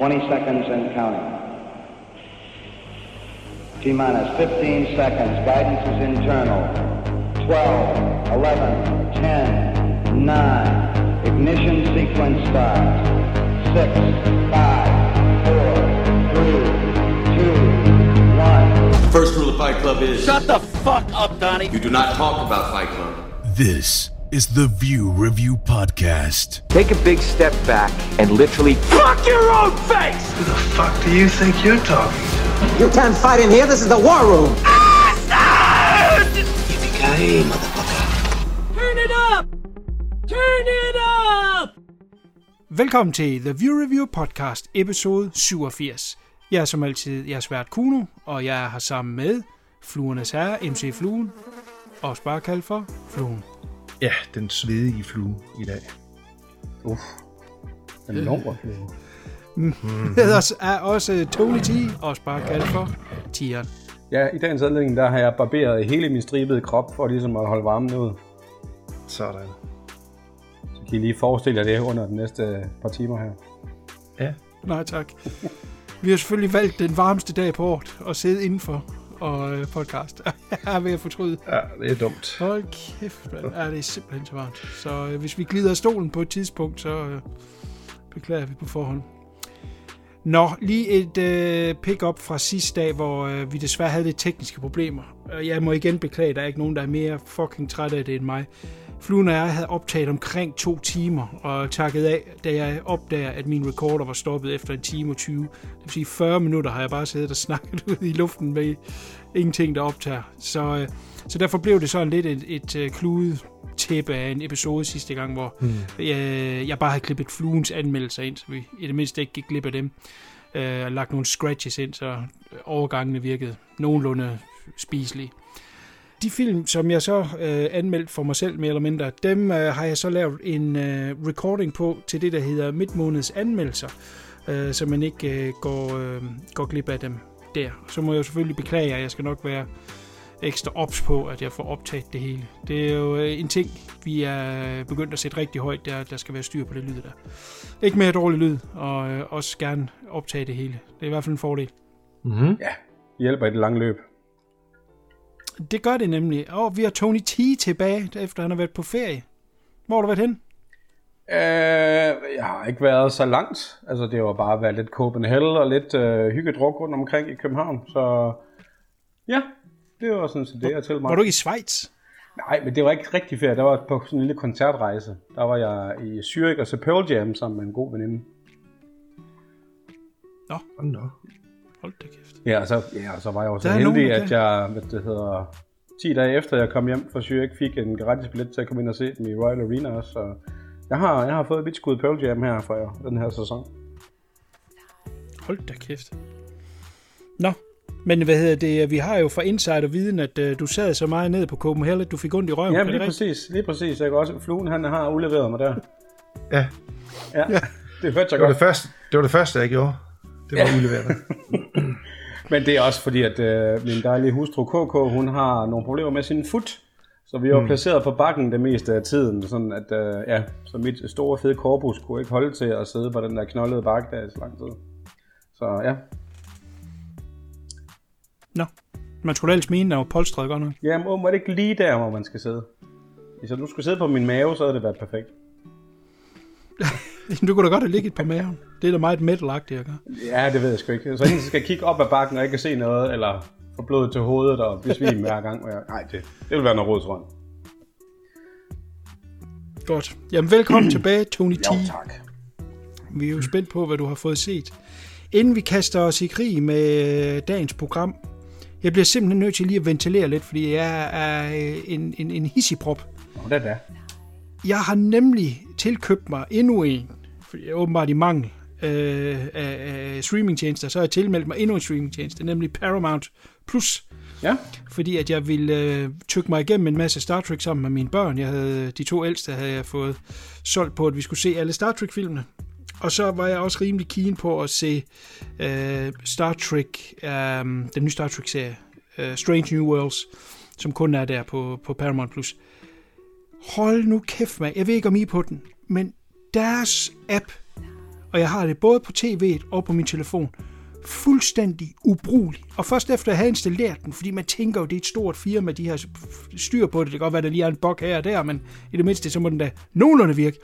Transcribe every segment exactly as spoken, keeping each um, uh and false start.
twenty seconds and counting. T-minus fifteen seconds. Guidance is internal. twelve, eleven, ten, nine. Ignition sequence starts. six, five, four, three, two, one. First rule of Fight Club is... Shut the fuck up, Donnie! You do not talk about Fight Club. This is the View Review Podcast. Take a big step back and literally fuck your own face! Who the fuck do you think you're talking to? You can't fight in here, this is the war room! Acid! Yippee-ki-yay, motherfucker. Turn it up! Turn it up! Velkommen til The View Review Podcast, episode syvogfirs. Jeg er som altid jeres vært Kuno, og jeg er her sammen med Fluernes Herre, M C Fluen, og bare kaldt for Fluen. Ja, den svedige flue i dag. Uff, den enorme flue. Med os er også Tony T, også bare kaldt for Tieren. Ja, i dagens anledning, der har jeg barberet hele min stribede krop, for ligesom at holde varmen ud. Sådan. Så kan I lige forestille jer det under de næste par timer her. Ja. Nej tak. Vi har selvfølgelig valgt den varmeste dag på året at sidde indenfor. Og podcast. Jeg er ved at fortryde. Ja, det er dumt. Hold kæft, man. Ja, det er simpelthen så varmt. Så hvis vi glider af stolen på et tidspunkt, så øh, beklager vi på forhånd. Nå, lige et øh, pick-up fra sidste dag, hvor øh, vi desværre havde lidt tekniske problemer. Jeg må igen beklage, der er ikke nogen, der er mere fucking træt af det end mig. Fluen og jeg havde optaget omkring to timer og takket af, da jeg opdager, at min recorder var stoppet efter en time og tyve. Det vil sige, fyrre minutter har jeg bare siddet og snakket ud i luften med ingenting, der optager. Så, så derfor blev det sådan lidt et, et kludetæppe af en episode sidste gang, hvor mm. jeg, jeg bare havde klippet Fluens anmeldelser ind, så vi i det mindste ikke gik glip af dem. Og lagt nogle scratches ind, så overgangene virkede nogenlunde spiselige. De film, som jeg så øh, anmeldte for mig selv, mere eller mindre, dem øh, har jeg så lavet en øh, recording på til det, der hedder midtmåneds anmeldelser, øh, så man ikke øh, går, øh, går glip af dem der. Så må jeg selvfølgelig beklage, at jeg skal nok være ekstra ops på, at jeg får optaget det hele. Det er jo øh, en ting, vi er begyndt at sætte rigtig højt, der, der skal være styr på det lyd der. Ikke mere dårlig lyd, og øh, også gerne optage det hele. Det er i hvert fald en fordel. Mm-hmm. Ja, det hjælper i det lange løb. Det gør det nemlig. Og vi har Tony T tilbage, efter han har været på ferie. Hvor har du været hen? Øh, jeg har ikke været så langt. Altså, det var bare været lidt Copenhagen og lidt øh, hyggedruk rundt omkring i København. Så ja, det var sådan set det, jeg tilmagte. Var du ikke i Schweiz? Nej, men det var ikke rigtig ferie. Der var på sådan en lille koncertrejse. Der var jeg i Zürich og så Pearl Jam sammen med en god veninde. Nå, hold da. Hold da kæft. Ja, så, ja, så var jeg også heldig, at jeg, hvad det hedder, ti dage efter jeg kom hjem fra Zürich, fik en gratis billet til at komme ind og se dem i Royal Arena også. Så jeg har, jeg har fået et bit skud Pearl Jam her for jer, den her sæson. Hold da kæft. Nå, men hvad hedder det, vi har jo fra insiderviden, at uh, du sad så meget ned på Copenhagen, at du fik ondt i røven. Ja, lige præcis, lige præcis. Jeg kan også, Fluen han har udleveret mig der. Ja. Ja, ja. Det hørte jeg det var godt. Det, første, det var det første, jeg gjorde. Det var ja. Udleveret. Men det er også fordi, at øh, min dejlige hustru K K, hun har nogle problemer med sin fod. Så vi var mm. placeret på bakken det meste af tiden, sådan at, øh, ja, så mit store fede korpus kunne ikke holde til at sidde på den der knoldede bakke der i så lang tid. Så ja. Nå, man skulle ellers mene, der var polstret godt nok. Jamen, åh, må det ikke lige der, hvor man skal sidde? Hvis jeg nu skulle sidde på min mave, så havde det været perfekt. Du kunne da godt have ligget på maven. Det er da meget metal-agtigt, jeg gør. Ja, det ved jeg sgu ikke. Så enten skal jeg kigge op ad bakken og ikke se noget, eller få blodet til hovedet og besvime hver gang. Nej, det, det ville være noget råd, tror jeg. Godt. Jamen, velkommen tilbage, Tony T. Jo, tak. Vi er jo spændt på, hvad du har fået set. Inden vi kaster os i krig med dagens program, jeg bliver simpelthen nødt til lige at ventilere lidt, fordi jeg er en, en, en hissiprop. Nå, det er da. Jeg har nemlig tilkøbt mig endnu en, for jeg er åbenbart i mangel øh, af, af streamingtjenester, så har jeg tilmeldt mig endnu en streamingtjeneste, nemlig Paramount Plus. Ja. Fordi at jeg ville øh, tykke mig igennem en masse Star Trek sammen med mine børn. Jeg havde, de to ældste havde jeg fået solgt på, at vi skulle se alle Star Trek-filmene. Og så var jeg også rimelig keen på at se øh, Star Trek, øh, den nye Star Trek-serie, øh, Strange New Worlds, som kun er der på, på Paramount Plus. Hold nu kæft, mand. Jeg ved ikke, om I er på den, men deres app og jeg har det både på tv'et og på min telefon. Fuldstændig ubrugelig. Og først efter jeg havde installeret den, fordi man tænker jo, det er et stort firma, de har styr på det. Det kan godt være, der lige er en bug her og der, men i det mindste, så må den da nogenlunde virke.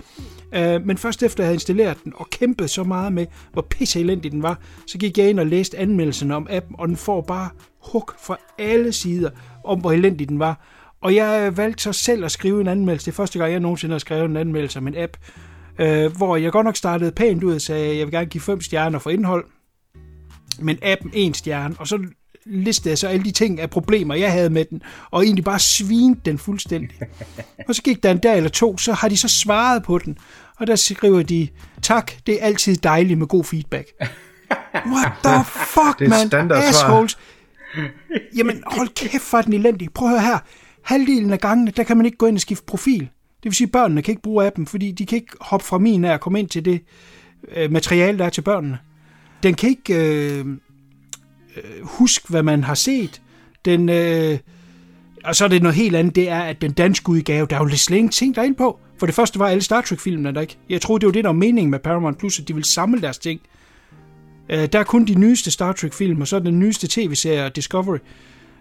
Uh, men først efter jeg havde installeret den og kæmpet så meget med, hvor pisseelendig den var, så gik jeg ind og læste anmeldelsen om appen, og den får bare hug fra alle sider om, hvor elendig den var. Og jeg valgte så selv at skrive en anmeldelse. Det er første gang, jeg nogensinde har skrevet en anmeldelse om en app, uh, hvor jeg godt nok startede pænt ud og sagde, at jeg vil gerne give fem stjerner for indhold, men appen en stjerne, og så listede jeg så alle de ting af problemer, jeg havde med den, og egentlig bare svinede den fuldstændig. Og så gik der en dag eller to, så har de så svaret på den, og der skriver de, tak, det er altid dejligt med god feedback. What the fuck, man? Assholes. Jamen, hold kæft, hvor er den elendig. Prøv at høre her. Halvdelen af gangene, der kan man ikke gå ind og skifte profil. Det vil sige, at børnene kan ikke bruge appen, fordi de kan ikke hoppe fra min af og komme ind til det øh, materiale, der er til børnene. Den kan ikke øh, huske, hvad man har set. Den, øh, og så er det noget helt andet, det er, at den danske udgave, der er jo lidt slet ting derinde på. For det første var alle Star Trek-filmene der ikke. Jeg troede, det var det, der var meningen med Paramount Plus, at de ville samle deres ting. Øh, der er kun de nyeste Star Trek-film, og så den nyeste tv-serie Discovery.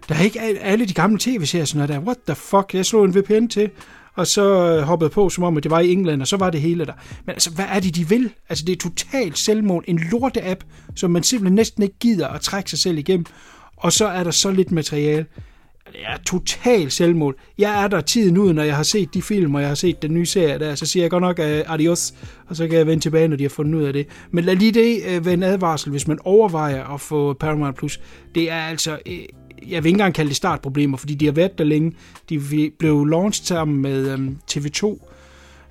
Der er ikke alle de gamle tv-serier sådan noget der. What the fuck? Jeg slog en V P N til, og så hoppede på, som om at det var i England, og så var det hele der. Men altså, hvad er det, de vil? Altså, det er totalt selvmål. En lorte-app, som man simpelthen næsten ikke gider at trække sig selv igennem. Og så er der så lidt materiale. Det er totalt selvmål. Jeg er der tiden ud, når jeg har set de film, og jeg har set den nye serie der, så siger jeg godt nok uh, adios, og så kan jeg vende tilbage, når de har fundet ud af det. Men lad lige det uh, være en advarsel, hvis man overvejer at få Paramount Plus. Det er altså... Uh, Jeg vil ikke engang kalde det startproblemer, fordi de har været der længe. De blev launched sammen med øhm, T V to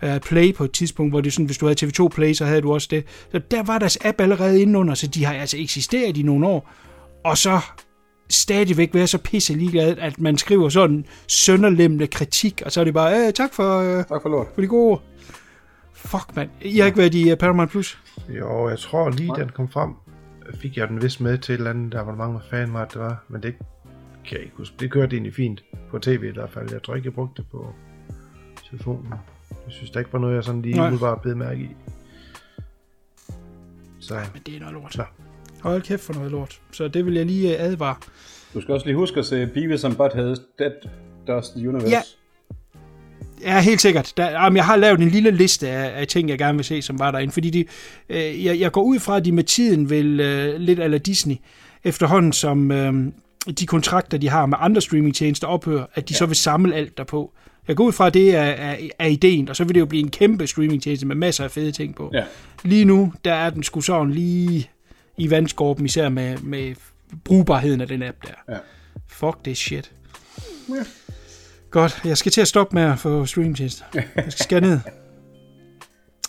øh, Play på et tidspunkt, hvor det sådan, hvis du havde T V to Play, så havde du også det. Så der var deres app allerede indenunder, så de har altså eksisteret i nogle år. Og så stadigvæk være så pisse ligeglad, at man skriver sådan sønderlemmende kritik, og så er det bare, øh, tak for, øh, tak for, lort. For de gode ord. Fuck, mand. I har ikke været i uh, Paramount Plus? Jo, jeg tror lige, den kom frem. Fik jeg den vist med til et eller andet, der var mange med fanmart, det var, men det kan jeg ikke huske. Det kørte egentlig fint på tv i hvert fald. Jeg tror ikke, jeg brugte det på telefonen. Jeg synes, der ikke var noget, jeg sådan lige udebart bed mærke i. Så. Nej, men det er noget lort. Nå. Hold kæft for noget lort. Så det vil jeg lige advare. Du skal også lige huske at se Beavis and Butthead, That Does the Universe. Ja. Ja, helt sikkert. Der, jeg har lavet en lille liste af, af ting, jeg gerne vil se, som var derinde, fordi de, øh, jeg, jeg går ud fra, at de med tiden vil øh, lidt ala Disney, efterhånden som øh, de kontrakter, de har med andre streamingtjenester ophører, at de ja. Så vil samle alt derpå. Jeg går ud fra, at det er, er, er ideen, og så vil det jo blive en kæmpe streamingtjeneste med masser af fede ting på. Ja. Lige nu, der er den sgu sådan lige i vandskorpen, især med, med brugbarheden af den app der. Ja. Fuck det shit. Ja. Godt, jeg skal til at stoppe med at få streamtjenester. Jeg skal skære ned.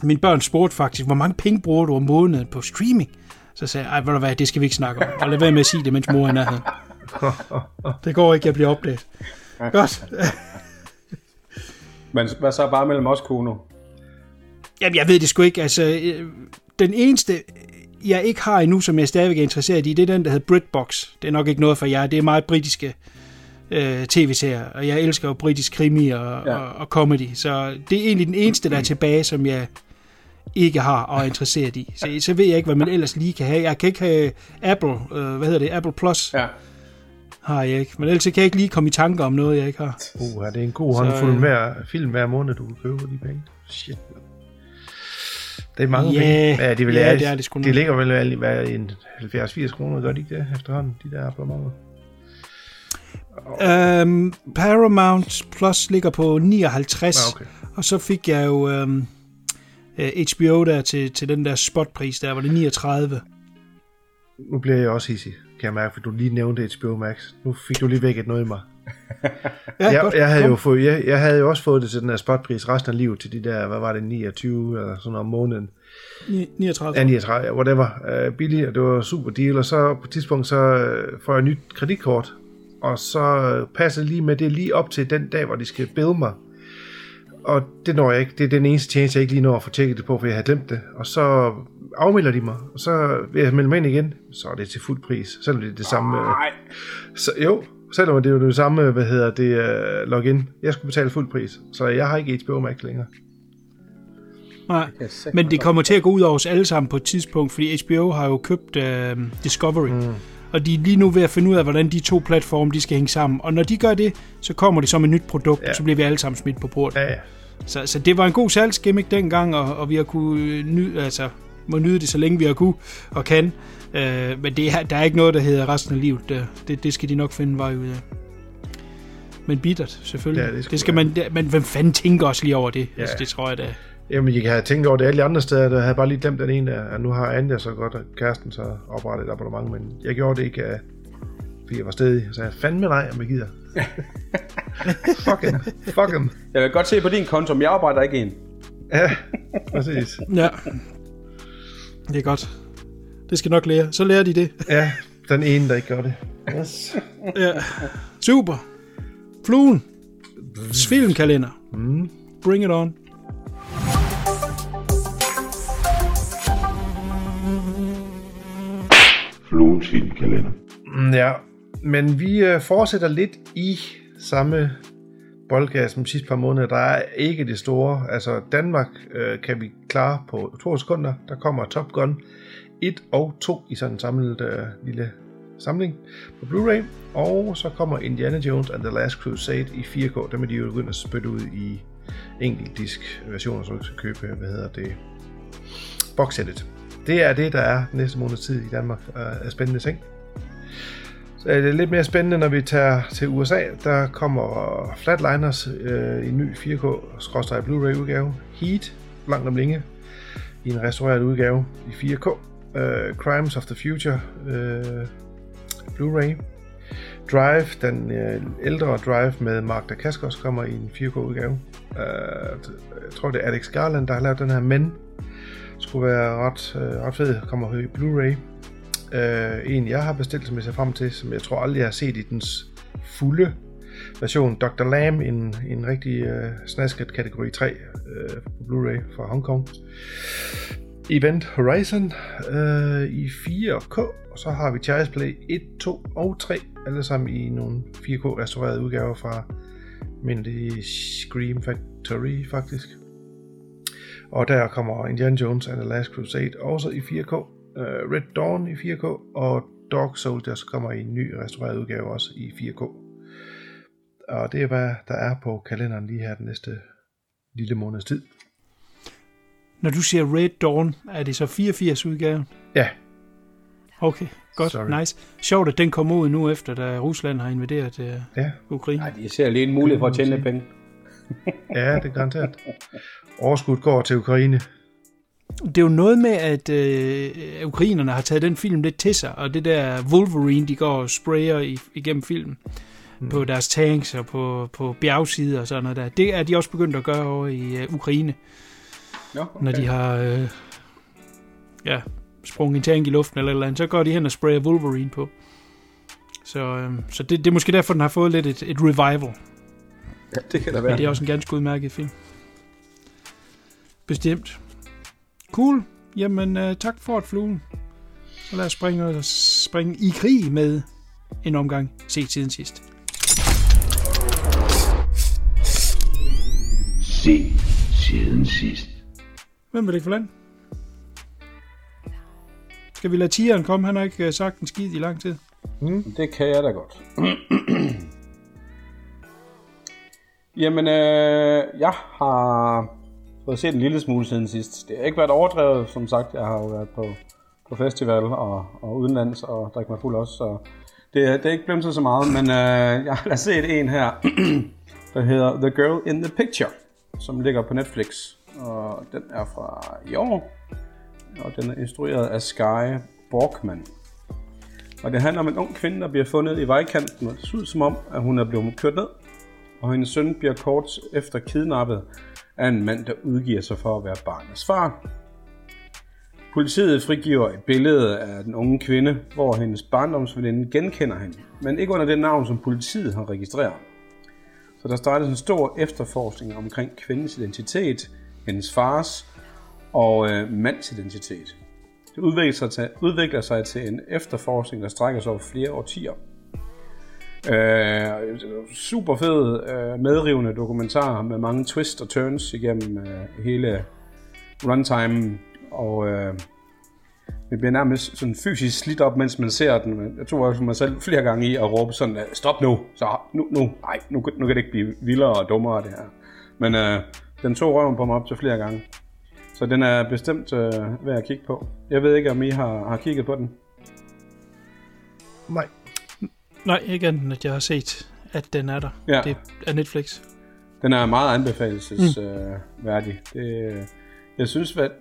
Mine børn spurgte faktisk, hvor mange penge bruger du om måneden på streaming? Så sagde jeg, ej, ved du hvad, det skal vi ikke snakke om. Og lad være med at sige det, mens mor er nærheden. Det går ikke, jeg bliver opdaget. Godt. Men hvad så bare mellem os, Kuno? Jamen, jeg ved det sgu ikke. Altså, den eneste, jeg ikke har endnu, som jeg stadigvæk er interesseret i, det er den, der hedder Britbox. Det er nok ikke noget for jer, det er meget britiske tv-serier, og jeg elsker jo britisk krimi og, ja. og, og comedy, så det er egentlig den eneste, der er tilbage, som jeg ikke har og er interesseret i. Så, så ved jeg ikke, hvad man ellers lige kan have. Jeg kan ikke have Apple, øh, hvad hedder det, Apple Plus, ja. Har jeg ikke, men ellers kan jeg ikke lige komme i tanker om noget, jeg ikke har. Uh, det er en god håndfuld hver film hver måned, du kan købe de penge. Shit. Det er mange yeah. penge. Ja, de vil, ja, det er det sgu. De ligger vel i halvfjerds til firs kroner, gør de ikke det efterhånden, de der abonnementer? Um, Paramount Plus ligger på nioghalvtreds, okay. Og så fik jeg jo um, H B O der til, til den der spotpris, der var det niogtredive. Nu bliver jeg også hissig, kan jeg mærke, for du lige nævnte H B O Max. Nu fik du lige vækket noget i mig. ja, jeg, jeg, havde jo fået, jeg, jeg havde jo også fået det til den der spotpris resten af livet, til de der, hvad var det, niogtyve eller sådan om måneden. niogtredive. Ja, niogtredive, whatever. Uh, billig, og det var super deal, og så på et tidspunkt så uh, får jeg et nyt kreditkort. Og så passer lige med det lige op til den dag, hvor de skal bede mig. Og det når jeg ikke. Det er den eneste tjeneste, jeg ikke lige når at få tjekket det på, for jeg havde glemt det. Og så afmelder de mig, og så vil jeg melde mig ind igen. Så er det til fuld pris, selvom det er det samme. Nej. Så, jo, selvom det er jo det samme, hvad hedder det, uh, login. Jeg skulle betale fuld pris, så jeg har ikke H B O Max længere. Nej, men det kommer til at gå ud over os alle sammen på et tidspunkt, fordi H B O har jo købt øh, Discovery, mm. og de er lige nu ved at finde ud af, hvordan de to platforme, de skal hænge sammen. Og når de gør det, så kommer det som et nyt produkt, ja. Og så bliver vi alle sammen smidt på bordet. Ja, ja. Så, så det var en god salgsgimmick dengang, og, og vi har kunne nyde, altså, må nyde det, så længe vi har kunne og kan. Øh, men det, der er ikke noget, der hedder resten af livet. Det, det skal de nok finde vej ud af. Men bittert, selvfølgelig. Ja, det, det skal man, men hvem fanden tænker også lige over det? Ja. Altså, det tror jeg da. Jamen, jeg kan tænke over det alle andre steder. Jeg havde bare lige glemt den ene, at nu har Anja så godt, at kæresten så oprettet et abonnement, men jeg gjorde det ikke, fordi jeg var stedig. Så jeg fandme nej, om jeg gider. Fuck him. Fuck him. Jeg vil godt se på din konto, men jeg opretter ikke en. Ja, præcis. Ja. Det er godt. Det skal nok lære. Så lærer de det. Ja, den ene, der ikke gør det. Yes. Ja. Super. Fluen. Filmkalender. Mm. Bring it on. Fluens filmkalender. Ja, men vi øh, fortsætter lidt i samme boldgade som sidste par måneder. Der er ikke det store. Altså Danmark øh, kan vi klare på to sekunder. Der kommer Top Gun et og to i sådan en samlet øh, lille samling på Blu-ray. Og så kommer Indiana Jones and the Last Crusade i fire K. Dem er de jo begyndt at spytte ud i enkeltdisk versioner, så du skal købe, hvad hedder det, boxsættet. Det er det, der er næste måneds tid i Danmark af spændende ting. Så er det lidt mere spændende, når vi tager til U S A. Der kommer Flatliners øh, i en ny fire K-Blu-ray-udgave. Heat, langt om længe, i en restaureret udgave i fire K. Øh, Crimes of the Future øh, Blu-ray. Drive, den øh, ældre Drive med Mark Dacascos, kommer i en fire K-udgave. Øh, jeg tror, det er Alex Garland, der har lavet den her, men skulle være ret, øh, ret fed, kommer i Blu-ray. Øh, en jeg har bestilt, som jeg ser frem til, som jeg tror aldrig jeg har set i dens fulde version, doktor Lam, en, en rigtig øh, snasket kategori tre øh, på Blu-ray fra Hongkong. Event Horizon øh, i fire K, og så har vi Child's Play et, to og tre, alle sammen i nogle fire K-restaurerede udgaver fra Mindy Scream Factory faktisk. Og der kommer Indiana Jones and the Last Crusade også i fire K, uh, Red Dawn i fire K, og Dog Soldiers kommer i en ny restaureret udgave også i fire K. Og det er hvad der er på kalenderen lige her den næste lille måneds tid. Når du siger Red Dawn, er det så fireogfirs-udgaven? Ja. Okay, godt, Sorry. nice. Sjovt, at den kommer ud nu efter, da Rusland har invaderet uh, ja. Ukraine. Nej, de ser lige en mulighed for at tjene penge. Ja, det er garanteret. Overskud går til Ukraine. Det er jo noget med, at øh, ukrainerne har taget den film lidt til sig, og det der Wolverine, de går og sprayer i, igennem filmen mm. på deres tanks og på, på bjergsider og sådan noget der. Det er de også begyndt at gøre over i øh, Ukraine, ja, okay. Når de har øh, ja, sprunget en tank i luften eller et eller andet, så går de hen og sprayer Wolverine på. Så, øh, så det, det er måske derfor, den har fået lidt et, et revival. Ja, det kan da være. Men det er også en ganske udmærket film. Bestemt. Cool. Jamen, uh, tak for at flue. Så lad os springe, springe i krig med en omgang set siden sidst. Set siden sidst. Hvem vil det ikke for land? Skal vi lade tigeren komme? Han har ikke sagt en skid i lang tid. Mm. Det kan jeg da godt. Jamen, øh, jeg har... Jeg har set en lille smule siden sidst. Det har ikke været overdrevet, som sagt. Jeg har jo været på, på festival og, og udenlands og drikket mig fuld også. Så det, det er ikke blevet så meget, men øh, jeg har set en her, der hedder The Girl in the Picture, som ligger på Netflix. Og den er fra i år, og den er instrueret af Sky Borgman. Og det handler om en ung kvinde, der bliver fundet i vejkanten, og det ser ud som om, at hun er blevet kørt ned, og hendes søn bliver kort efter kidnappet af en mand, der udgiver sig for at være barnets far. Politiet frigiver et billede af den unge kvinde, hvor hendes barndomsveninde genkender hende, men ikke under det navn, som politiet har registreret. Så der startes en stor efterforskning omkring kvindens identitet, hendes fars og øh, mands identitet. Det udvikler sig, til, udvikler sig til en efterforskning, der strækker sig over flere årtier. Øh, super fed, øh, medrivende dokumentar med mange twists og turns igennem øh, hele runtime, og øh, det bliver nærmest sådan fysisk slidt op, mens man ser den. Jeg tror også mig selv flere gange i at råbe sådan, stop nu, så nu, nu, nej, nu, nu kan det ikke blive vildere og dummere det her. Men øh, den tog røven på mig op til flere gange. Så den er bestemt øh, værd at kigge på. Jeg ved ikke, om I har, har kigget på den. Nej. Nej, ikke andet, at jeg har set, at den er der. Ja. Det er Netflix. Den er meget anbefalelsesværdig. Mm. Øh, det, jeg synes, at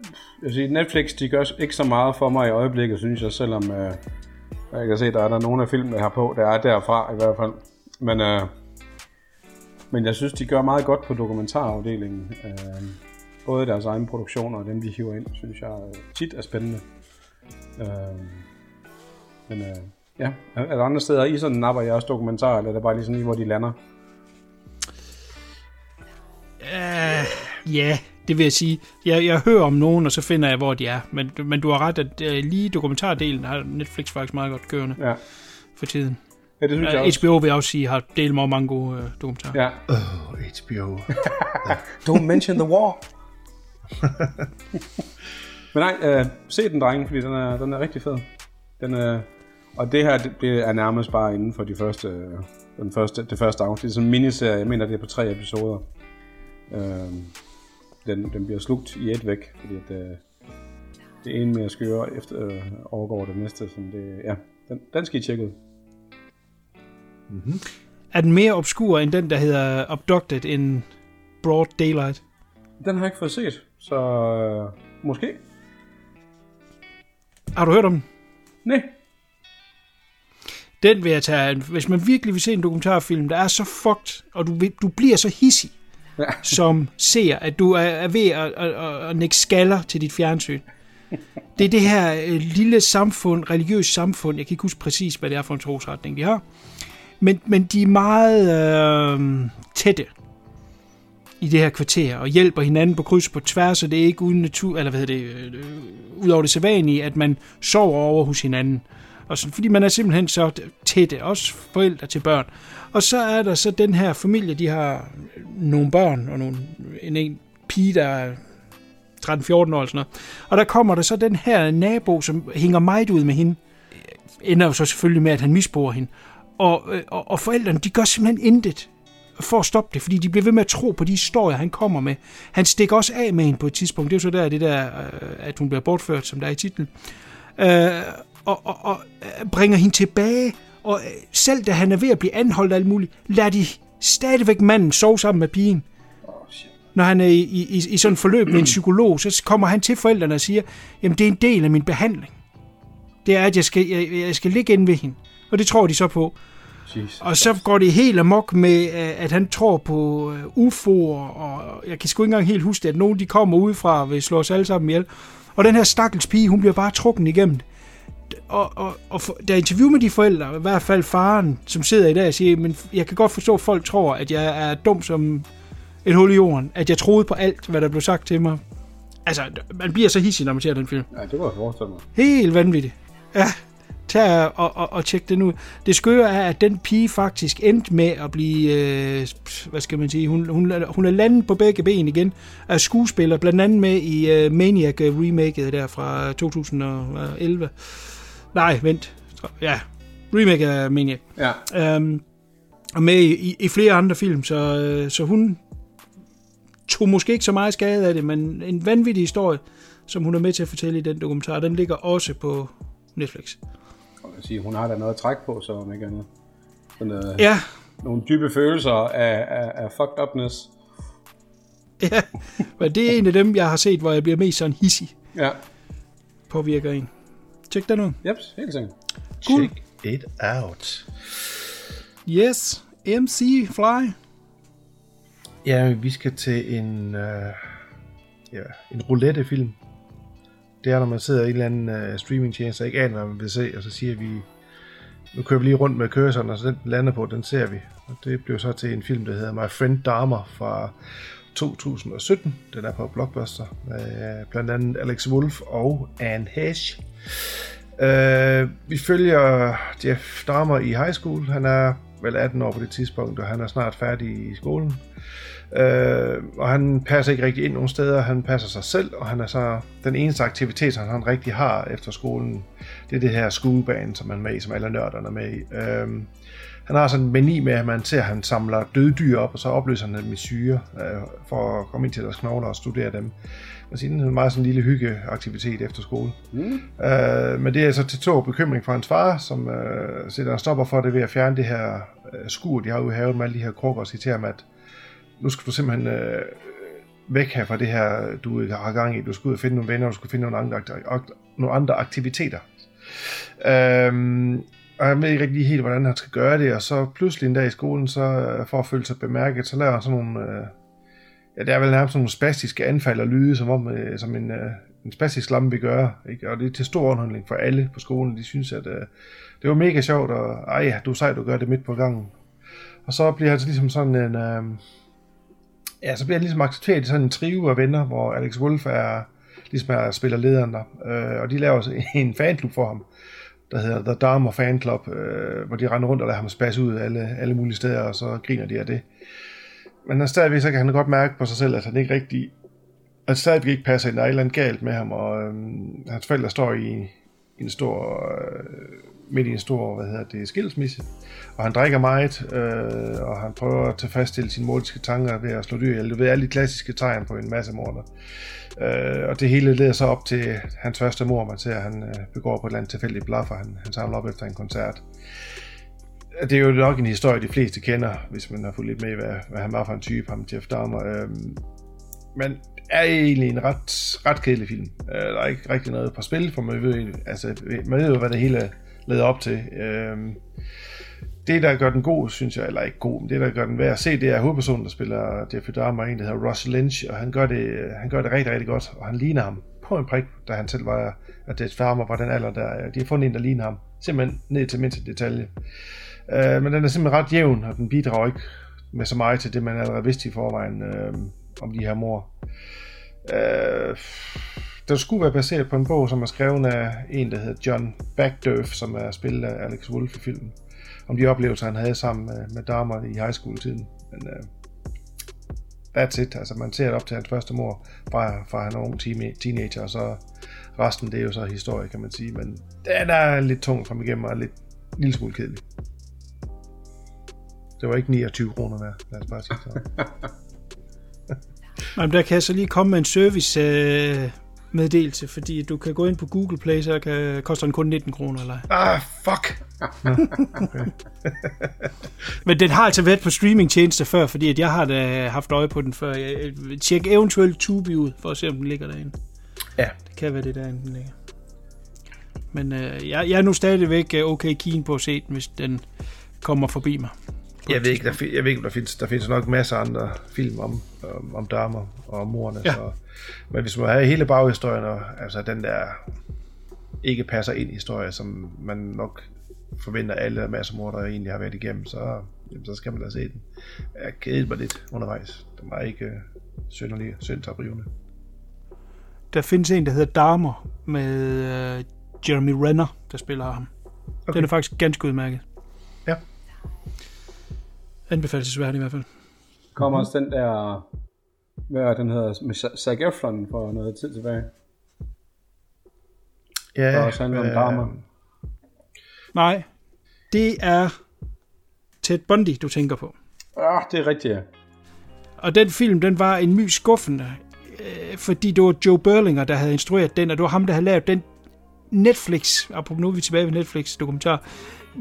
jeg siger, Netflix de gør ikke så meget for mig i øjeblikket, synes jeg, selvom øh, jeg kan se, at der er der nogle af filmene her på, der er derfra i hvert fald. Men, øh, men jeg synes, de gør meget godt på dokumentarafdelingen. Øh, både deres egne produktioner og dem, de hiver ind, synes jeg tit er spændende. Øh, men... Øh, Ja, er der andre steder i sådan napper jeres dokumentarer, eller er det bare lige sådan lige, hvor de lander? Ja, uh, yeah, det vil jeg sige. Jeg, jeg hører om nogen, og så finder jeg, hvor de er. Men, men du har ret, at uh, lige dokumentardelen har Netflix faktisk meget godt kørende ja. For tiden. Ja, det synes uh, jeg også. H B O vil jeg også sige, har delt meget mange gode uh, dokumentarer. Ja. Oh, H B O. Don't mention the war. Men nej, uh, se den, drenge, fordi den er, den er rigtig fed. Den er... Uh, Og det her, det er nærmest bare inden for de første, den første, det første afsnit. Det er sådan en miniserie, jeg mener, det er på tre episoder. Øhm, den, den bliver slugt i et væk, fordi det, det ene mere skøre efter, øh, overgår det næste. Sådan det, ja, den, den skal I tjekke ud. Mm-hmm. Er den mere obskur end den, der hedder Abducted in Broad Daylight? Den har jeg ikke fået set, så øh, måske. Har du hørt om den? Nej. Den vil jeg tage, hvis man virkelig vil se en dokumentarfilm, der er så fucked, og du, du bliver så hissig, ja. Som ser, at du er ved at, at, at, at nække skaller til dit fjernsyn. Det er det her lille samfund, religiøst samfund, jeg kan ikke huske præcis, hvad det er for en trosretning, de har, men, men de er meget øh, tætte i det her kvarter, og hjælper hinanden på kryds og på tværs, og det er ikke uden natur, eller hvad hedder det, øh, ud over det sædvanlige, at man sover over hos hinanden. Og så, fordi man er simpelthen så tætte, også forældre til børn. Og så er der så den her familie, de har nogle børn, og nogle, en, en pige, der er tretten fjorten år, og, og der kommer der så den her nabo, som hænger meget ud med hende, ender jo så selvfølgelig med, at han misbruger hende. Og, og, og forældrene, de gør simpelthen intet for at stoppe det, fordi de bliver ved med at tro på de historier, han kommer med. Han stikker også af med hende på et tidspunkt. Det er jo så der, det der, at hun bliver bortført, som der er i titlen. Øh, Og, og, og bringer hende tilbage, og selv da han er ved at blive anholdt og alt muligt, lader de stadigvæk manden sove sammen med pigen. Oh, når han er i, i, i sådan et forløb med en psykolog, så kommer han til forældrene og siger, jamen det er en del af min behandling. Det er, at jeg skal, jeg, jeg skal ligge inde ved hende. Og det tror de så på. Jesus. Og så går det helt amok med, at han tror på U F O'er, og jeg kan sgu ikke engang helt huske det, at nogen de kommer udefra og vil slå os alle sammen ihjel. Og den her stakkels pige, hun bliver bare trukken igennem. Og, og, og for, der er interview med de forældre, i hvert fald faren, som sidder i dag og siger, men jeg kan godt forstå, at folk tror, at jeg er dum som et hul i jorden, at jeg troede på alt, hvad der blev sagt til mig. Altså, man bliver så hissig, når man ser den film. Ja, det var jeg forestille mig. Helt vanvittigt. Ja, tag og, og, og tjek den ud. Det skøre er, at den pige faktisk endte med at blive, øh, hvad skal man sige, hun, hun, hun er landet på begge ben igen, af skuespiller, blandt andet med i øh, Maniac-remaket der fra to tusind og elleve. Nej, vent. Ja, remake af Maniac. Ja. Øhm, og med i, i flere andre film, så, så hun tog måske ikke så meget skade af det, men en vanvittig historie, som hun er med til at fortælle i den dokumentar, den ligger også på Netflix. Jeg vil sige, hun har da noget at trække på, så om ikke andet. Sådan, øh, ja. Nogle dybe følelser af, af, af fucked upness. Ja, men det er en af dem, jeg har set, hvor jeg bliver mest sådan hissig. Ja. Påvirker en. Tjek den ud. Yep, helt sikkert. Cool. Check it out. Yes, M C Fly. Ja, vi skal til en, øh, ja, en roulette-film. Det er, når man sidder i en eller anden øh, streaming-tjeneste, og ikke aner, hvad man vil se, og så siger vi, nu kører vi lige rundt med kørseren, og så den lander på, den ser vi. Og det blev så til en film, der hedder My Friend Dahmer fra to tusind og sytten. Den er på Blockbuster, med blandt andet Alex Wolff og Anne Heche. Uh, vi følger Jeff Dahmer i high school. Han er vel atten år på det tidspunkt, og han er snart færdig i skolen. Øh, og han passer ikke rigtig ind nogen steder, han passer sig selv, og han er så den eneste aktivitet, som han rigtig har efter skolen, det er det her schoolband, som han er med i, som alle nørderne er med i. Øh, han har sådan en mani med, at man ser, at han samler døde dyr op, og så opløser han dem i syre, øh, for at komme ind til deres knogler og studere dem. Man siger, det er en meget sådan en lille hyggeaktivitet efter skole. Mm. Øh, men det er så til stor bekymring for hans far, som øh, sætter en stopper for det ved at fjerne det her øh, skur, de har ude i haven med alle de her krukker, og siger til ham, at nu skal du simpelthen øh, væk her fra det her, du har gang i. Du skal ud og finde nogle venner, og du skal finde nogle andre, ak- nogle andre aktiviteter. Øhm, og jeg ved ikke rigtig helt, hvordan han skal gøre det, og så pludselig en dag i skolen, så for at føle sig bemærket, så laver han sådan nogle, øh, ja, det er vel nærmest sådan nogle spastiske anfald og lyde, som om øh, som en, øh, en spastisk lamme vil gøre, ikke? Og det er til stor underholdning for alle på skolen. De synes, at øh, det var mega sjovt, og ej, du er sej, du gør det midt på gangen. Og så bliver han ligesom sådan en... Øh, Ja, så bliver han ligesom accepteret i sådan en trio af venner, hvor Alex Wolff er, ligesom er spillerlederen der, øh, og de laver en fanklub for ham, der hedder The Dharma Fan Club, øh, hvor de render rundt og lader ham spasse ud alle, alle mulige steder, og så griner de af det. Men stadigvæk så kan han godt mærke på sig selv, at han ikke rigtig, at stadigvæk ikke passer ind, der er et eller andet galt med ham, og øh, hans forældre står i en stor, øh, midt i en stor, hvad hedder det, skilsmisse. Og han drikker meget, øh, og han prøver at tilfredsstille sine mordiske tanker ved at slå dyr ihjel. Du ved, alle de klassiske tegn på en masse morder. Øh, og det hele leder så op til hans første mord, man ser, at han øh, begår på et eller andet tilfældigt blaffer, han, han samler op efter en koncert. Det er jo nok en historie, de fleste kender, hvis man har fået lidt med, hvad, hvad han var for en type, ham Jeff Dahmer. Øh, men er egentlig en ret, ret kedelig film. Øh, der er ikke rigtig noget på spil, for man ved, altså, man ved hvad det hele leder op til. Øh, Det, der gør den god, synes jeg, eller ikke god, men det, der gør den værd at se, det er hovedpersonen, der spiller Jeffrey Dahmer, en, der hedder Russ Lynch, og han gør det, han gør det rigtig, rigtig godt, og han ligner ham på en prik, da han selv var, at Jeffrey Dahmer var den alder, der, de har fundet en, der ligner ham, simpelthen ned til mindste detalje. Uh, men den er simpelthen ret jævn, og den bidrager ikke med så meget til det, man allerede vidste i forvejen uh, om de her mor. Uh, der skulle være baseret på en bog, som er skrevet af en, der hedder John Backdoff, som er spillet af Alex Wolff i filmen, om de oplevelser, han havde sammen med Dahmer i high school-tiden. Men uh, that's it. Altså, man ser det op til hans første mor, fra, fra han er ung teenager, og så resten, det er jo så historie, kan man sige. Men den er lidt tung frem igennem, og lidt lille smule kedelig. Det var ikke niogtyve kroner værd, lad os bare sige så. Jamen, der kan jeg så lige komme med en service... Øh... meddelelse, fordi du kan gå ind på Google Play, så kan, koster den kun nitten kroner, eller? Ah, fuck! Men den har altså været på streamingtjenester før, fordi at jeg har da haft øje på den før. Tjek eventuelt Tubi ud, for at se, om den ligger derinde. Ja. Det kan være det derinde, den ligger. Men øh, jeg, jeg er nu stadigvæk okay keen på at se den, hvis den kommer forbi mig. Jeg ved ikke, der, jeg ved ikke, der findes, der findes nok masser af andre film om, om, om damer og om morerne, ja. Så, men hvis man har hele baghistorien, og, altså den der ikke passer ind i historie, som man nok forventer alle masser af morder egentlig har været igennem, så, jamen, så skal man da se den. Jeg kædede mig lidt undervejs. Den var ikke uh, synderlig syndtabrivende. Der findes en, der hedder Dahmer, med uh, Jeremy Renner, der spiller ham. Okay. Den er faktisk ganske udmærket. Ja. Anbefalelsesværdig i hvert fald. Kommer også den der, hvad den hedder, med Zac Efron for noget tid tilbage. Ja. Der også handler øh, om Dahmer. Nej, det er Ted Bundy, du tænker på. Ah, det er rigtigt, ja. Og den film, den var en my skuffende, fordi det var Joe Berlinger, der havde instrueret den, og det var ham, der havde lavet den Netflix, apropos nu er vi tilbage ved Netflix-dokumentar,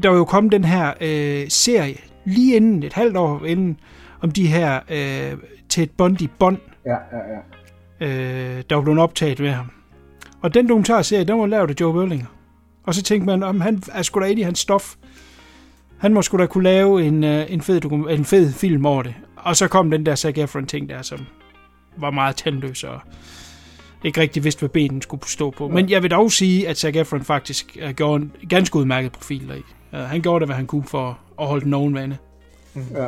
der var jo kommet den her øh, serie, lige inden, et halvt år inden, om de her øh, Ted Bundy-bånd, ja, ja, ja. Øh, der var blevet optaget med ham. Og den dokumentarserie, den var lavet af Joe Berlinger. Og så tænkte man, om han er sgu da inde i hans stof. Han må sgu da kunne lave en, øh, en, fed dokum- en fed film over det. Og så kom den der Zac Efron-ting der, som var meget tandløs og ikke rigtig vidste, hvad benen skulle stå på. Ja. Men jeg vil dog sige, at Zac Efron faktisk øh, gjorde en ganske udmærket profil deri. Uh, han gjorde det, hvad han kunne for at holde nogen vane. Mm. Ja.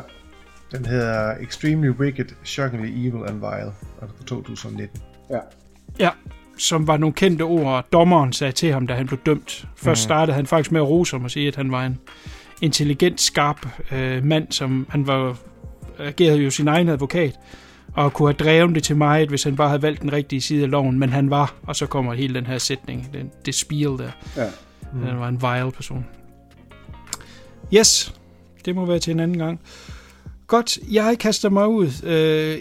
Den hedder Extremely Wicked, Shockingly Evil and Vile, og det fra to tusind nitten. Ja. Ja, som var nogle kendte ord, dommeren sagde til ham, da han blev dømt. Først mm. startede han faktisk med at rose ham og sige, at han var en intelligent, skarp øh, mand, som han var agerede jo sin egen advokat, og kunne have drevet det til meget, hvis han bare havde valgt den rigtige side af loven, men han var, og så kommer hele den her sætning, den, det spiel der. Ja. Mm. Han var en vile person. Yes, det må være til en anden gang. Godt, jeg kaster mig ud.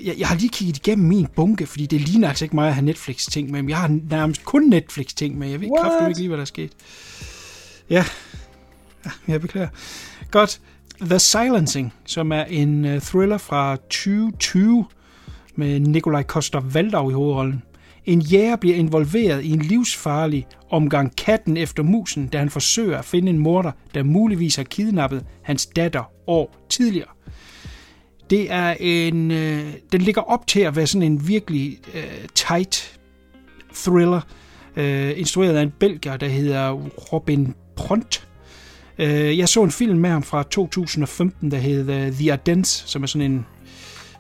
Jeg, jeg har lige kigget igennem min bunke, fordi det ligner altså ikke mig at have Netflix-ting med, men jeg har nærmest kun Netflix-ting med. Jeg ved kraftigt ikke lige, hvad der er sket. Ja, jeg beklager. Godt, The Silencing, som er en thriller fra tyve tyve med Nikolaj Coster-Waldau i hovedrollen. En jæger bliver involveret i en livsfarlig omgang katten efter musen, da han forsøger at finde en morder, der muligvis har kidnappet hans datter år tidligere. Det er en, øh, den ligger op til at være sådan en virkelig øh, tight thriller, øh, instrueret af en belgier, der hedder Robin Pront. Øh, jeg så en film med ham fra to tusind og femten, der hedder The Ardennes, som er sådan en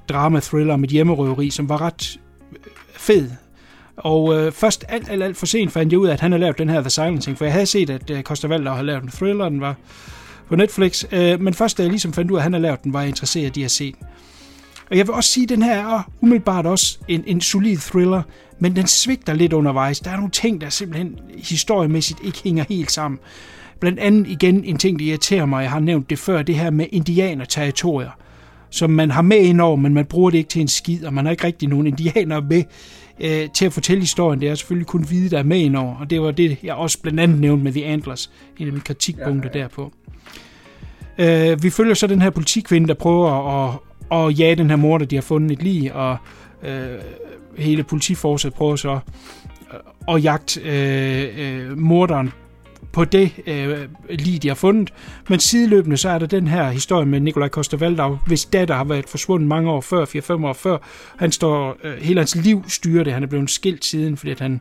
drama-thriller med hjemmerøveri, som var ret fed. Og øh, først alt, alt, alt for sent fandt jeg ud af, at han havde lavet den her The Silencing, for jeg havde set, at øh, Coster-Waldau havde lavet en thriller, den var på Netflix, øh, men først da jeg ligesom fandt ud af, at han har lavet den, var jeg interesseret i at se den. Og jeg vil også sige, at den her er umiddelbart også en, en solid thriller, men den svigter lidt undervejs. Der er nogle ting, der simpelthen historiemæssigt ikke hænger helt sammen. Blandt andet igen en ting, der irriterer mig, jeg har nævnt det før, det her med indianerterritorier, som man har med indover, men man bruger det ikke til en skid, og man har ikke rigtig nogen indianere med øh, til at fortælle historien. Det er selvfølgelig kun hvide, der er med indover, og det var det, jeg også blandt andet nævnte med The Antlers, en af mine kritikpunkter ja, ja. derpå. Uh, vi følger så den her politikvinde, der prøver at, at jage den her morder, de har fundet et lig, og uh, hele politiforset prøver så at, at jagte uh, uh, morderen på det uh, lig, de har fundet. Men sideløbende så er der den her historie med Nikolaj Coster-Waldau, hvis datter har været forsvundet mange år før, fire fem år før. Han står, uh, hele hans liv styrer det, han er blevet skilt siden, fordi at han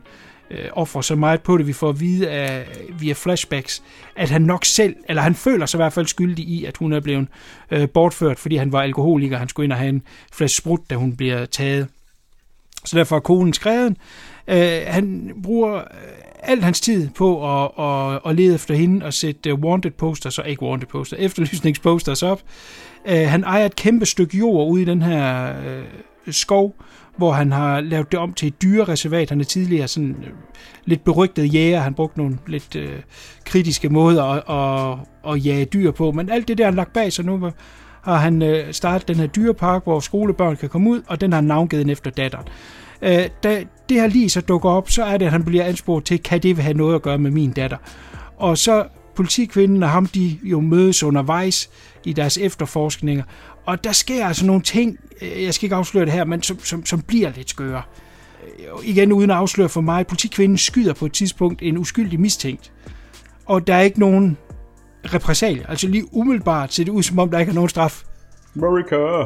offer så meget på det, vi får at vide af, via flashbacks, at han nok selv, eller han føler sig i hvert fald skyldig i, at hun er blevet øh, bortført, fordi han var alkoholiker, han skulle ind og have en flaske sprut, da hun bliver taget. Så derfor er konen skræden. Øh, han bruger alt hans tid på at, at, at lede efter hende og sætte wanted posters, og ikke wanted poster, efterlysningsposters op. Øh, han ejer et kæmpe stykke jord ude i den her øh, skov, hvor han har lavet det om til et dyrereservat. Han er tidligere sådan øh, lidt berygtet jæger. Han brugte nogle lidt øh, kritiske måder at, at, at jage dyr på. Men alt det der, han lagt bag sig nu, har han øh, startet den her dyrepark, hvor skolebørn kan komme ud, og den har han navngivet efter datteren. Øh, da det her lige så dukker op, så er det, at han bliver anspurgt til, kan det have noget at gøre med min datter? Og så politikvinden og ham, de jo mødes undervejs i deres efterforskninger. Og der sker altså nogle ting, jeg skal ikke afsløre det her, men som, som, som bliver lidt skøre. Igen uden at afsløre for mig, politikvinden skyder på et tidspunkt en uskyldig mistænkt. Og der er ikke nogen repressalier. Altså lige umiddelbart ser det ud, som om der ikke er nogen straf. America!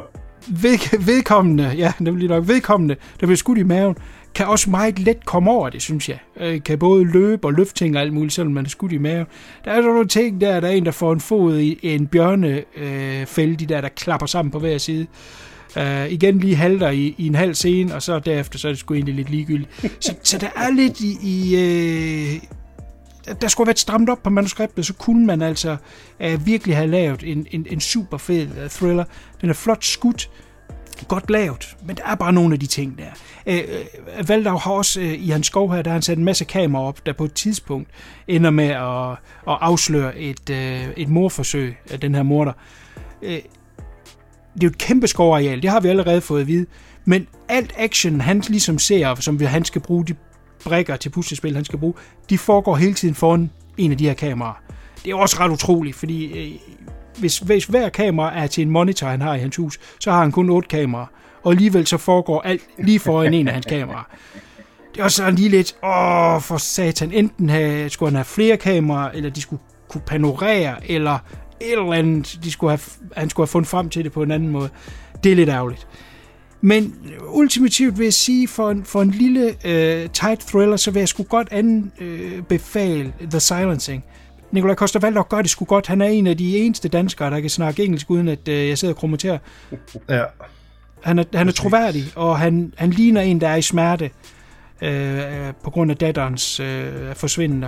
Ved, vedkommende, ja, nemlig nok vedkommende, der bliver skudt i maven, kan også meget let komme over det, synes jeg. Kan både løbe og løfte ting og alt muligt, selvom man er skudt i maven. Der er nogle ting der, der er en, der får en fod i en bjørnefælde, de der, der klapper sammen på hver side. Uh, igen lige halter i, i en halv scene, og så derefter, så er det sgu egentlig lidt ligegyldigt. Så, så der er lidt i... i uh der skulle have været stramt op på manuskriptet, så kunne man altså uh, virkelig have lavet en, en, en super fed uh, thriller. Den er flot skudt, godt lavet, men der er bare nogle af de ting der. Uh, Waldau har også uh, i hans skov her, der har han sat en masse kameraer op, der på et tidspunkt ender med at, at afsløre et, uh, et mordforsøg af den her morder. Uh, det er jo et kæmpe skovareal, det har vi allerede fået at vide, men alt action, han ligesom ser, som han skal bruge de brækker til puslespil, han skal bruge, de foregår hele tiden foran en af de her kameraer. Det er også ret utroligt, fordi øh, hvis, hvis hver kamera er til en monitor, han har i hans hus, så har han kun otte kameraer, og alligevel så foregår alt lige foran en af hans kameraer. Det er også sådan lige lidt, åh, for satan, enten have, skulle han have flere kameraer, eller de skulle kunne panorere, eller et eller andet, de skulle have, han skulle have fundet frem til det på en anden måde. Det er lidt ærgerligt. Men ultimativt vil jeg sige, for en, for en lille øh, tight thriller, så vil jeg sgu godt anbefale øh, The Silencing. Nikolaj Coster-Waldau gør det sgu godt. Han er en af de eneste danskere, der kan snakke engelsk, uden at øh, jeg sidder og kommenterer. Ja. Han er, han er troværdig, og han, han ligner en, der er i smerte øh, på grund af datterens øh, forsvinden.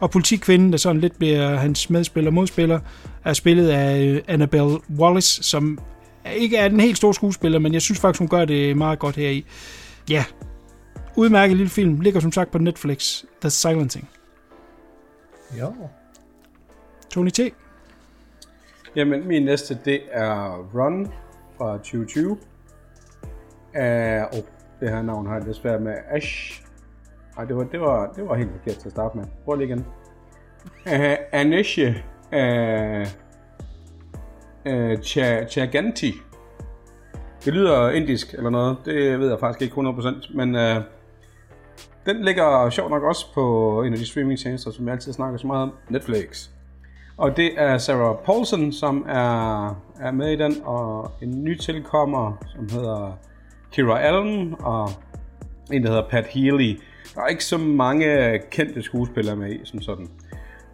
Og politikvinden, der sådan lidt bliver hans medspiller og modspiller, er spillet af Annabelle Wallis, som ikke er den helt store skuespiller, men jeg synes faktisk, hun gør det meget godt her i. Ja, udmærket lille film. Ligger som sagt på Netflix. The Silencing. Jo. Tony T. Jamen, min næste, det er Run fra tyve tyve. Uh, oh, det her navn har jeg desværre med Ash. Ej, det var, det var, det var helt forkert til at starte med. Prøv lige igen. Uh, Aniruddh uh, uh, Chaganti. Det lyder indisk eller noget. Det ved jeg faktisk ikke hundrede procent. Men uh, den ligger sjovt nok også på en af de streamingtjenester, som jeg altid snakker så meget om. Netflix. Og det er Sarah Paulson, som er, er med i den. Og en ny tilkommer, som hedder Kira Allen. Og en, der hedder Pat Healy. Der er ikke så mange kendte skuespillere med i, som sådan.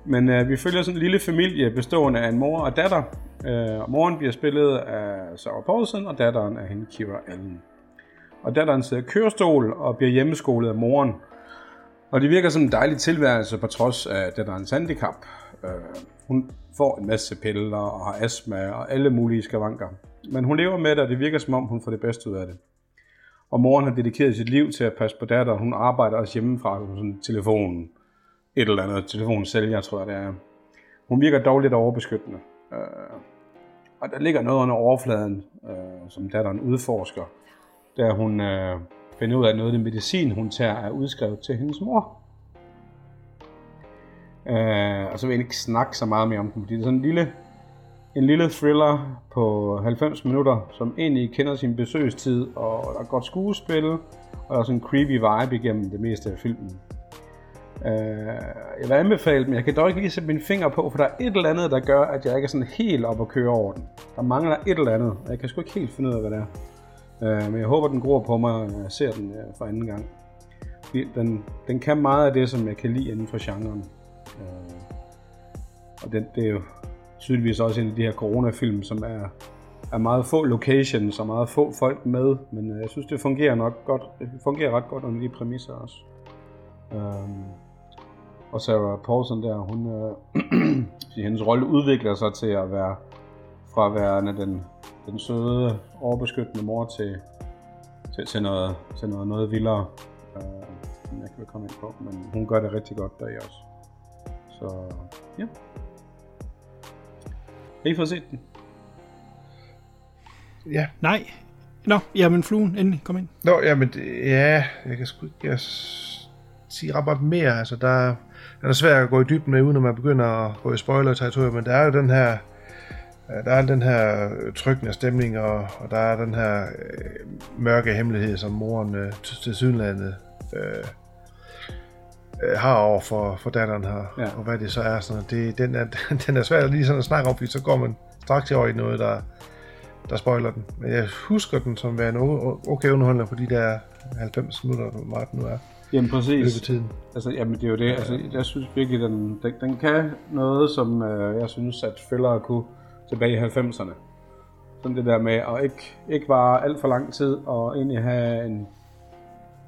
Men øh, vi følger sådan en lille familie bestående af en mor og datter. Øh, og moren bliver spillet af Sarah Paulson, og datteren er hende Kira Allen. Og datteren sidder i kørestol og bliver hjemmeskolet af moren. Og det virker som en dejlig tilværelse på trods af datterens handicap. Øh, hun får en masse piller og har astma og alle mulige skavanker. Men hun lever med det, og det virker som om hun får det bedste ud af det. Og moren har dedikeret sit liv til at passe på datteren. Hun arbejder også hjemmefra på sådan telefonen. Et eller andet telefonsælger, tror jeg det er. Hun virker dog lidt overbeskyttende. Øh, og der ligger noget under overfladen, øh, som datteren udforsker. Da hun øh, finder ud af noget af den medicin, hun tager, er udskrevet til hendes mor. Øh, og så vil jeg ikke snakke så meget mere om den, fordi det er sådan en lille, en lille thriller på halvfems minutter, som egentlig kender sin besøgstid, og der er godt skuespil, og der er sådan en creepy vibe igennem det meste af filmen. Jeg vil anbefale dem. Jeg kan dog ikke lige sætte mine fingre på, for der er et eller andet, der gør, at jeg ikke er sådan helt op at køre over den. Der mangler et eller andet, og jeg kan sgu ikke helt finde ud af, hvad det er. Men jeg håber, den gror på mig, og jeg ser den for anden gang. Den, den kan meget af det, som jeg kan lide inden for genren. Og den, det er jo tydeligvis også en af de her corona-film, som er, er meget få locations og meget få folk med. Men jeg synes, det fungerer nok godt. Det fungerer ret godt under de præmisser også. Um, og Sarah Paulson der, hun, øh, hendes rolle udvikler sig til at være fra at være den, den søde, overbeskyttende mor til, til, til, noget, til noget, noget vildere, uh, som jeg ikke vil komme ind på, men hun gør det rigtig godt deri også. Så ja. Har I fået set den? Ja. Nej. Nå, jamen fluen, endelig, kom ind. Nå, jamen, ja, jeg kan sgu ikke... sige ret mere, altså der, der er svært at gå i dybden med, uden at man begynder at gå i spoiler-territorium, men der er jo den her der er den her trykkende stemning, og, og der er den her øh, mørke hemmelighed, som moren øh, til sydlandet øh, øh, har over for, for datteren her, ja. Og hvad det så er, sådan, det, den, er den er svært lige sådan at snakke om, fordi så går man straks over i noget, der, der spoiler den, men jeg husker den som værende okay underholdende på de der halvfems minutter, hvor meget den nu er. Jamen præcis. Altså, jamen det er jo det. Altså, jeg synes virkelig, den, den, den kan noget, som øh, jeg synes, at thrillere kunne tilbage i halvfemserne. Sådan det der med at ikke, ikke vare alt for lang tid, og egentlig have en,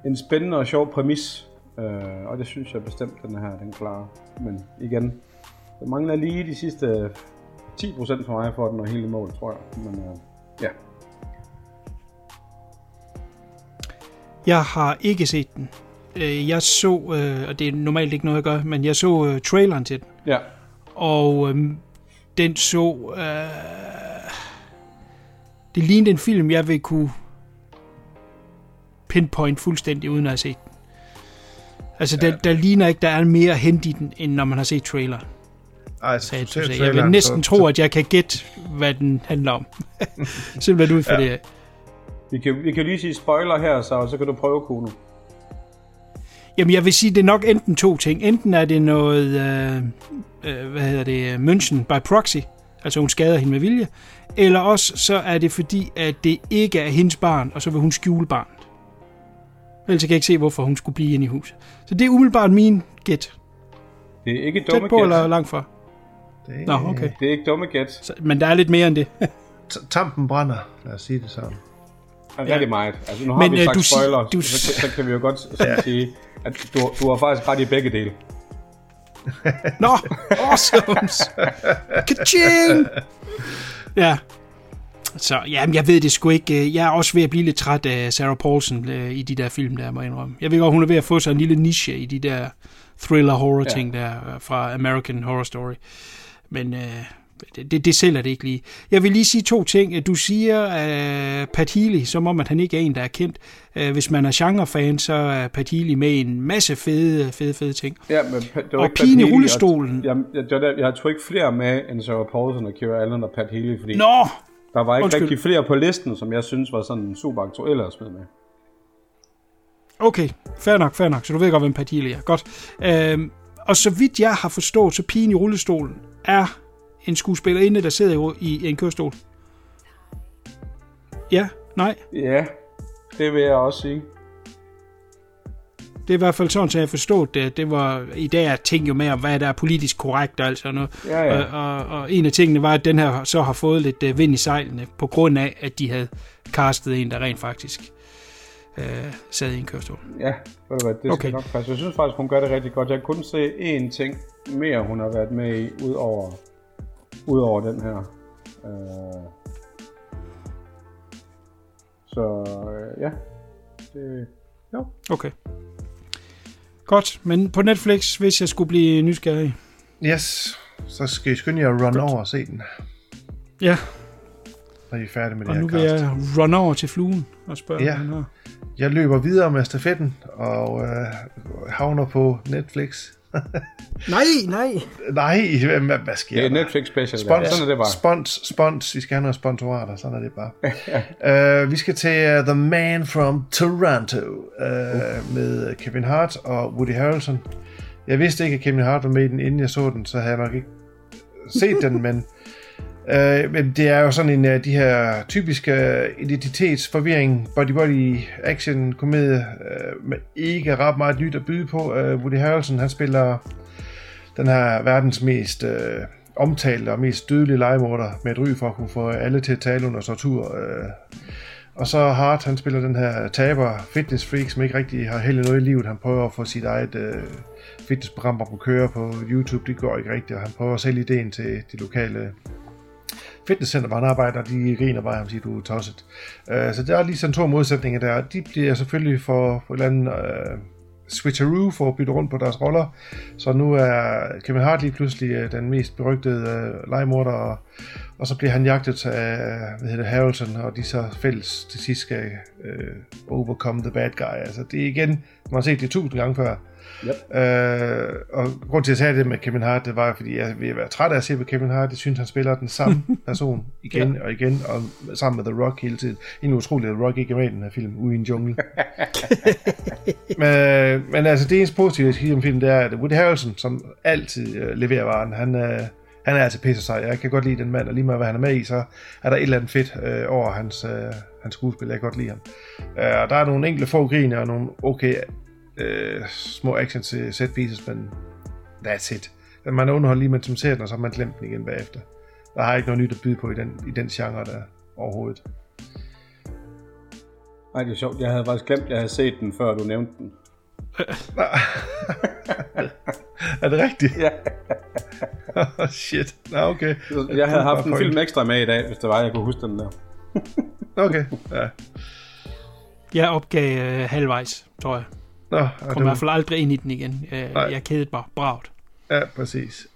en spændende og sjov præmis. Øh, og det synes jeg bestemt, den her, den klarer. Men igen, der mangler lige de sidste ti procent for mig, for den og hele mål, tror jeg. Men øh, ja. Jeg har ikke set den. Jeg så, øh, og det er normalt ikke noget, jeg gør, men jeg så øh, traileren til den. Ja. Og øh, den så... Øh, det lignede en film, jeg vil kunne pinpoint fuldstændig, uden at have set den. Altså, ja. der, der ligner ikke, der er mere at hente i den, end når man har set traileren. Ej, så, så, så, så, jeg vil næsten så, tro, at jeg kan gætte, hvad den handler om. Simpelthen ud fra ja. Det. Vi kan, vi kan lige sige spoiler her, så, så kan du prøve, Kuno. Jamen, jeg vil sige, det er nok enten to ting. Enten er det noget, øh, øh, hvad hedder det, München by proxy, altså hun skader hende med vilje, eller også så er det fordi, at det ikke er hendes barn, og så vil hun skjule barnet. Ellers kan jeg ikke se, hvorfor hun skulle blive inde i huset. Så det er umiddelbart min gæt. Det er ikke dumme gæt. Tæt på eller langt fra? Det er... Nå, okay. Det er ikke dumme gæt. Så, men der er lidt mere end det. Tampen brænder, lad os sige det sådan. Rigtig ja. Meget. Altså, nu har men, vi sagt spoiler, du... så, så kan vi jo godt ja. Sige, at du, du har faktisk ret i begge dele. Nå, awesome! Ka-ching! Ja. Så jamen, jeg ved det sgu ikke. Jeg er også ved at blive lidt træt af Sarah Paulson øh, i de der film, der må jeg indrømme. Jeg ved godt, hun er ved at få sig en lille niche i de der thriller-horror-ting, ja, der fra American Horror Story. Men... Øh, Det, det sælger det ikke lige. Jeg vil lige sige to ting. Du siger uh, Pat Healy, som om at han ikke er en, der er kendt. Uh, hvis man er genre-fan, så er Pat Healy med en masse fede, fede, fede ting. Ja, men det og pigen i rullestolen. Jeg, jeg, jeg, jeg, jeg tog ikke flere med end Sarah Paulson og Kira Allen og Pat Healy, fordi Nå! der var ikke Undskyld. rigtig flere på listen, som jeg synes var sådan super aktuelle at spille med. Okay, fair nok, fair nok. Så du ved godt, hvem Pat Healy er. Godt. Uh, og så vidt jeg har forstået, så pigen i rullestolen er... en skuespillerinde, der sidder jo i en kørestol. Ja, nej. Ja, det vil jeg også sige. Det er i hvert fald sådan, så jeg forstod det. Det var i dag er ting jo med, hvad der er politisk korrekt og alt sådan noget. Ja, ja. Og, og, og en af tingene var, at den her så har fået lidt vind i sejlene, på grund af, at de havde castet en, der rent faktisk øh, sad i en kørestol. Ja, ved du hvad, det okay. skal nok passe. Jeg synes faktisk, hun gør det rigtig godt. Jeg kunne se én ting mere, hun har været med i, ud over... Udover den her. Øh... Så øh, ja. Det... Jo. Okay. Godt, men på Netflix, hvis jeg skulle blive nysgerrig. Yes, så skal I skynde jer at run Godt. over og se den. Ja. Når I er færdige med og det her cast. Og nu vil jeg run over til fluen og spørge, ja. Her. Jeg løber videre med stafetten og øh, havner på Netflix. nej, nej. Nej, hvad, hvad sker der? Det er Netflix special. Spons, sådan er det bare. Spons, spons. Vi skal have noget sponsorater, sådan er det bare. uh, vi skal til uh, The Man from Toronto uh, uh. med Kevin Hart og Woody Harrelson. Jeg vidste ikke, at Kevin Hart var med i den, inden jeg så den, så havde jeg nok ikke set den, men, uh, men det er jo sådan en af uh, de her typiske uh, identitetsforvirring, body-body, action-komedie, uh, men ikke ret meget nyt at byde på. Uh, Woody Harrelson, han spiller den her verdens mest øh, omtalte og mest dødelige legemorder med et ry for at kunne få alle til at tale under tortur. Øh. Og så Hart, han spiller den her taber, fitness freak, som ikke rigtig har held i noget i livet. Han prøver at få sit eget øh, fitnessprogram at kunne køre på YouTube. Det går ikke rigtigt, og han prøver at sælge ideen til de lokale fitnesscenter, hvor han arbejder, og de griner bare, han siger, du er tosset. Øh, så der er lige sådan to modsætninger der, og de bliver selvfølgelig for et eller andet... Øh, switcheroo for at bytte rundt på deres roller, så nu er Kevin Hart lige pludselig den mest berygtede uh, legemorder, og, og så bliver han jagtet af hvad hedder Harrelson, og de så fælles til sidst skal uh, overcome the bad guy. Altså det er igen, man har set det tusind gange før. Yep. Uh, og grund til at sige det med Kevin Hart, det var fordi jeg ville være træt af at se på Kevin Hart. Jeg synes han spiller den samme person igen og igen og sammen med The Rock hele tiden. Egentlig utroligt at The Rock ikke er med i den her film ude i en jungle. men, men altså det eneste positive jeg skal sige om filmen, det er at Woody Harrelson, som altid uh, leverer varen, han, uh, han er altså pisse sig. Jeg kan godt lide den mand, og lige meget hvad han er med i, så er der et eller andet fedt uh, over hans, uh, hans skuespil. Jeg kan godt lide ham. uh, Og der er nogle enkelte få griner og nogle okay Uh, små action til set pieces, men that's it. Man er underholdt lige, man som ser den, og så har man glemt den igen bagefter. Der har ikke noget nyt at byde på i den, i den genre der overhovedet. Ej, det er sjovt. Jeg havde faktisk glemt, at jeg havde set den, før du nævnte den. Er det rigtigt? Ja. Oh, shit. Nå, okay. Jeg, jeg havde haft en point. Film ekstra med i dag, hvis det var, jeg kunne huske den der. Okay, ja. Jeg opgav uh, halvvejs, tror jeg. Nå, kom jeg i hvert fald aldrig ind i den igen. Nej. Jeg kædede mig bragt. Ja, præcis.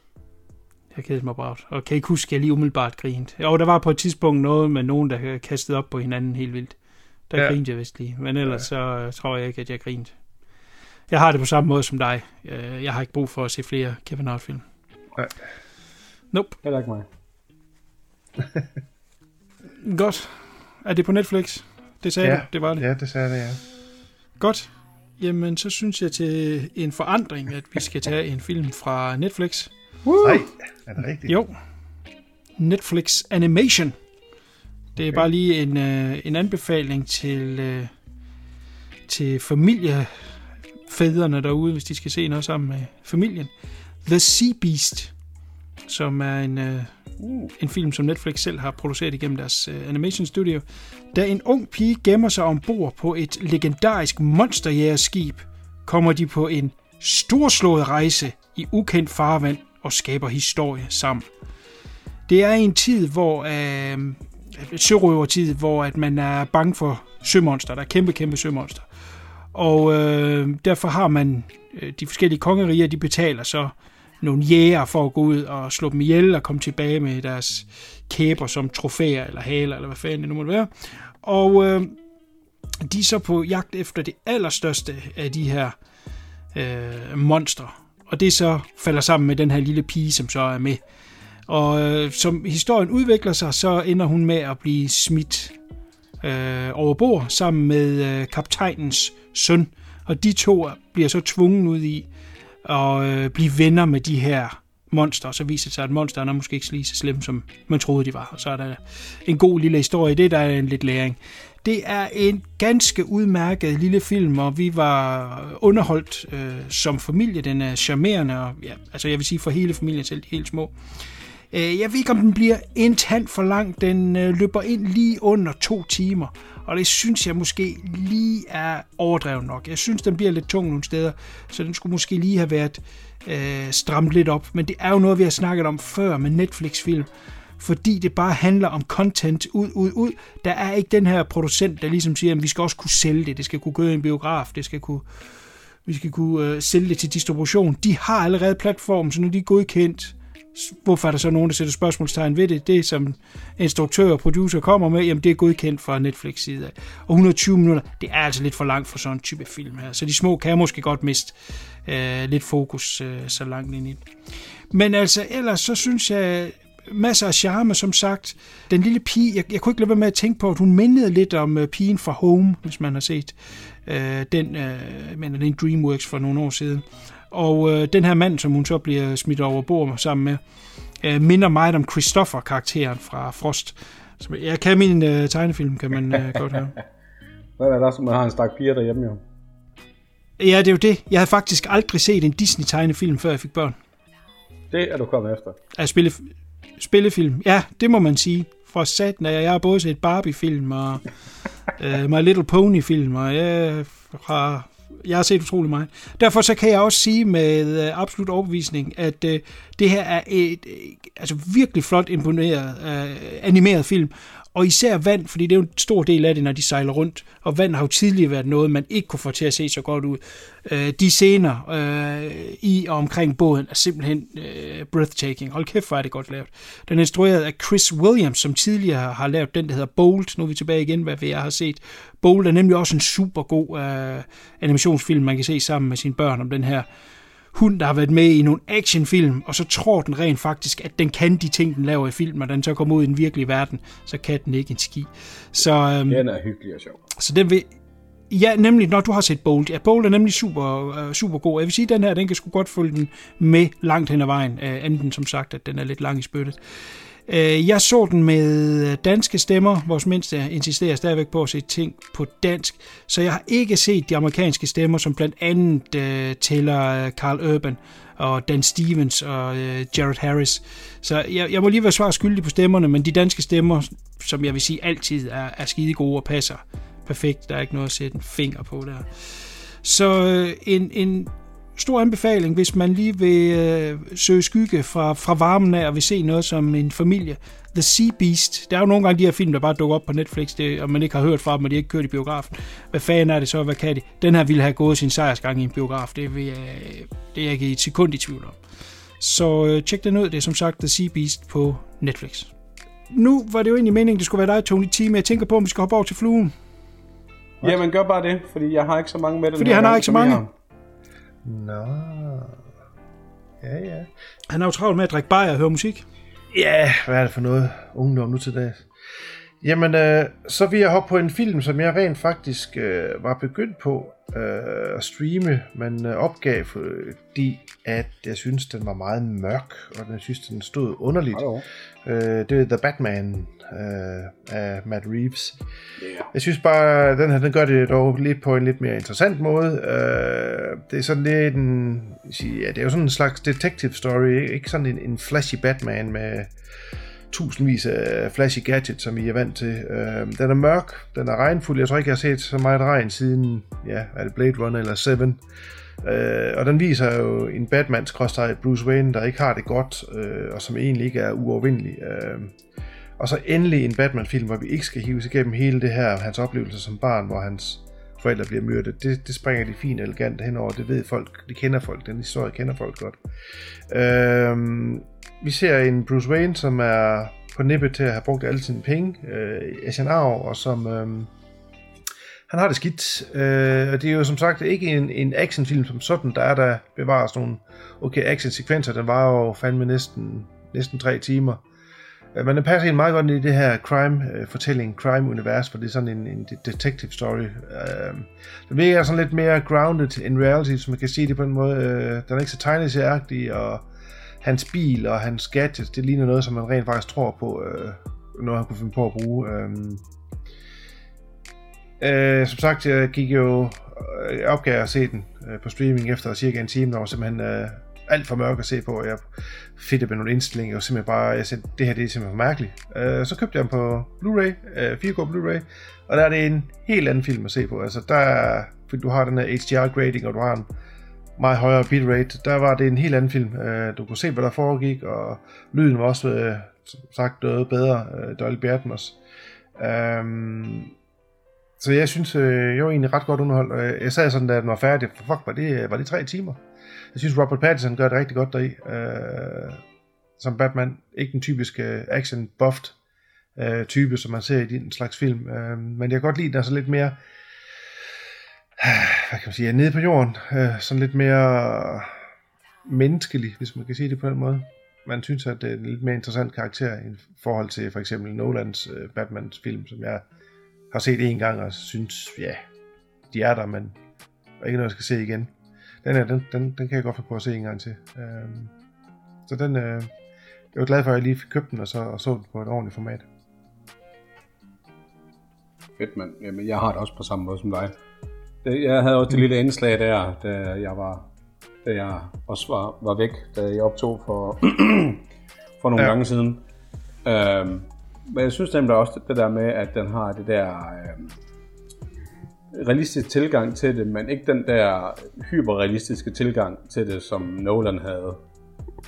Jeg kædede mig bragt. Og kan ikke huske, at jeg lige umiddelbart grinte. Og der var på et tidspunkt noget med nogen, der kastede op på hinanden helt vildt. Der ja. grinte jeg vist lige. Men ellers ja. så tror jeg ikke, at jeg grinte. Jeg har det på samme måde som dig. Jeg har ikke brug for at se flere Kevin Hart-film. Nej. Nope. Heller ikke mig. Godt. Er det på Netflix? Det sagde ja. du, det var det. Ja, det sagde det, ja. Godt. Jamen, så synes jeg til en forandring, at vi skal tage en film fra Netflix. Woo! Nej, er det rigtigt? Jo. Netflix Animation. Det er okay. bare lige en, øh, en anbefaling til, øh, til familiefædrene derude, hvis de skal se noget sammen med familien. The Sea Beast, som er en, øh, en film, som Netflix selv har produceret igennem deres øh, animation studio. Da en ung pige gemmer sig ombord på et legendarisk monsterjægerskib, kommer de på en storslået rejse i ukendt farvand og skaber historie sammen. Det er en tid, hvor øh, sørøvertid, hvor at man er bange for sømonster. Der er kæmpe, kæmpe sømonster. Og øh, derfor har man øh, de forskellige kongeriger, de betaler så nogle jæger for at gå ud og slå dem ihjel og komme tilbage med deres kæber som trofæer eller haler, eller hvad fanden det nu måtte være. Og øh, de er så på jagt efter det allerstørste af de her øh, monstre. Og det så falder sammen med den her lille pige, som så er med. Og øh, som historien udvikler sig, så ender hun med at blive smidt øh, over bord sammen med øh, kaptajnens søn. Og de to bliver så tvunget ud i at øh, blive venner med de her monster. Og så viser det sig, at monsterne er måske ikke lige så slemme, som man troede, de var. Og så er der en god lille historie i det, der er en lidt læring. Det er en ganske udmærket lille film, og vi var underholdt øh, som familie. Den er charmerende, og ja, altså jeg vil sige for hele familien, selv de helt små. Jeg ved ikke, om den bliver en tand for lang. Den løber ind lige under to timer, og det synes jeg måske lige er overdrevet nok. Jeg synes, den bliver lidt tung nogle steder, så den skulle måske lige have været øh, stramt lidt op. Men det er jo noget, vi har snakket om før med Netflix-film, fordi det bare handler om content ud, ud, ud. Der er ikke den her producent, der ligesom siger, at vi skal også kunne sælge det, det skal kunne gå i en biograf, det skal kunne, vi skal kunne øh, sælge det til distribution. De har allerede platformen, så nu er de godkendt. Hvorfor er der så nogen, der sætter spørgsmålstegn ved det? Det, som instruktør og producer kommer med, jamen det er godkendt fra Netflix side af. Og et hundrede og tyve minutter, det er altså lidt for langt for sådan en type film her. Så de små kan måske godt miste øh, lidt fokus øh, så langt ind i det. Men altså, ellers så synes jeg, masser af charme, som sagt. Den lille pige, jeg, jeg kunne ikke lade være med at tænke på, at hun mindede lidt om øh, pigen fra Home, hvis man har set øh, den, øh, men den DreamWorks for nogle år siden. Og øh, den her mand, som hun så bliver smidt over bord sammen med, øh, minder meget om Christopher-karakteren fra Frost. Som, jeg kan min øh, tegnefilm, kan man øh, godt høre. Hvad er der, som man har en stak piger derhjemme jo? Ja, det er jo det. Jeg havde faktisk aldrig set en Disney-tegnefilm, før jeg fik børn. Det er du kommet efter. At spille, spillefilm, ja, det må man sige. For satan, jeg har både set Barbie-film og øh, My Little Pony-film, og jeg har... Jeg har set utrolig meget. Derfor så kan jeg også sige med øh, absolut overbevisning, at øh, det her er et øh, altså virkelig flot imponeret, øh, animeret film. Og især vand, fordi det er en stor del af det, når de sejler rundt. Og vand har jo tidligere været noget, man ikke kunne få til at se så godt ud. Øh, de scener øh, i og omkring båden er simpelthen øh, breathtaking. Hold kæft, hvor er det godt lavet. Den er instrueret af Chris Williams, som tidligere har lavet den, der hedder Bolt. Nu er vi tilbage igen, hvad jeg har set. Bolt er nemlig også en super god øh, animationsfilm, man kan se sammen med sine børn om den her hund, der har været med i nogle actionfilm, og så tror den rent faktisk, at den kan de ting, den laver i film, og den så kommer ud i den virkelige verden, så kan den ikke en ski. Så, øhm, den er hyggelig og sjov. Så den vil... Ja, nemlig, når du har set Bolt. Ja, Bolt er nemlig super, øh, super god. Jeg vil sige, at den her, den kan sgu godt følge den med langt hen ad vejen, øh, enten som sagt, at den er lidt lang i spyttet. Øh, jeg så den med danske stemmer. Vores mindste insisterer stadigvæk på at se ting på dansk, så jeg har ikke set de amerikanske stemmer, som blandt andet øh, tæller øh, Carl Urban og Dan Stevens og øh, Jared Harris. Så jeg, jeg må lige være svar skyldig på stemmerne, men de danske stemmer, som jeg vil sige altid er, er skide gode og passer perfekt. Der er ikke noget at sætte en finger på der. Så øh, en... en stor anbefaling, hvis man lige vil øh, søge skygge fra, fra varmen af og vil se noget som en familie. The Sea Beast. Der er jo nogle gange de her film, der bare dukker op på Netflix, det, og man ikke har hørt fra dem, og de ikke kørt i biografen. Hvad fanden er det så? Hvad kan det? Den her ville have gået sin sejrsgang i en biograf. Det, vil jeg, det er jeg ikke et sekund i tvivl om. Så øh, tjek den ud. Det er som sagt The Sea Beast på Netflix. Nu var det jo egentlig meningen, det skulle være dig, Tony T, men jeg tænker på, om vi skal hoppe over til fluen. What? Jamen gør bare det, fordi jeg har ikke så mange med det. Fordi han har ikke så mange? Nå, ja, ja. Han er jo travlt med at drikke bajer og høre musik. Ja, hvad er det for noget ungdom nu til dags? Jamen, øh, så vil jeg hoppe på en film, som jeg rent faktisk øh, var begyndt på øh, at streame, men øh, opgav, fordi at jeg synes, den var meget mørk, og jeg synes, den stod underligt. Øh, det er The Batman øh, af Matt Reeves. Yeah. Jeg synes bare, den her den gør det dog lidt på en lidt mere interessant måde. Øh, det er sådan lidt en, ja, det er jo sådan en slags detective story, ikke sådan en, en flashy Batman med tusindvis af flashy gadgets, som I er vant til. Øh, den er mørk, den er regnfuld. Jeg tror ikke, jeg har set så meget regn siden, ja, er det Blade Runner eller Seven. Øh, og den viser jo en Batmans cross-type Bruce Wayne, der ikke har det godt, øh, og som egentlig ikke er uovervindelig. Øh, Og så endelig en Batman-film, hvor vi ikke skal hives igennem hele det her, hans oplevelse som barn, hvor hans forældre bliver myrdet. Det, det springer de fint elegant henover. Det ved folk, de kender folk, den historie kender folk godt. Øhm, vi ser en Bruce Wayne, som er på nippet til at have brugt alle sine penge øh, af sin arv, og som... Øhm, han har det skidt, øh, og det er jo som sagt ikke en, en actionfilm som sådan, der er der bevares nogle okay actionsekvenser. Den var jo fandme næsten, næsten tre timer. Øh, men den passer helt meget godt i det her crime-fortælling, crime-univers, for det er sådan en, en detective story. Øh, den virker sådan lidt mere grounded in reality, som man kan sige det på en måde. Øh, den er ikke så tegneserieagtig, og hans bil og hans gadget, det ligner noget, som man rent faktisk tror på, øh, noget han kunne finde på at bruge. Øh, Uh, som sagt, jeg gik jo jeg opgav at se den uh, på streaming efter cirka en time, der var simpelthen uh, alt for mørk at se på, og jeg fedtede med nogle indstillinger, og simpelthen bare, jeg sagde, det her det er simpelthen mærkeligt. Uh, så købte jeg den på Blu-ray, uh, fire K Blu-ray, og der er det en helt anden film at se på, altså der, fordi du har den her H D R-grading, og du har en meget højere bitrate, der var det en helt anden film, uh, du kunne se, hvad der foregik, og lyden var også, uh, som sagt, noget bedre, uh, Dolby Atmos. Um, Så jeg synes, jeg var egentlig ret godt underholdt. Jeg sad sådan, da den var færdig. Fuck, var det, var det tre timer? Jeg synes, Robert Pattinson gør det rigtig godt deri. Øh, som Batman. Ikke den typiske action-buffed øh, type, som man ser i den slags film. Øh, men jeg kan godt lide, der er så lidt mere... Hvad kan man sige? Nede på jorden. Øh, sådan lidt mere menneskelig, hvis man kan sige det på den måde. Man synes, at det er en lidt mere interessant karakter i forhold til for eksempel Nolans øh, Batmans film, som jeg... har set en gang og synes, ja, de er der, men er ikke noget, jeg skal se igen. Den her, den, den, den kan jeg godt få på at se en gang til. Øhm, så den, øh, jeg var glad for, at jeg lige fik købt den, og så, og så den på et ordentligt format. Fedt, mand. Jamen, jeg har det også på samme måde som dig. Jeg havde også det lille indslag der, da jeg, var, da jeg også var, var væk, da jeg optog for, for nogle ja. gange siden. Øhm, Men jeg synes nemlig også det der med, at den har det der øh, realistiske tilgang til det, men ikke den der hyperrealistiske tilgang til det, som Nolan havde.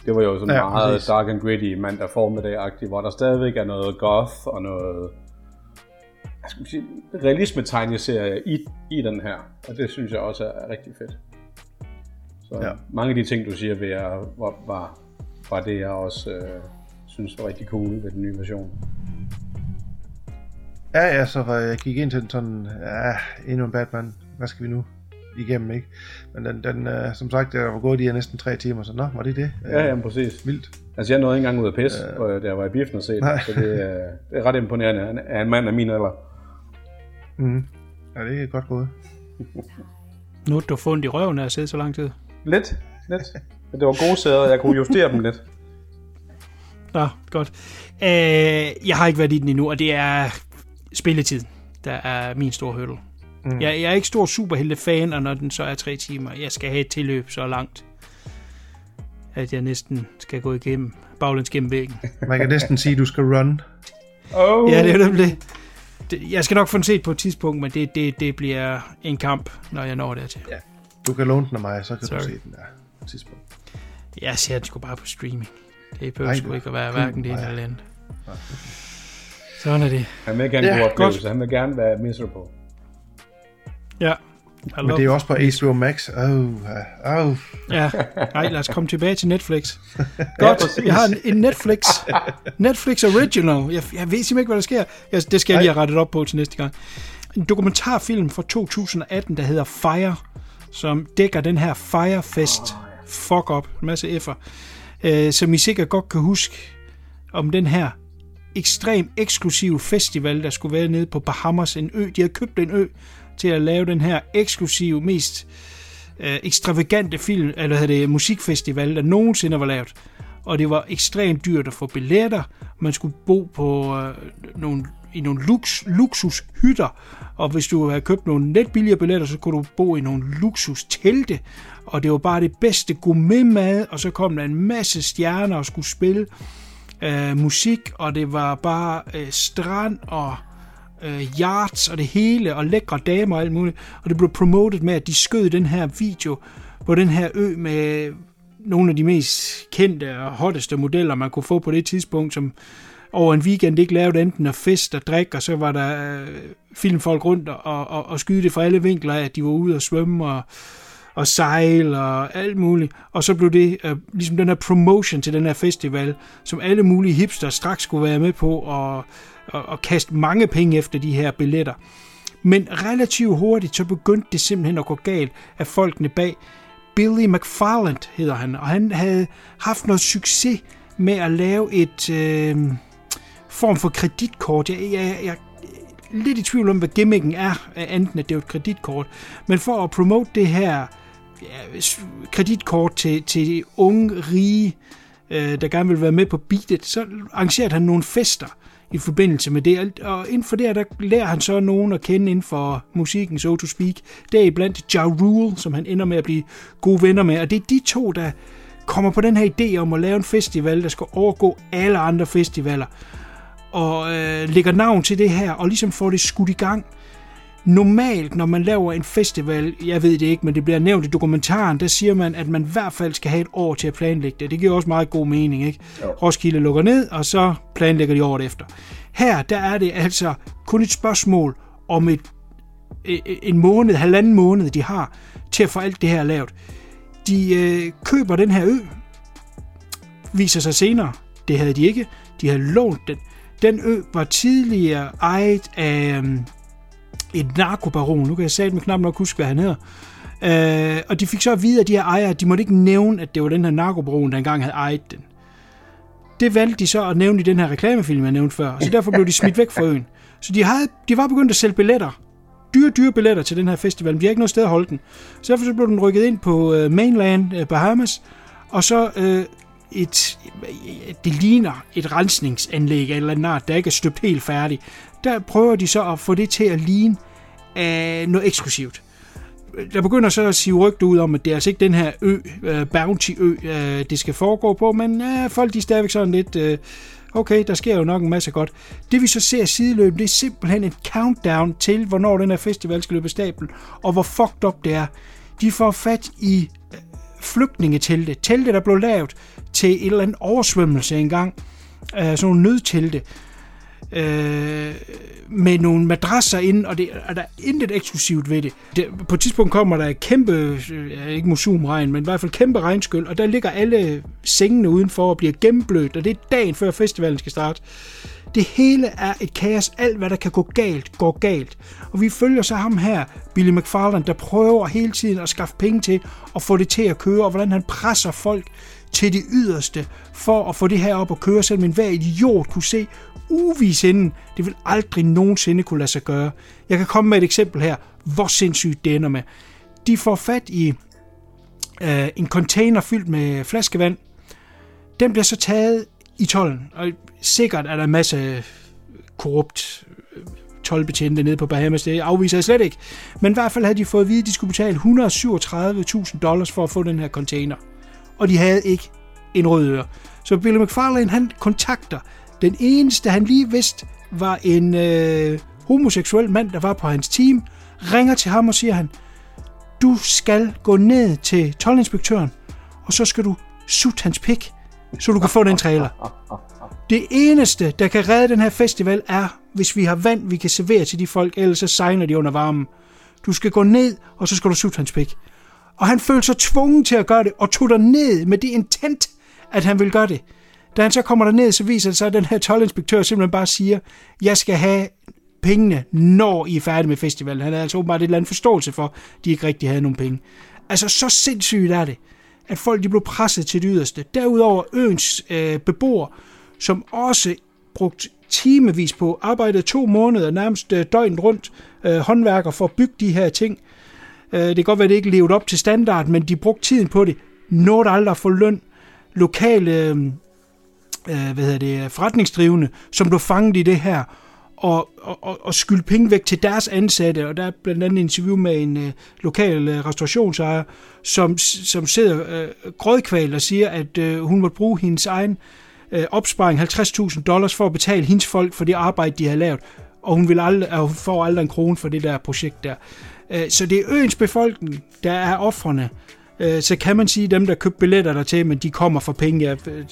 Det var jo sådan ja, meget præcis. Dark and gritty mandag formiddag-agtigt, hvor der stadigvæk er noget goth og noget realisme-tegneserie i, i den her. Og det synes jeg også er rigtig fedt. Så ja. Mange af de ting, du siger, ved jeg, var, var, var det, jeg også... Øh, synes var rigtig cool ved den nye version. Ja, ja, så jeg gik ind til den sådan, ja, endnu en Batman, hvad skal vi nu igennem, ikke? Men den, den uh, som sagt, der var gået de her næsten tre timer, så nå, var det det? Ja, ja, præcis. Vildt. Altså, jeg nåede ikke engang ud af pisse, øh... da jeg var i biffen og set, så det, det er ret imponerende af en mand af min alder. Mm. Ja, det er godt gået. Nu er du fundet i røven af at sidde så lang tid. Lidt, lidt. Men det var gode sæder, jeg kunne justere dem lidt. Nå, godt. Øh, jeg har ikke været i den endnu, og det er spilletid, der er min store hurdle. Mm. Jeg, jeg er ikke stor superhelte-fan, og når den så er tre timer, jeg skal have et tilløb så langt, at jeg næsten skal gå igennem, baglæns gennem væggen. Man kan næsten sige, at du skal run. Oh. Ja, det er jo det. Jeg skal nok få den set på et tidspunkt, men det, det, det bliver en kamp, når jeg når dertil. Ja. Du kan låne den af mig, så kan Sorry. Du se den der på et tidspunkt. Jeg ser den sgu bare på streaming. Det behøver sgu ikke at være hverken det ene eller andet. Sådan er det. Han vil gerne have en god oplevelse. Han vil gerne være miserable. Ja. Men det er jo også på H B O Max. Åh, oh, åh. Oh. Ja. Nej, lad os komme tilbage til Netflix. Godt, jeg har en Netflix. Netflix Original. Jeg, jeg ved simpelthen ikke, hvad der sker. Jeg, det skal jeg lige have rettet op på til næste gang. En dokumentarfilm fra to tusind atten, der hedder Fire, som dækker den her Firefest. Oh. Fuck up. En masse F'er. Uh, som I sikkert godt kan huske, om den her ekstrem eksklusive festival, der skulle være nede på Bahamas, en ø. De havde købt en ø til at lave den her eksklusive, mest uh, ekstravagante film, eller hvad det, musikfestival, der nogensinde var lavet. Og det var ekstremt dyrt at få billetter. Man skulle bo på uh, nogle, i nogle luks, luksushytter, og hvis du havde købt nogle lidt billigere billetter, så kunne du bo i nogle luksustelte. Og det var bare det bedste gourmetmad, og så kom der en masse stjerner og skulle spille øh, musik, og det var bare øh, strand og øh, yachts og det hele, og lækre damer og alt muligt. Og det blev promotet med, at de skød den her video på den her ø med nogle af de mest kendte og hotteste modeller, man kunne få på det tidspunkt, som over en weekend ikke lavet enten at fest og drikke, og så var der øh, filmfolk rundt og, og, og skyde det fra alle vinkler, at de var ude og svømme og, og sejle og alt muligt. Og så blev det øh, ligesom den her promotion til den her festival, som alle mulige hipsters straks skulle være med på og, og, og kaste mange penge efter de her billetter. Men relativt hurtigt, så begyndte det simpelthen at gå galt af folkene bag. Billy McFarland hedder han, og han havde haft noget succes med at lave et øh, form for kreditkort. Jeg, jeg, jeg er lidt i tvivl om, hvad gimmicken er, enten at det er et kreditkort. Men for at promote det her ja, kreditkort til, til unge, rige, øh, der gerne vil være med på beatet, så arrangerede han nogle fester i forbindelse med det. Og inden for det, der lærer han så nogen at kende inden for musikken, so to speak. Der er blandt Ja Rule, som han ender med at blive gode venner med. Og det er de to, der kommer på den her idé om at lave en festival, der skal overgå alle andre festivaler, og øh, lægger navn til det her, og ligesom får det skudt i gang. Normalt, når man laver en festival, jeg ved det ikke, men det bliver nævnt i dokumentaren, der siger man, at man i hvert fald skal have et år til at planlægge det. Det giver også meget god mening, ikke? Roskilde lukker ned, og så planlægger de året efter. Her, der er det altså kun et spørgsmål om et, en måned, halvanden måned, de har til at få alt det her lavet. De øh, køber den her ø, viser sig senere, det havde de ikke, de havde lånt den. Den ø var tidligere ejet af øh, et narkobaron, nu kan jeg satme knap nok huske, hvad han hedder. Øh, og de fik så at vide, at de her ejere, de måtte ikke nævne, at det var den her narkobaron, der engang havde ejet den. Det valgte de så at nævne i den her reklamefilm, jeg nævnte før, så derfor blev de smidt væk fra øen. Så de, havde, de var begyndt at sælge billetter, dyre, dyre billetter til den her festival, men de har ikke noget sted at holde den. Så derfor så blev den rykket ind på øh, mainland øh, Bahamas, og så øh, et, øh, det ligner et rensningsanlæg eller en art, der ikke er støbt helt færdigt. Der prøver de så at få det til at ligne af noget eksklusivt. Der begynder så at sige rygter ud om, at det er altså ikke den her ø, øh, Bounty Ø, øh, det skal foregå på, men øh, folk de er stadigvæk sådan lidt, øh, okay, der sker jo nok en masse godt. Det vi så ser sideløbende, det er simpelthen et countdown til, hvornår den her festival skal løbe stablen, og hvor fucked up det er. De får fat i flygtningetelte, telte der blev lavet til et eller andet oversvømmelse engang, øh, sådan nogle nødtelte, Øh, med nogle madrasser ind, og det er der intet eksklusivt ved det. det. På et tidspunkt kommer der kæmpe, ikke musumregn, men i hvert fald kæmpe regnskyld, og der ligger alle sengene udenfor og bliver gennemblødt, og det er dagen før festivalen skal starte. Det hele er et kaos. Alt, hvad der kan gå galt, går galt. Og vi følger så ham her, Billy McFarland, der prøver hele tiden at skaffe penge til og få det til at køre, og hvordan han presser folk til det yderste for at få det her op at køre, selvom enhver idiot kunne se uvis inden. Det vil aldrig nogensinde kunne lade sig gøre. Jeg kan komme med et eksempel her, hvor sindssygt det ender med. De får fat i øh, en container fyldt med flaskevand. Den bliver så taget i tolden, og sikkert er der en masse korrupt toldbetjente nede på Bahamas, det afviser jeg slet ikke. Men i hvert fald havde de fået at vide, at de skulle betale et hundrede og syvogtredive tusind dollars for at få den her container. Og de havde ikke en rød øre. Så Billy McFarland, han kontakter den eneste, han lige vidste, var en øh, homoseksuel mand, der var på hans team, ringer til ham og siger han, du skal gå ned til toldinspektøren, og så skal du sutte hans pik, så du kan få den trailer. Det eneste, der kan redde den her festival, er, hvis vi har vand, vi kan servere til de folk, ellers så sejner de under varmen. Du skal gå ned, og så skal du sutte hans pik. Og han følte sig tvunget til at gøre det, og tog der ned med det intent, at han ville gøre det. Da han så kommer derned, så viser det sig, at den her toldinspektør simpelthen bare siger, jeg skal have pengene, når I er færdige med festivalen. Han havde altså åbenbart et eller andet forståelse for, at de ikke rigtig havde nogen penge. Altså, så sindssygt er det, at folk de blev presset til det yderste. Derudover øens øh, beboere, som også brugte timevis på, arbejdede to måneder, nærmest øh, døgnet rundt, øh, håndværker for at bygge de her ting. Øh, det kan godt være, at det ikke levede op til standard, men de brugte tiden på det. Nåede aldrig at få løn. Lokale... Øh, Hvad hedder det, forretningsdrivende, som blev fanget i det her, og, og, og skyldte penge væk til deres ansatte, og der er blandt andet en interview med en øh, lokal øh, restaurationsejer, som, som sidder øh, grødkval og siger, at øh, hun måtte bruge hendes egen øh, opsparing, halvtreds tusind dollars, for at betale hendes folk for det arbejde, de havde lavet, og hun, vil aldrig, og hun får aldrig en krone for det der projekt der. Øh, så det er øens befolkning, der er ofrene. Øh, så kan man sige, dem, der købte billetter dertil, men de kommer for penge af... Øh,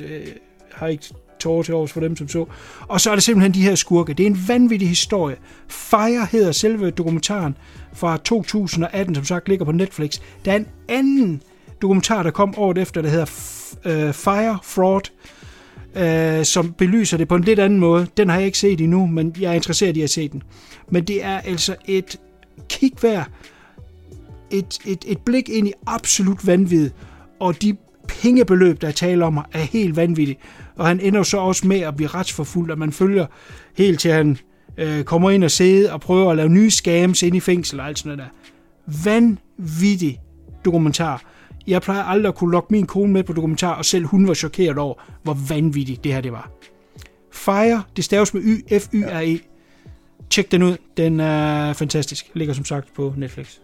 har ikke tårer til års for dem som så. Og så er det simpelthen de her skurke. Det er en vanvittig historie. Fire hedder selve dokumentaren fra to tusind atten, som sagt ligger på Netflix. Der er en anden dokumentar, der kom året efter, der hedder Fire Fraud, øh, som belyser det på en lidt anden måde. Den har jeg ikke set endnu, men jeg er interesseret i at se den. Men det er altså et kig værd, et, et, et blik ind i absolut vanvid, og de pengebeløb, der taler om, er helt vanvittigt. Og han ender så også med at blive retsforfulgt, og man følger helt til han øh, kommer ind og sidder og prøver at lave nye scams ind i fængsel og alt sådan noget der. Vanvittig dokumentar. Jeg plejer aldrig at kunne lokke min kone med på dokumentar, og selv hun var chokeret over, hvor vanvittigt det her det var. Fire, det staves med Y, F Y R E. Tjek den ud, den er fantastisk. Ligger som sagt på Netflix.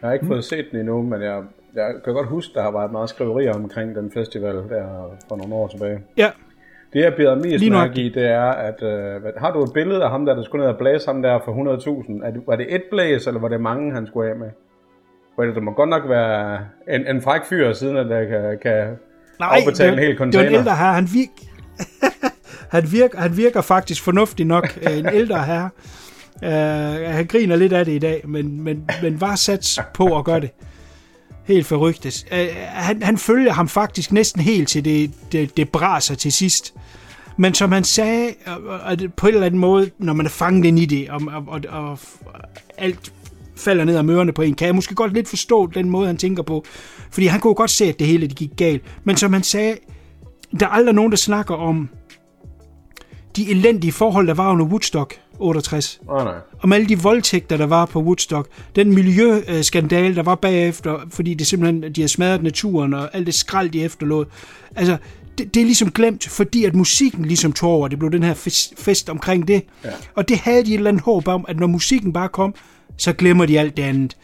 Jeg har ikke mm. fået set den endnu, men jeg, jeg kan godt huske, der har været meget skriverier omkring den festival der for nogle år tilbage. Ja. Det jeg bliver mest mærke i, det er, at øh, har du et billede af ham der, der skulle ned og blæse ham der for hundrede tusind? Var det et blæs, eller var det mange, han skulle af med? Well, det må godt nok være en, en fræk fyr, siden at der kan, kan Nej, afbetale det, en hel container. Nej, det er en ældre herre. Han, virk... han, virker, han virker faktisk fornuftig nok. En ældre herre. Uh, han griner lidt af det i dag, men, men, men var sats på at gøre det. Helt forrygtes. Uh, han, han følger ham faktisk næsten helt til det, det, det braser til sidst. Men som han sagde, på en eller anden måde, når man er fanget ind i det, og, og, og, og alt falder ned af mørerne på en, kan jeg måske godt lidt forstå den måde, han tænker på. Fordi han kunne godt se, at det hele det gik galt. Men som han sagde, der er aldrig nogen, der snakker om de elendige forhold, der var under Woodstock otteogtres. Oh, nej. Om alle de voldtægter, der var på Woodstock. Den miljøskandale, der var bagefter, fordi det simpelthen, de har smadret naturen og alt det skrald, de efterlod. Altså, det, det er ligesom glemt, fordi at musikken ligesom tog over. Det blev den her fest omkring det. Ja. Og det havde de et eller andet håb om, at når musikken bare kom, så glemmer de alt det andet.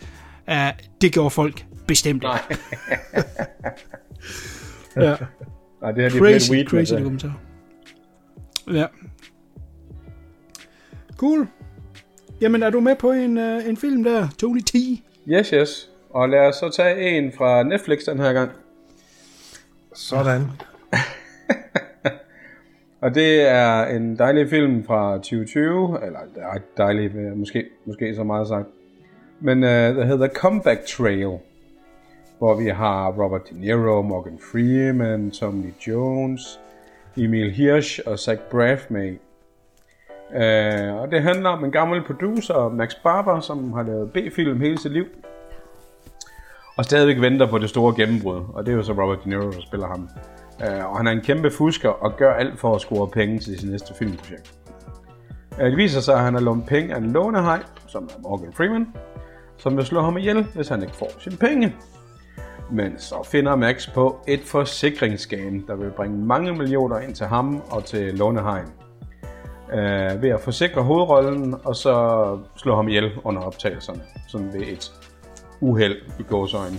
Uh, det gjorde folk bestemt ikke. Ja. Nej, det her, crazy, det er crazy det kommentar. Ja. Cool. Jamen, er du med på en, uh, en film der, Tony T? Yes, yes. Og lad os så tage en fra Netflix den her gang. Sådan. Og det er en dejlig film fra tyve tyve, eller dejlig, måske, måske så meget sagt, men uh, der hedder The Comeback Trail, hvor vi har Robert De Niro, Morgan Freeman, Tommy Lee Jones, Emil Hirsch og Zach Braff med. Uh, og det handler om en gammel producer, Max Barber, som har lavet B-film hele sit liv, og stadigvæk venter på det store gennembrud, og det er jo så Robert De Niro, der spiller ham. Uh, og han er en kæmpe fusker og gør alt for at score penge til sit næste filmprojekt. Uh, det viser sig, at han har lånt penge af en lånehaj, som er Morgan Freeman, som vil slå ham ihjel, hvis han ikke får sine penge. Men så finder Max på et forsikringsskam, der vil bringe mange millioner ind til ham og til lånehajen. Uh, ved at forsikre hovedrollen og så slå ham ihjel under optagelserne, sådan ved et uheld i gåseøjne.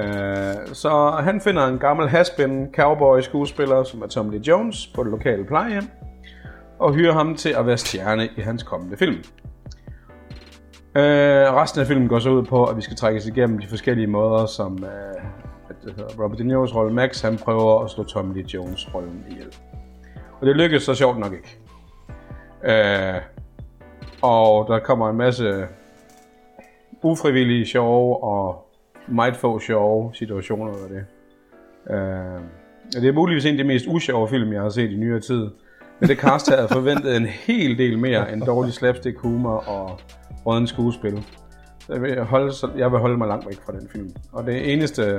Uh, så han finder en gammel has-been cowboy-skuespiller, som er Tommy Lee Jones, på det lokale plejehjem, og hyrer ham til at være stjerne i hans kommende film. Uh, resten af filmen går så ud på, at vi skal trækkes igennem de forskellige måder, som uh, Robert De Niro's rolle Max, han prøver at slå Tommy Lee Jones' rollen ihjel. Og det lykkes så sjovt nok ikke. Uh, og der kommer en masse ufrivillige, sjove og meget få sjove situationer over det. Uh, det er muligvis en af de mest usjove film, jeg har set i nyere tid. Men det cast havde forventet en hel del mere end dårlig slapstick humor og rådden skuespil. Så jeg, vil holde, så jeg vil holde mig langt væk fra den film. Og det eneste,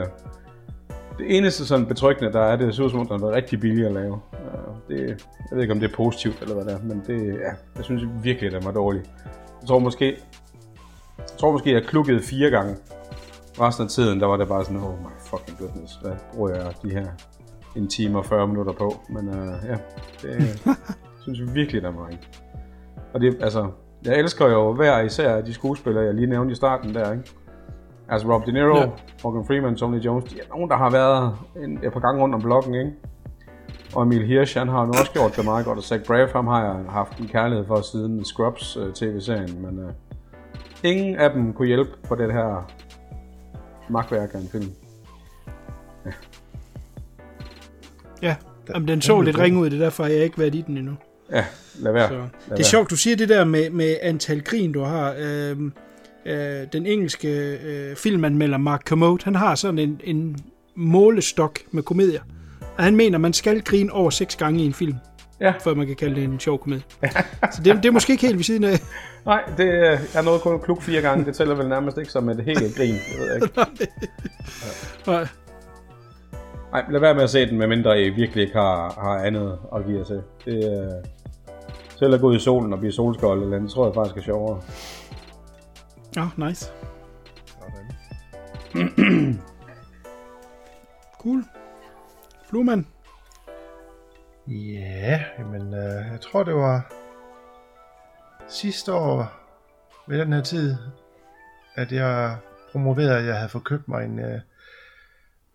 det eneste sådan betryggende, der er, det ser ud som om, der har været rigtig billigt at lave. Uh, det, jeg ved ikke, om det er positivt eller hvad det er, men det, ja, jeg synes virkelig, den var dårlig. Jeg tror måske, jeg, tror måske, jeg klukkede fire gange. Resten af tiden, der var det bare sådan, oh my fucking goodness, hvad bruger jeg de her en time og fyrre minutter på? Men uh, ja, det synes jeg virkelig, der var ikke. Og det, altså, jeg elsker jo hver især de skuespillere, jeg lige nævnte i starten der, ikke? Altså Rob De Niro, ja. Morgan Freeman, Tommy Lee Jones, de er nogen, der har været en, et par gange rundt om blokken, ikke? Og Emil Hirsch, han har jo også gjort det meget godt, og Zach Braff, ham har jeg haft en kærlighed for siden Scrubs uh, tv-serien, men uh, ingen af dem kunne hjælpe på det her magtværk af en film. Ja. Ja, Jamen, den så lidt ringe ud, det derfor har jeg ikke været i den endnu. Ja, lad være. Lad det er sjovt, du siger det der med, med antal grin, du har. Øhm, øh, den engelske øh, filmanmelder Mark Kermode, han har sådan en, en målestok med komedier. Og han mener, man skal grine over seks gange i en film, ja, før man kan kalde det en sjov komedie. Så det, det er måske ikke helt ved siden af. Nej, det er noget kun kluk fire gange. Det tæller vel nærmest ikke som et helt grin. Jeg ved ikke. Nej. Ja. Nej, lad være med at se den, medmindre I virkelig ikke har, har andet at give jer til. Det er, selv at gå ud i solen og blive solskold eller andet, tror jeg faktisk er sjovere. Åh, oh, nice. Sådan. Cool. Fluemand. Ja, men øh, jeg tror det var sidste år ved den her tid, at jeg promoverede, at jeg havde fået købt mig en, øh,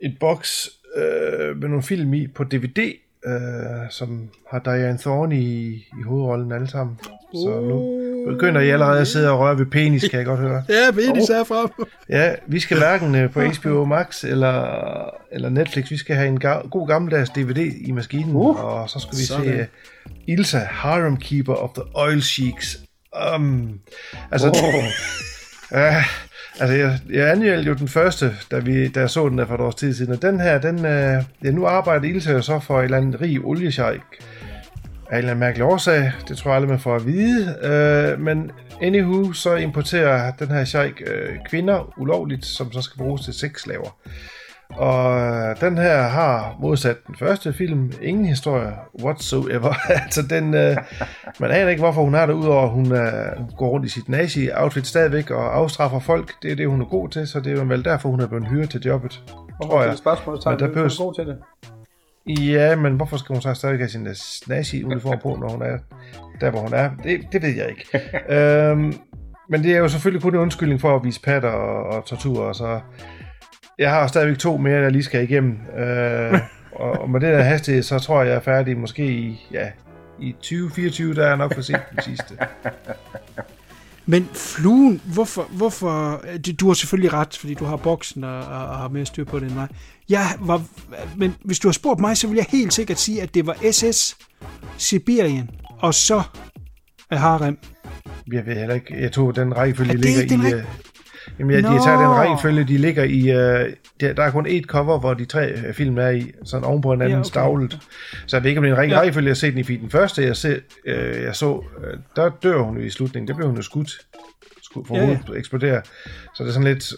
en boks øh, med nogle film i på D V D, øh, som har Diane Thorne i, i hovedrollen alle sammen. Så nu begynder I allerede at sidde og røre ved penis, kan jeg godt høre. Ja, penis er frem. Ja, vi skal hverken på H B O Max eller, eller Netflix. Vi skal have en ga- god gammeldags D V D i maskinen, uh, og så skal vi sådan. se uh, Ilsa, Harem Keeper of the Oil Sheiks. Um, altså, oh. uh, altså, jeg, jeg anmeldte jo den første, da, vi, da jeg så den der for et års tid siden, og den her, den, uh, ja, nu arbejder Ilsa jo så for et eller andet rig oliesheik, af en eller anden mærkelig årsag, det tror jeg aldrig, man får at vide, øh, men anywho, så importerer den her sheik øh, kvinder ulovligt, som så skal bruges til sexslaver. Og øh, den her har, modsat den første film, ingen historie whatsoever. Altså den, øh, man aner ikke, hvorfor hun har det, udover at hun øh, går rundt i sit nazi-outfit stadigvæk og afstraffer folk. Det er det, hun er god til, så det er jo vel derfor, hun er blevet hyret til jobbet, hvorfor tror jeg. Det spørgsmål, men der behøves... god til det? Ja, men hvorfor skal hun så stadig have sin nazi-uniform på, når hun er der, hvor hun er? Det, det ved jeg ikke. øhm, men det er jo selvfølgelig kun en undskyldning for at vise patter og, og tortur, så jeg har stadigvæk to mere, der lige skal igennem. Øh, og, og med det der hastighed, så tror jeg, jeg er færdig måske i, ja, i tyve fireogtyve, der er nok for sent den sidste. Men fluen, hvorfor, hvorfor... Du har selvfølgelig ret, fordi du har boksen og, og, og har mere styr på det end mig. Jeg var, men hvis du har spurgt mig, så vil jeg helt sikkert sige, at det var S S, Sibirien og så Harem. Jeg ved heller ikke. Jeg tror, den rækkefølge ligger i... Ræk... Uh... Jamen, jeg, jeg tager den rækkefølge, de ligger i... Uh... Der, der er kun et cover, hvor de tre film er i, sådan oven på hinanden, ja, okay, stavlet. Så jeg ved ikke, om det er en rigtig ja. rækkefølge, jeg set den i, den første, jeg, se, øh, jeg så... Øh, der dør hun i slutningen. Der blev hun jo skudt. For hovedet ja, ja. eksploderer. Så det er sådan lidt,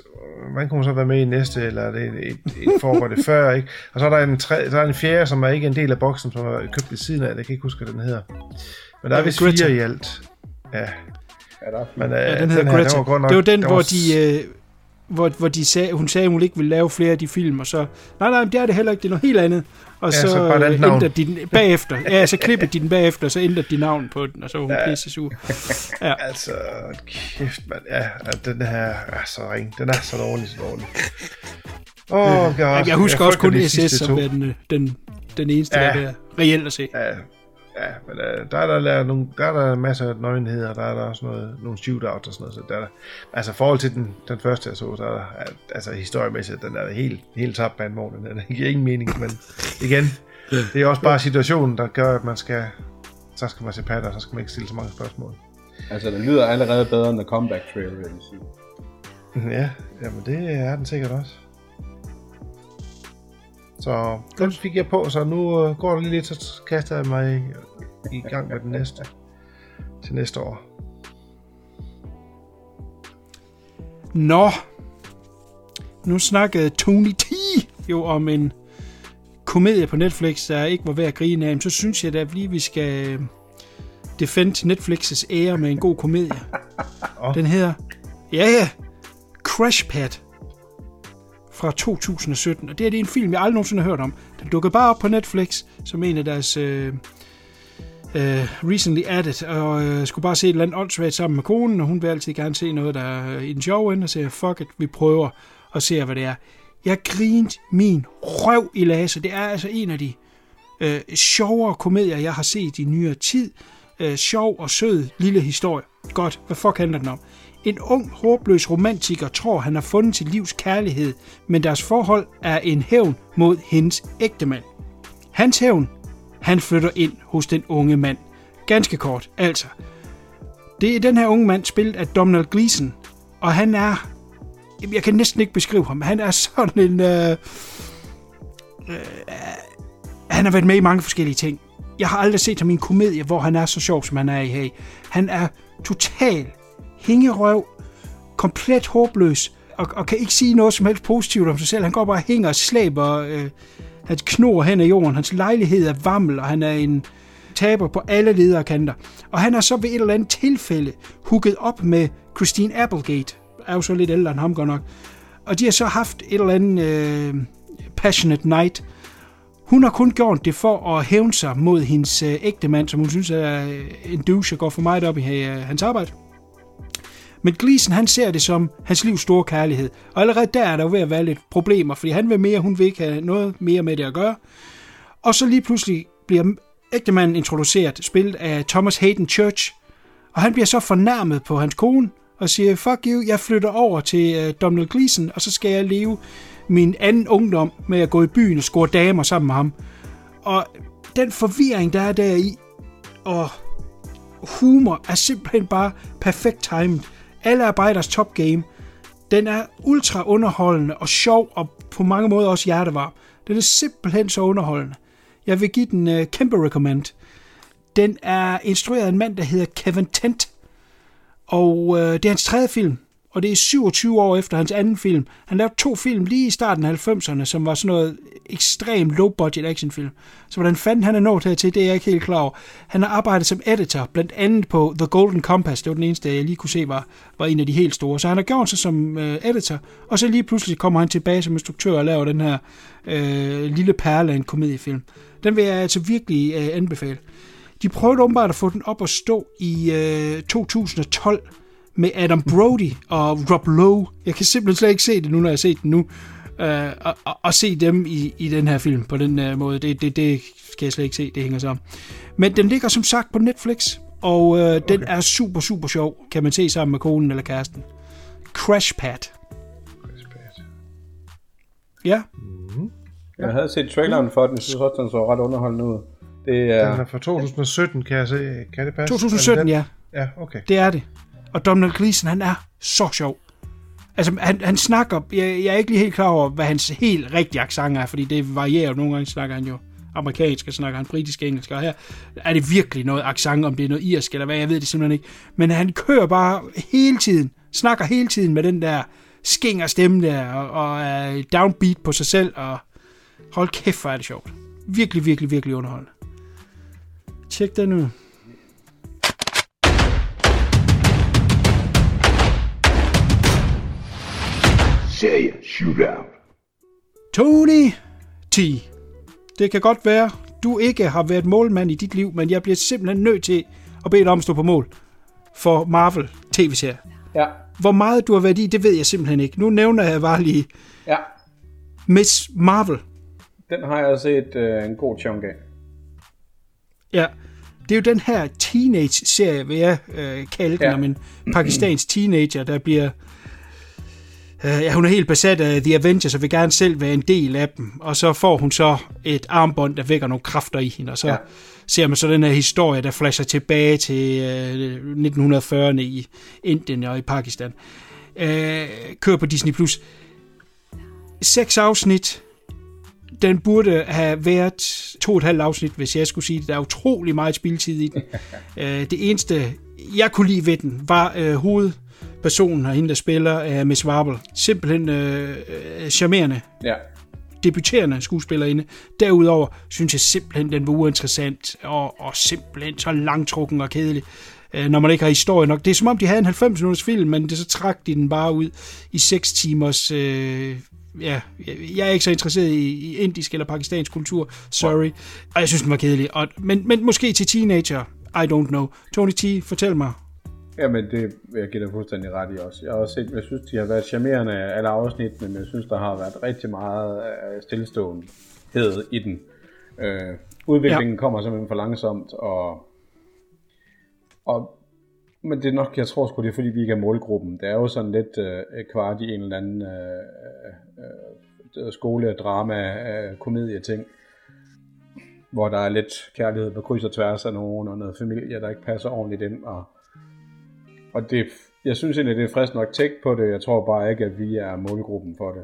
man kunne så være med i næste, eller er det et, et forår, det før, ikke? Og så er der en, tre, så er en fjerde, som er ikke en del af boksen, som er købt ved siden af, jeg kan ikke huske, hvad den hedder. Men der er vist fire i alt. Ja, ja, der er Men, ja den, den hedder her, Greta. Nok, det var den, var... hvor de... Øh... Hvor, hvor de sag, hun sagde, at hun ikke ville lave flere af de film, og så, nej, nej, det er det heller ikke, det er noget helt andet. Og ja, så, så ændrede de den bagefter. Ja, så klippede de den bagefter, og så ændrede de navn på den, og så var hun ja. pisse sur. Ja. Altså, kæft, mand. Ja, den her er så ring. Den er så dårlig, så dårlig. Åh, oh, god. Jeg husker jeg også kun S S, som er den, den, den eneste, ja. der er reelt at se. Ja. Ja, men der er der, der, nogle, der, er der masser af nøgenheder, der er der også noget, nogle shootouts og sådan noget. Så der er der, altså i forhold til den, den første, jeg så, der er der, altså historiemæssigt, den er der helt, helt tabt på en morgen. Den giver ingen mening, men igen, det er også bare situationen, der gør, at man skal, så skal man se patter, så skal man ikke stille så mange spørgsmål. Altså, den lyder allerede bedre end The Comeback Trail, vil jeg sige. Ja, jamen det er den sikkert også. Så den fik jeg på, så nu øh, går der lige lidt, så kaster jeg mig i, i gang med den næste, til næste år. Nå, nu snakkede Tony T jo om en komedie på Netflix, der ikke var værd at grine af, men så synes jeg da lige, at vi skal defende Netflix's ære med en god komedie. Oh. Den hedder, ja ja, Crash Pad. Fra to tusind sytten, og det er det en film, jeg aldrig nogensinde har hørt om. Den dukkede bare op på Netflix, som en af deres øh, øh, recently added, og øh, skulle bare se et eller andet åndssvagt sammen med konen, og hun vil altid gerne se noget, der er i den sjove ende, og siger, fuck it, vi prøver og ser, hvad det er. Jeg grinte min røv i lasse. Det er altså en af de øh, sjovere komedier, jeg har set i nyere tid. Øh, sjov og sød lille historie. Godt, hvad fuck handler den om? En ung, håbløs romantiker tror, han har fundet til livs kærlighed, men deres forhold er en hævn mod hendes ægtemand. Hans hævn Han flytter ind hos den unge mand. Ganske kort, altså. Det er den her unge mand, spillet af Domhnall Gleeson, og han er... Jeg kan næsten ikke beskrive ham. Han er sådan en... Øh, øh, han har været med i mange forskellige ting. Jeg har aldrig set ham i en komedie, hvor han er så sjov, som han er i her. Han er total hængerøv, komplet håbløs, og, og kan ikke sige noget som helst positivt om sig selv. Han går bare og hænger og slæber, øh, hans knor hen ad jorden, hans lejlighed er vammel, og han er en taber på alle ledere kanter. Og han er så ved et eller andet tilfælde hooket op med Christine Applegate, er jo så lidt ældre end ham godt nok. Og de har så haft et eller andet øh, passionate night. Hun har kun gjort det for at hævne sig mod hendes øh, ægte mand, som hun synes er øh, en douche og går for meget op i øh, hans arbejde. Men Gleeson, han ser det som hans livs store kærlighed. Og allerede der er der jo ved at være lidt problemer, fordi han vil mere, hun vil ikke have noget mere med det at gøre. Og så lige pludselig bliver ægtemanden introduceret, spillet af Thomas Hayden Church. Og han bliver så fornærmet på hans kone og siger, fuck you, jeg flytter over til uh, Domhnall Gleeson, og så skal jeg leve min anden ungdom med at gå i byen og score damer sammen med ham. Og den forvirring, der er deri, og humor er simpelthen bare perfekt timet. Alle arbejders top game. Den er ultra underholdende og sjov, og på mange måder også hjertevarm. Den er simpelthen så underholdende. Jeg vil give den uh, kæmpe recommend. Den er instrueret af en mand, der hedder Kevin Tent. Og uh, det er hans tredje film, og det er syvogtyve år efter hans anden film. Han lavede to film lige i starten af halvfemserne, som var sådan noget ekstrem low-budget actionfilm. Så hvordan fanden han er nået hertil, det er jeg ikke helt klar over. Han har arbejdet som editor, blandt andet på The Golden Compass. Det var den eneste, jeg lige kunne se, var, var en af de helt store. Så han har gjort sig som øh, editor, og så lige pludselig kommer han tilbage som instruktør og laver den her øh, lille perle af en komediefilm. Den vil jeg altså virkelig øh, anbefale. De prøvede åbenbart at få den op at stå i øh, to tusind og tolv, med Adam Brody og Rob Lowe. Jeg kan simpelthen slet ikke se det nu, når jeg har set den nu. Øh, og, og, og se dem i, i den her film på den uh, måde, det, det, det kan jeg slet ikke se, det hænger sammen. Men den ligger som sagt på Netflix, og øh, okay. Den er super, super sjov. Kan man se sammen med konen eller kæresten. Crashpad. Crashpad. Ja. Mm-hmm. Jeg havde set traileren for den, så synes også, den så ret underholdende ud. Det er... Den er fra to tusind og sytten, kan jeg se. Kan det passe? to tusind og sytten, ja. Ja, okay. Det er det. Og Domhnall Gleeson, han er så sjov. Altså, han, han snakker... Jeg, jeg er ikke lige helt klar over, hvad hans helt rigtige accent er, fordi det varierer. Nogle gange snakker han jo amerikansk, og snakker han britisk engelsk, og her er det virkelig noget accent, om det er noget irsk eller hvad, jeg ved det simpelthen ikke. Men han kører bare hele tiden, snakker hele tiden med den der skinger stemme der, og, og uh, downbeat på sig selv, og hold kæft, hvor er det sjovt. Virkelig, virkelig, virkelig underholdende. Tjek den ud. Serie Shootout. Tony T. Det kan godt være, du ikke har været målmand i dit liv, men jeg bliver simpelthen nødt til at bede dig om at stå på mål for Marvel T V-serie. Ja. Hvor meget du har været i, det ved jeg simpelthen ikke. Nu nævner jeg bare lige ja. Miss Marvel. Den har jeg set øh, en god chunk af. Ja. Det er jo den her teenage-serie, vil jeg øh, kalde den, ja. Om en pakistansk teenager, der bliver... Ja, hun er helt besat af The Avengers og vil gerne selv være en del af dem, og så får hun så et armbånd, der vækker nogle kræfter i hende, og så ja. Ser man så den her historie, der flasher tilbage til uh, nitten fyrrerne i Indien og i Pakistan. Uh, kører på Disney+. Plus. Seks afsnit. Den burde have været to og et halvt afsnit, hvis jeg skulle sige det. Der er utrolig meget spilletid i den. Uh, det eneste, jeg kunne lide ved den, var uh, hovedet. Personen og hende, der spiller, uh, Miss Marvel. Simpelthen uh, uh, charmerende. Ja. Debuterende skuespillerinde. Derudover synes jeg simpelthen, den var uinteressant og, og simpelthen så langtrukken og kedelig, uh, når man ikke har historie nok. Det er som om, de havde en halvfems minutters film, men det så trak de den bare ud i seks timers... Uh, ja, jeg er ikke så interesseret i, i indisk eller pakistansk kultur. Sorry. Ja. Og jeg synes, den var kedelig. Og, men, men måske til teenager. I don't know. Tony T, fortæl mig. Jamen, det vil jeg give dig fuldstændig ret i også. Jeg har også set, jeg synes, de har været charmerende af alle afsnittene, men jeg synes, der har været rigtig meget stilleståenhed i den. Øh, udviklingen ja. Kommer simpelthen for langsomt, og, og men det er nok, jeg tror sgu, det er fordi, vi ikke er målgruppen. Det er jo sådan lidt øh, kvart i en eller anden øh, øh, skole, drama, øh, komedie ting. hvor der er lidt kærlighed på kryds og tværs af nogen, og noget familie, der ikke passer ordentligt ind. Og, og det, jeg synes egentlig, det er frisk nok tænkt på det. Jeg tror bare ikke, at vi er målgruppen for det.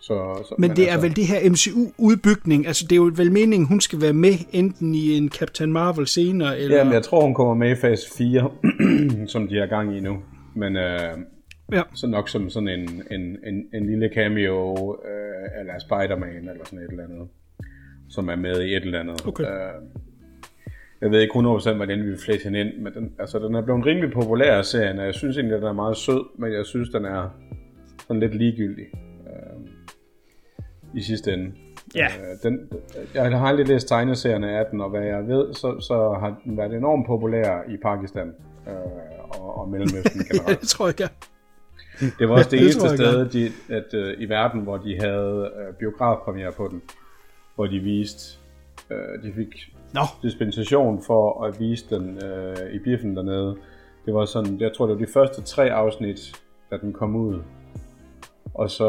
Så, så, men, men det altså... er vel det her M C U-udbygning, altså det er jo vel meningen, hun skal være med enten i en Captain Marvel senere, eller... Jamen, jeg tror, hun kommer med i fase fire, som de er gang i nu, men øh, ja. Så nok som sådan en, en, en, en lille cameo, øh, eller Spider-Man, eller sådan et eller andet, som er med i et eller andet. Okay. Øh, jeg ved ikke hundrede procent, hvordan vi vil flætte hende ind, men den, altså, den er blevet rimelig populær, serien, og jeg synes egentlig, den er meget sød, men jeg synes, den er sådan lidt ligegyldig. I sidste ende. Ja. Øh, den, jeg har aldrig læst tegneserierne af den, og hvad jeg ved, så, så har den været enormt populær i Pakistan øh, og, og Mellemøsten generelt. Ja, det tror jeg. Det var også det, det eneste sted de, at, øh, i verden, hvor de havde øh, biografpremiere på den, hvor de viste, øh, de fik no. dispensation for at vise den øh, i biffen dernede. Det var sådan, jeg tror det var de første tre afsnit, da den kom ud. Og så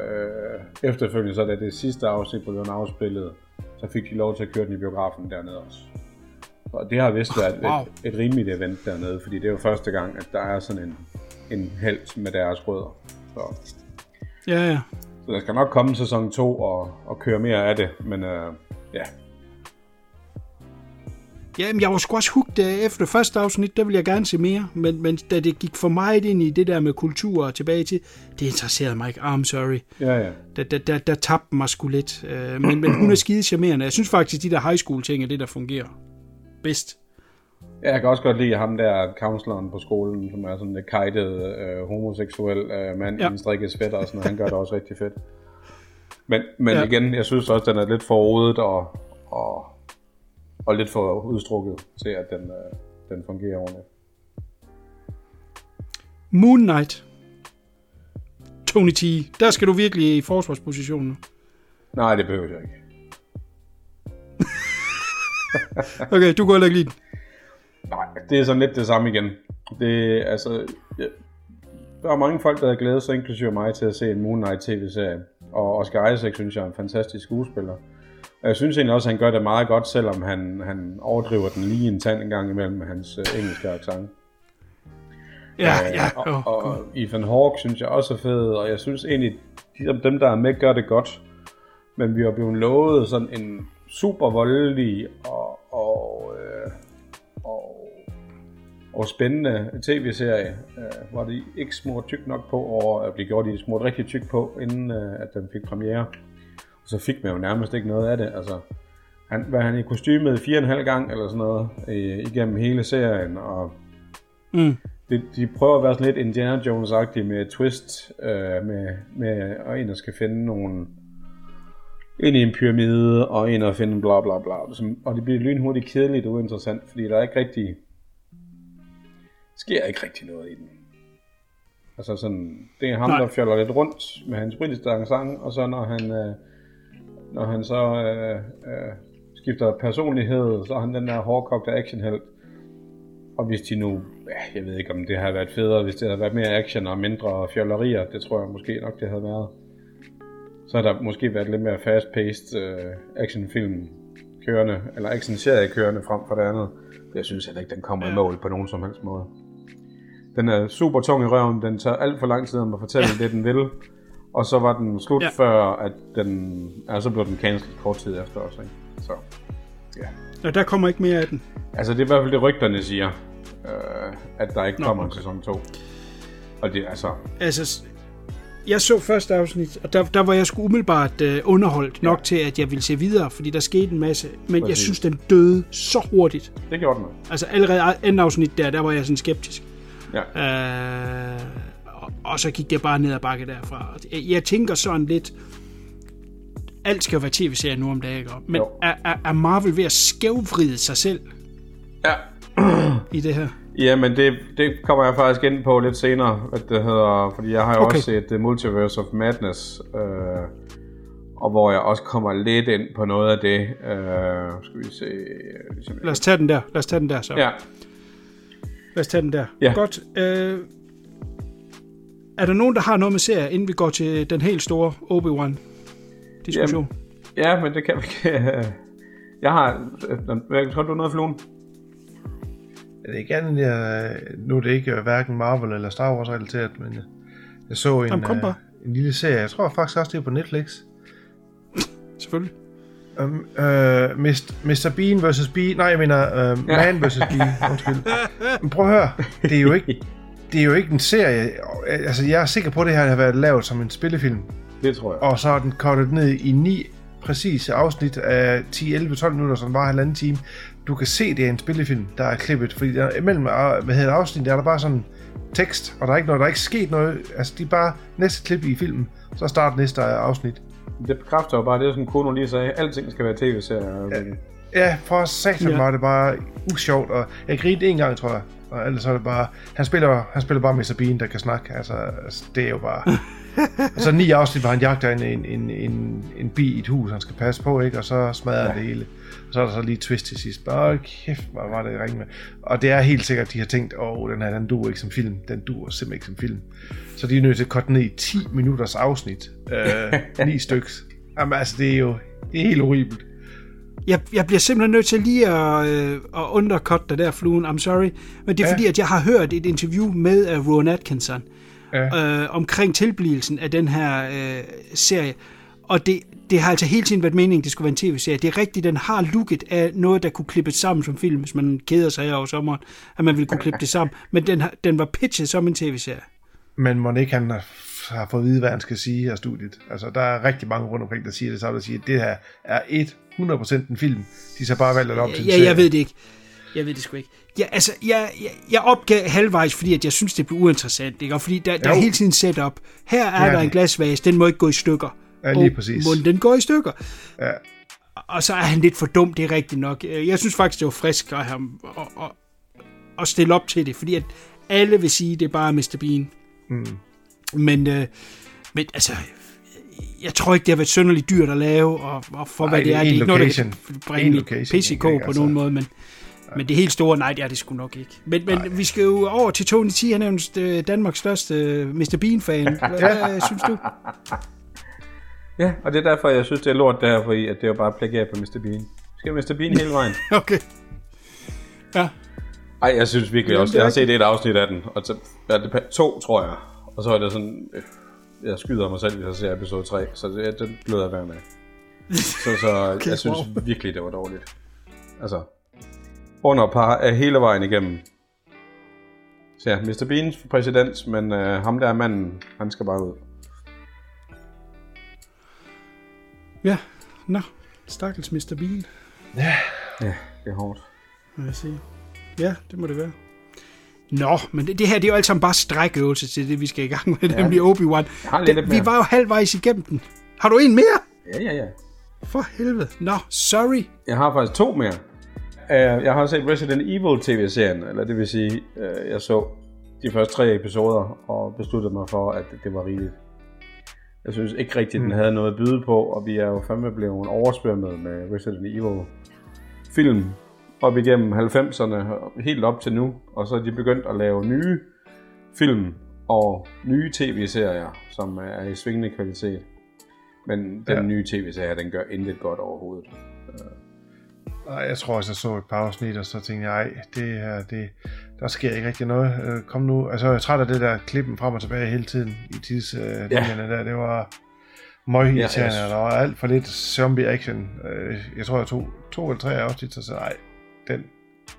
øh, efterfølgende, så da det sidste afsnit blev afspillet, så fik de lov til at køre den i biografen dernede også. Og det har vist været wow. et, et rimeligt event dernede, fordi det er jo første gang, at der er sådan en, en helt med deres rødder. Så. Ja, ja. Så der skal nok komme sæson to og, og køre mere af det, men øh, ja. Jamen, jeg var sgu også hugt efter første afsnit, der ville jeg gerne se mere, men, men da det gik for meget ind i det der med kultur og tilbage til, det interesserede mig ikke, I'm sorry. Ja, ja. Der, der, der, der tabte mig sgu lidt, men, men hun er skide charmerende. Jeg synes faktisk, de der high school ting er det, der fungerer bedst. Ja, jeg kan også godt lide ham der, counseloren på skolen, som er sådan en kajtet øh, homoseksuel øh, mand, ja. I en strikket sweater og sådan noget. Han gør det også rigtig fedt. Men, men ja. Igen, jeg synes også, den er lidt for rodet og... og og lidt for udstrukket til, at den, øh, den fungerer ordentligt. Moon Knight. Tony T. Der skal du virkelig i forsvarspositionen. Nej, det behøver jeg ikke. Okay, du kan heller ikke lide den. Nej, det er sådan lidt det samme igen. Det, altså, ja. Der er mange folk, der har glædet sig, inklusive mig, til at se en Moon Knight tv-serie. Og Oscar Isaac, synes jeg, er en fantastisk skuespiller. Jeg synes egentlig også, at han gør det meget godt, selvom han, han overdriver den lige en tand en gang imellem med hans øh, engelske accent. Ja, øh, ja. Og, oh, og Ethan Hawke synes jeg også er fed, og jeg synes egentlig, at dem, der er med, gør det godt. Men vi har blevet lovet sådan en super voldelig og, og, øh, og, og spændende tv-serie, øh, hvor de ikke smurt tyk nok på, og det gjorde de smurt rigtig tyk på, inden øh, at den fik premiere. Så fik man jo nærmest ikke noget af det. Altså, han, var han i kostymet fire og en halv gang eller sådan noget øh, igennem hele serien, og mm. det, de prøver at være sådan lidt Indiana Jones-agtige med twist, øh, med, med og en, der skal finde nogle ind i en pyramide, og en at finde bla bla bla, som, og det bliver lynhurtigt kedeligt og uinteressant, fordi der er ikke rigtig sker ikke rigtig noget i den. Altså sådan, det er ham, Nej. Der fjoller lidt rundt med hans britiske accent, og så når han øh, Når han så øh, øh, skifter personlighed, så er han den der hårdkogte actionhelt. Og hvis de nu... Ja, jeg ved ikke, om det har været federe, hvis det havde været mere action og mindre fjollerier. Det tror jeg måske nok, det havde været. Så har der måske været lidt mere fast-paced øh, actionfilm kørende, eller action-serie kørende frem for det andet. Jeg synes heller ikke, den kommer i mål på nogen som helst måde. Den er super tung i røven. Den tager alt for lang tid om at fortælle det, den vil. Og så var den slut, ja. Før at den... Altså blev den cancelled kort tid efter også, ikke? Så, ja. Og ja, der kommer ikke mere af den? Altså, det er i hvert fald det, rygterne siger. Øh, at der ikke Nå, kommer okay. en sæson to. Og det er altså... Altså, jeg så første afsnit, og der, der var jeg sgu umiddelbart øh, underholdt nok ja. Til, at jeg ville se videre, fordi der skete en masse. Men Præcis. Jeg synes, den døde så hurtigt. Det gjorde den. Altså, allerede anden afsnit der, der var jeg sådan skeptisk. Ja. Øh... Og så gik det bare ned ad bakke derfra. Jeg tænker sådan lidt, alt skal jo være tv-serier nu om dagen, men er, er, er Marvel ved at skævvride sig selv ja. I det her? Ja, men det, det kommer jeg faktisk ind på lidt senere, at det hedder, fordi jeg har jo okay. også set The Multiverse of Madness, øh, og hvor jeg også kommer lidt ind på noget af det. Øh, skal vi se... Ligesom... Lad os tage den der, lad os tage den der så. Ja. Lad os tage den der. Ja. Godt. Øh... Er der nogen, der har noget med serier, inden vi går til den helt store Obi-Wan-diskussion? Jamen, ja, men det kan vi ikke. Jeg har godt du noget Fluen? Det er ikke andet, jeg, nu er det ikke hverken Marvel eller Star Wars relateret, men jeg, jeg så en, Jamen, uh, en lille serie, jeg tror faktisk også det er på Netflix. Selvfølgelig. Um, uh, mister Bean versus Bee, nej jeg mener uh, Man versus Bee, undskyld. Men prøv at høre, det er jo ikke, det er jo ikke en serie, altså jeg er sikker på at det her har været lavet som en spillefilm. Det tror jeg. Og så er den kortet ned i ni præcise afsnit af ti, elleve, tolv minutter, som var halvanden time. Du kan se, det er en spillefilm, der er klippet, fordi der, imellem hvad hedder afsnit, der er der bare sådan tekst, og der er ikke noget, der er ikke sket noget. Altså, det er bare næste klip i filmen, så starter næste afsnit. Det bekræfter jo bare det, som Kono lige sagde, alting skal være tv-serier. Ja, ja for satan ja. Var det bare usjovt, og jeg grinede en gang, tror jeg, og ellers er det bare, han spiller, han spiller bare mister Bean, der kan snakke, altså, altså det er jo bare... Og så ni afsnit, hvor han jagter en, en, en, en, en bi i et hus, han skal passe på, ikke? Og så smadrer ja. Det hele. Og så er der så lige twist til sidst. Åh, kæft, hvor var det ringe med. Og det er helt sikkert, de har tænkt, åh, den her, den duer ikke som film. Den duer simpelthen ikke som film. Så de er nødt til at korte ned i ti minutters afsnit. Øh, ni styks. Jamen altså, det er jo det er helt horribelt. Jeg, jeg bliver simpelthen nødt til lige at, øh, at undercutte dig der, Fluen. I'm sorry. Men det er ja. Fordi, at jeg har hørt et interview med uh, Rowan Atkinson. Ja. Øh, omkring tilblivelsen af den her øh, serie, og det, det har altså hele tiden været meningen, det skulle være en tv-serie. Det er rigtigt, den har looket af noget, der kunne klippes sammen som film, hvis man keder sig her over sommeren, at man ville kunne klippe det sammen, men den, den var pitchet som en tv-serie. Men må ikke han har fået at vide, hvad han skal sige af studiet. Altså, der er rigtig mange rundt omkring, der siger det samme, der siger, at det her er hundrede procent en film. De så bare valgt det op til en serie. Ja, jeg ved det ikke. Jeg ved det sgu ikke. Ja, altså, jeg, jeg, jeg opgav halvvejs, fordi at jeg synes, det blev uinteressant. Ikke? Og fordi der, der er hele tiden setup. Her er ja, der en glasvase, den må ikke gå i stykker. Ja, lige præcis. Og den går i stykker. Ja. Og så er han lidt for dum, det er rigtigt nok. Jeg synes faktisk, det var frisk at, ham, at, at, at stille op til det, fordi at alle vil sige, det er bare mister Bean. Mm. Men, øh, men altså... Jeg tror ikke, det har været synderligt dyrt at lave, og, og for nej, hvad det er. Det er ikke location. Noget, der kan bringe P C K på altså. Nogen måde, men... Men det helt store, nej, det er det sgu nok ikke. Men, men vi skal jo over til Tony T, han er jo Danmarks største mister Bean-fan. Hvad synes du? Ja, og det er derfor, jeg synes, det er lort det her, fordi at det er jo bare plagiat på mister Bean. Skal mister Bean hele vejen? Okay. Ja. Ej, jeg synes virkelig også, jeg har set et afsnit af den, og så er det to, tror jeg. Og så er det sådan, jeg skyder mig selv, hvis jeg ser episode tre, så det, det bløder jeg være med. Så, så okay, jeg synes wow. virkelig, det var dårligt. Altså... Under par er hele vejen igennem. Så ja, mister Bean for præsident, men øh, ham der manden, han skal bare ud. Ja, nå. Stakkels mister Bean. Ja, ja det er hårdt. Må jeg sige. Ja, det må det være. Nå, men det, det her, det er jo alt sammen bare strækøvelse til det, vi skal i gang med, ja. Nemlig Obi-Wan. Den, vi var jo halvvejs igennem den. Har du en mere? Ja, ja, ja. For helvede. Nå, sorry. Jeg har faktisk to mere. Jeg har set Resident Evil tv-serien, eller det vil sige, jeg så de første tre episoder og besluttede mig for, at det var rigeligt. Jeg synes ikke rigtigt, den havde noget at byde på, og vi er jo fandme blevet oversvømmet med Resident Evil-film op igennem halvfemserne, helt op til nu, og så er de begyndt at lave nye film og nye tv-serier, som er i svingende kvalitet. Men den ja. Nye tv-serie, den gør intet godt overhovedet. Jeg tror også, jeg så et par afsnit, og så tænkte jeg, ej, det her, det, der sker ikke rigtig noget. Øh, kom nu. Altså, jeg er træt af det der klippen frem og tilbage hele tiden i tidslinjerne øh, ja. Der. Det var møgirriterende, ja, og der var alt for lidt zombie action. Øh, jeg tror, jeg tog to eller tre afsnit, så sagde jeg, ej, den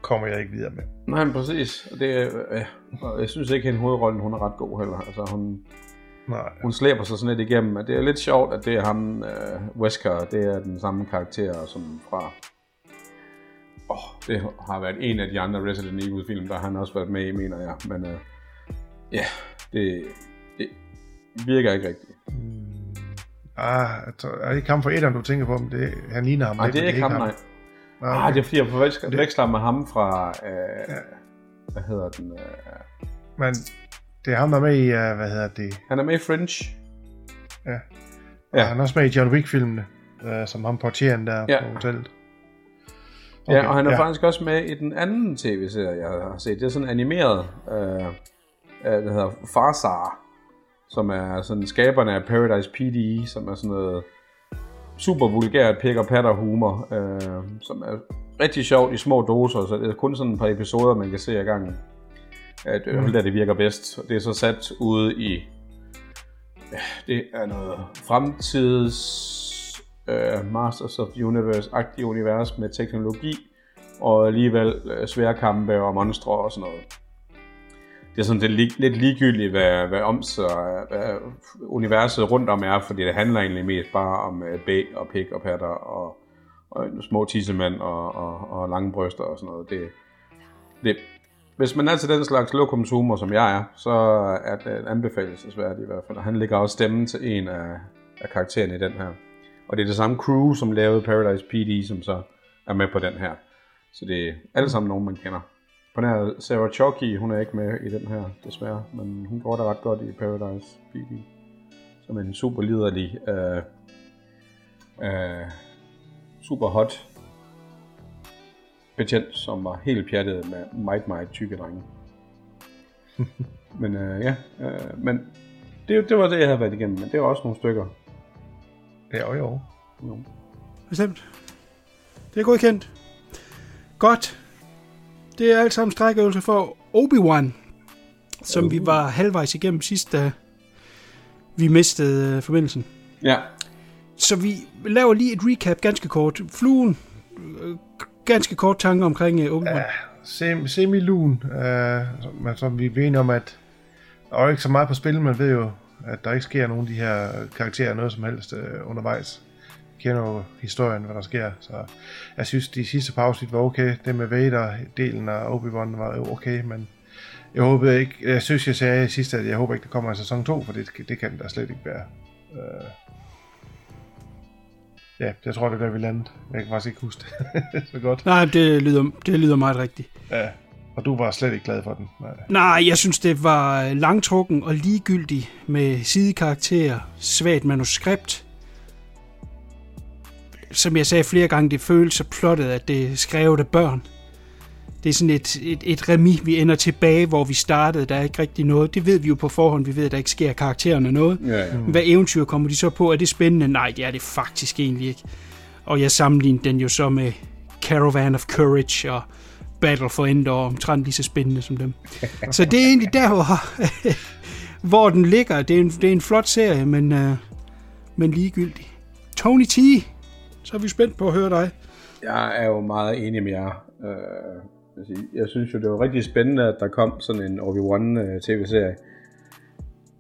kommer jeg ikke videre med. Nej, men præcis. Og det, øh, og jeg synes ikke, at hovedrollen, hun er ret god heller. Altså, hun, nej. Hun slæber sig sådan lidt igennem. Det er lidt sjovt, at det er ham, øh, Wesker, det er den samme karakter som fra... Oh, det har været en af de andre Resident Evil-film, der har han også været med i, mener jeg. Men ja, uh, yeah, det, det virker ikke rigtigt. Mm. Ah, er det ikke ham for etteren, du tænker på? Det, han ligner ham. Nej, det er ikke ham, ham, nej. Ah, okay. ah, det er fordi, jeg forveksler med ham fra, uh, ja. Hvad hedder den? Uh, Men det er ham, der er med i, uh, hvad hedder det? Han er med i Fringe. Ja, og ja. Han er også med i John Wick-filmene, uh, som ham portieren der ja. På hotellet. Okay, ja, og han er ja. Faktisk også med i den anden tv-serie, jeg har set. Det er sådan animeret, øh, øh, der hedder Farsar, som er sådan skaberne af Paradise P D, som er sådan noget super vulgært pik og patter humor, øh, som er rigtig sjovt i små doser, så det er kun sådan et par episoder, man kan se ad gangen. At, mm. der det virker bedst. Det er så sat ude i, det er noget fremtids øh, Masters of the Universe-agtige univers med teknologi, og alligevel svære kampe og monstre og sådan noget. Det er sådan det er lig, lidt ligegyldigt, hvad, hvad, om sig, hvad universet rundt om er, fordi det handler egentlig mest bare om bæg og pik og patter og, og små tissemænd og, og, og lange bryster og sådan noget. Det, det, hvis man er til den slags lokumshumor, som jeg er, så er det anbefalelsesværdigt i hvert fald. Han lægger også stemmen til en af, af karaktererne i den her. Og det er det samme crew, som lavede Paradise P D, som så er med på den her. Så det er alle sammen nogen, man kender. På den her Sarah Chalky, hun er ikke med i den her, desværre, men hun går da ret godt i Paradise P D. Som en super liderlig, øh, øh, super hot betjent, som var helt pjattet med meget, meget tykke drenge. Men øh, ja, øh, men det, det var det, jeg havde været igennem, men det var også nogle stykker. Ja, jo, jo. Bestemt. Det er godkendt. Godt. Det er alt sammen strækøvelser for Obi-Wan, som uh. vi var halvvejs igennem sidst, da vi mistede øh, forbindelsen. Ja. Så vi laver lige et recap ganske kort. Fluen, øh, ganske kort tanker omkring øh, Obi-Wan. Ja, sem- semilun, øh, som, som vi ved om, at der er ikke så meget på spil, man ved jo, at der ikke sker nogen af de her karakterer, noget som helst øh, undervejs. Kender jo historien, hvad der sker, så jeg synes, de sidste par afsnit var okay. Det med Vader-delen og Obi-Wan var jo okay, men jeg håbede ikke, jeg synes, jeg sagde sidst, at jeg håber ikke, det kommer i sæson to, for det, det kan der slet ikke være. Uh... Ja, jeg tror, det er der, vi landede. Jeg kan faktisk ikke huske det så godt. Nej, det lyder, det lyder meget rigtigt. Ja, og du var slet ikke glad for den. Nej, Nej jeg synes, det var langtrukken og ligegyldig med sidekarakterer, svagt manuskript. Som jeg sagde flere gange, det føles så plottet, at det skrevet af børn. Det er sådan et, et, et remi, vi ender tilbage, hvor vi startede, der er ikke rigtig noget. Det ved vi jo på forhånd, vi ved, at der ikke sker karaktererne noget. Ja, ja. Hvad eventyr kommer de så på? Er det spændende? Nej, det er det faktisk egentlig ikke. Og jeg sammenlignede den jo så med Caravan of Courage og Battle for Endor, omtrent lige så spændende som dem. Så det er egentlig der, hvor, hvor den ligger. Det er, en, det er en flot serie, men, øh, men ligegyldig. Tony T., så er vi spændt på at høre dig. Jeg er jo meget enig med jer. Jeg synes jo, det var rigtig spændende, at der kom sådan en Obi-Wan tv-serie.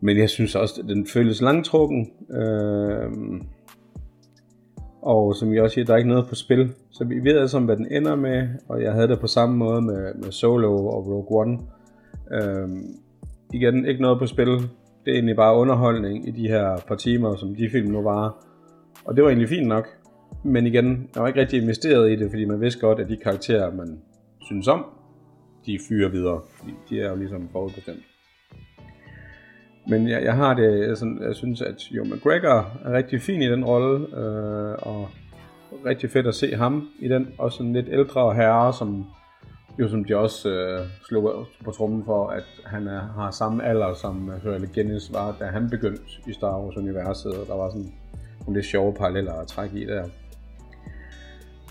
Men jeg synes også, at den føles langtrukken. Og som jeg også siger, der er ikke noget på spil. Så vi ved altså, hvad den ender med. Og jeg havde det på samme måde med Solo og Rogue One. Igen, ikke noget på spil. Det er egentlig bare underholdning i de her par timer, som de film nu varer. Og det var egentlig fint nok. Men igen, jeg var ikke rigtig investeret i det, fordi man vidste godt, at de karakterer, man synes om, de fyrer videre. De er jo ligesom forudbestemt. Men jeg, jeg har det sådan, jeg synes, at Ewan McGregor er rigtig fin i den rolle, øh, og rigtig fedt at se ham i den. Også sådan lidt ældre herre, som jo som de også øh, slog på trommen for, at han er, har samme alder, som Shirley Guinness var, da han begyndte i Star Wars-universet. Der var sådan nogle lidt sjove paralleller at trække i der.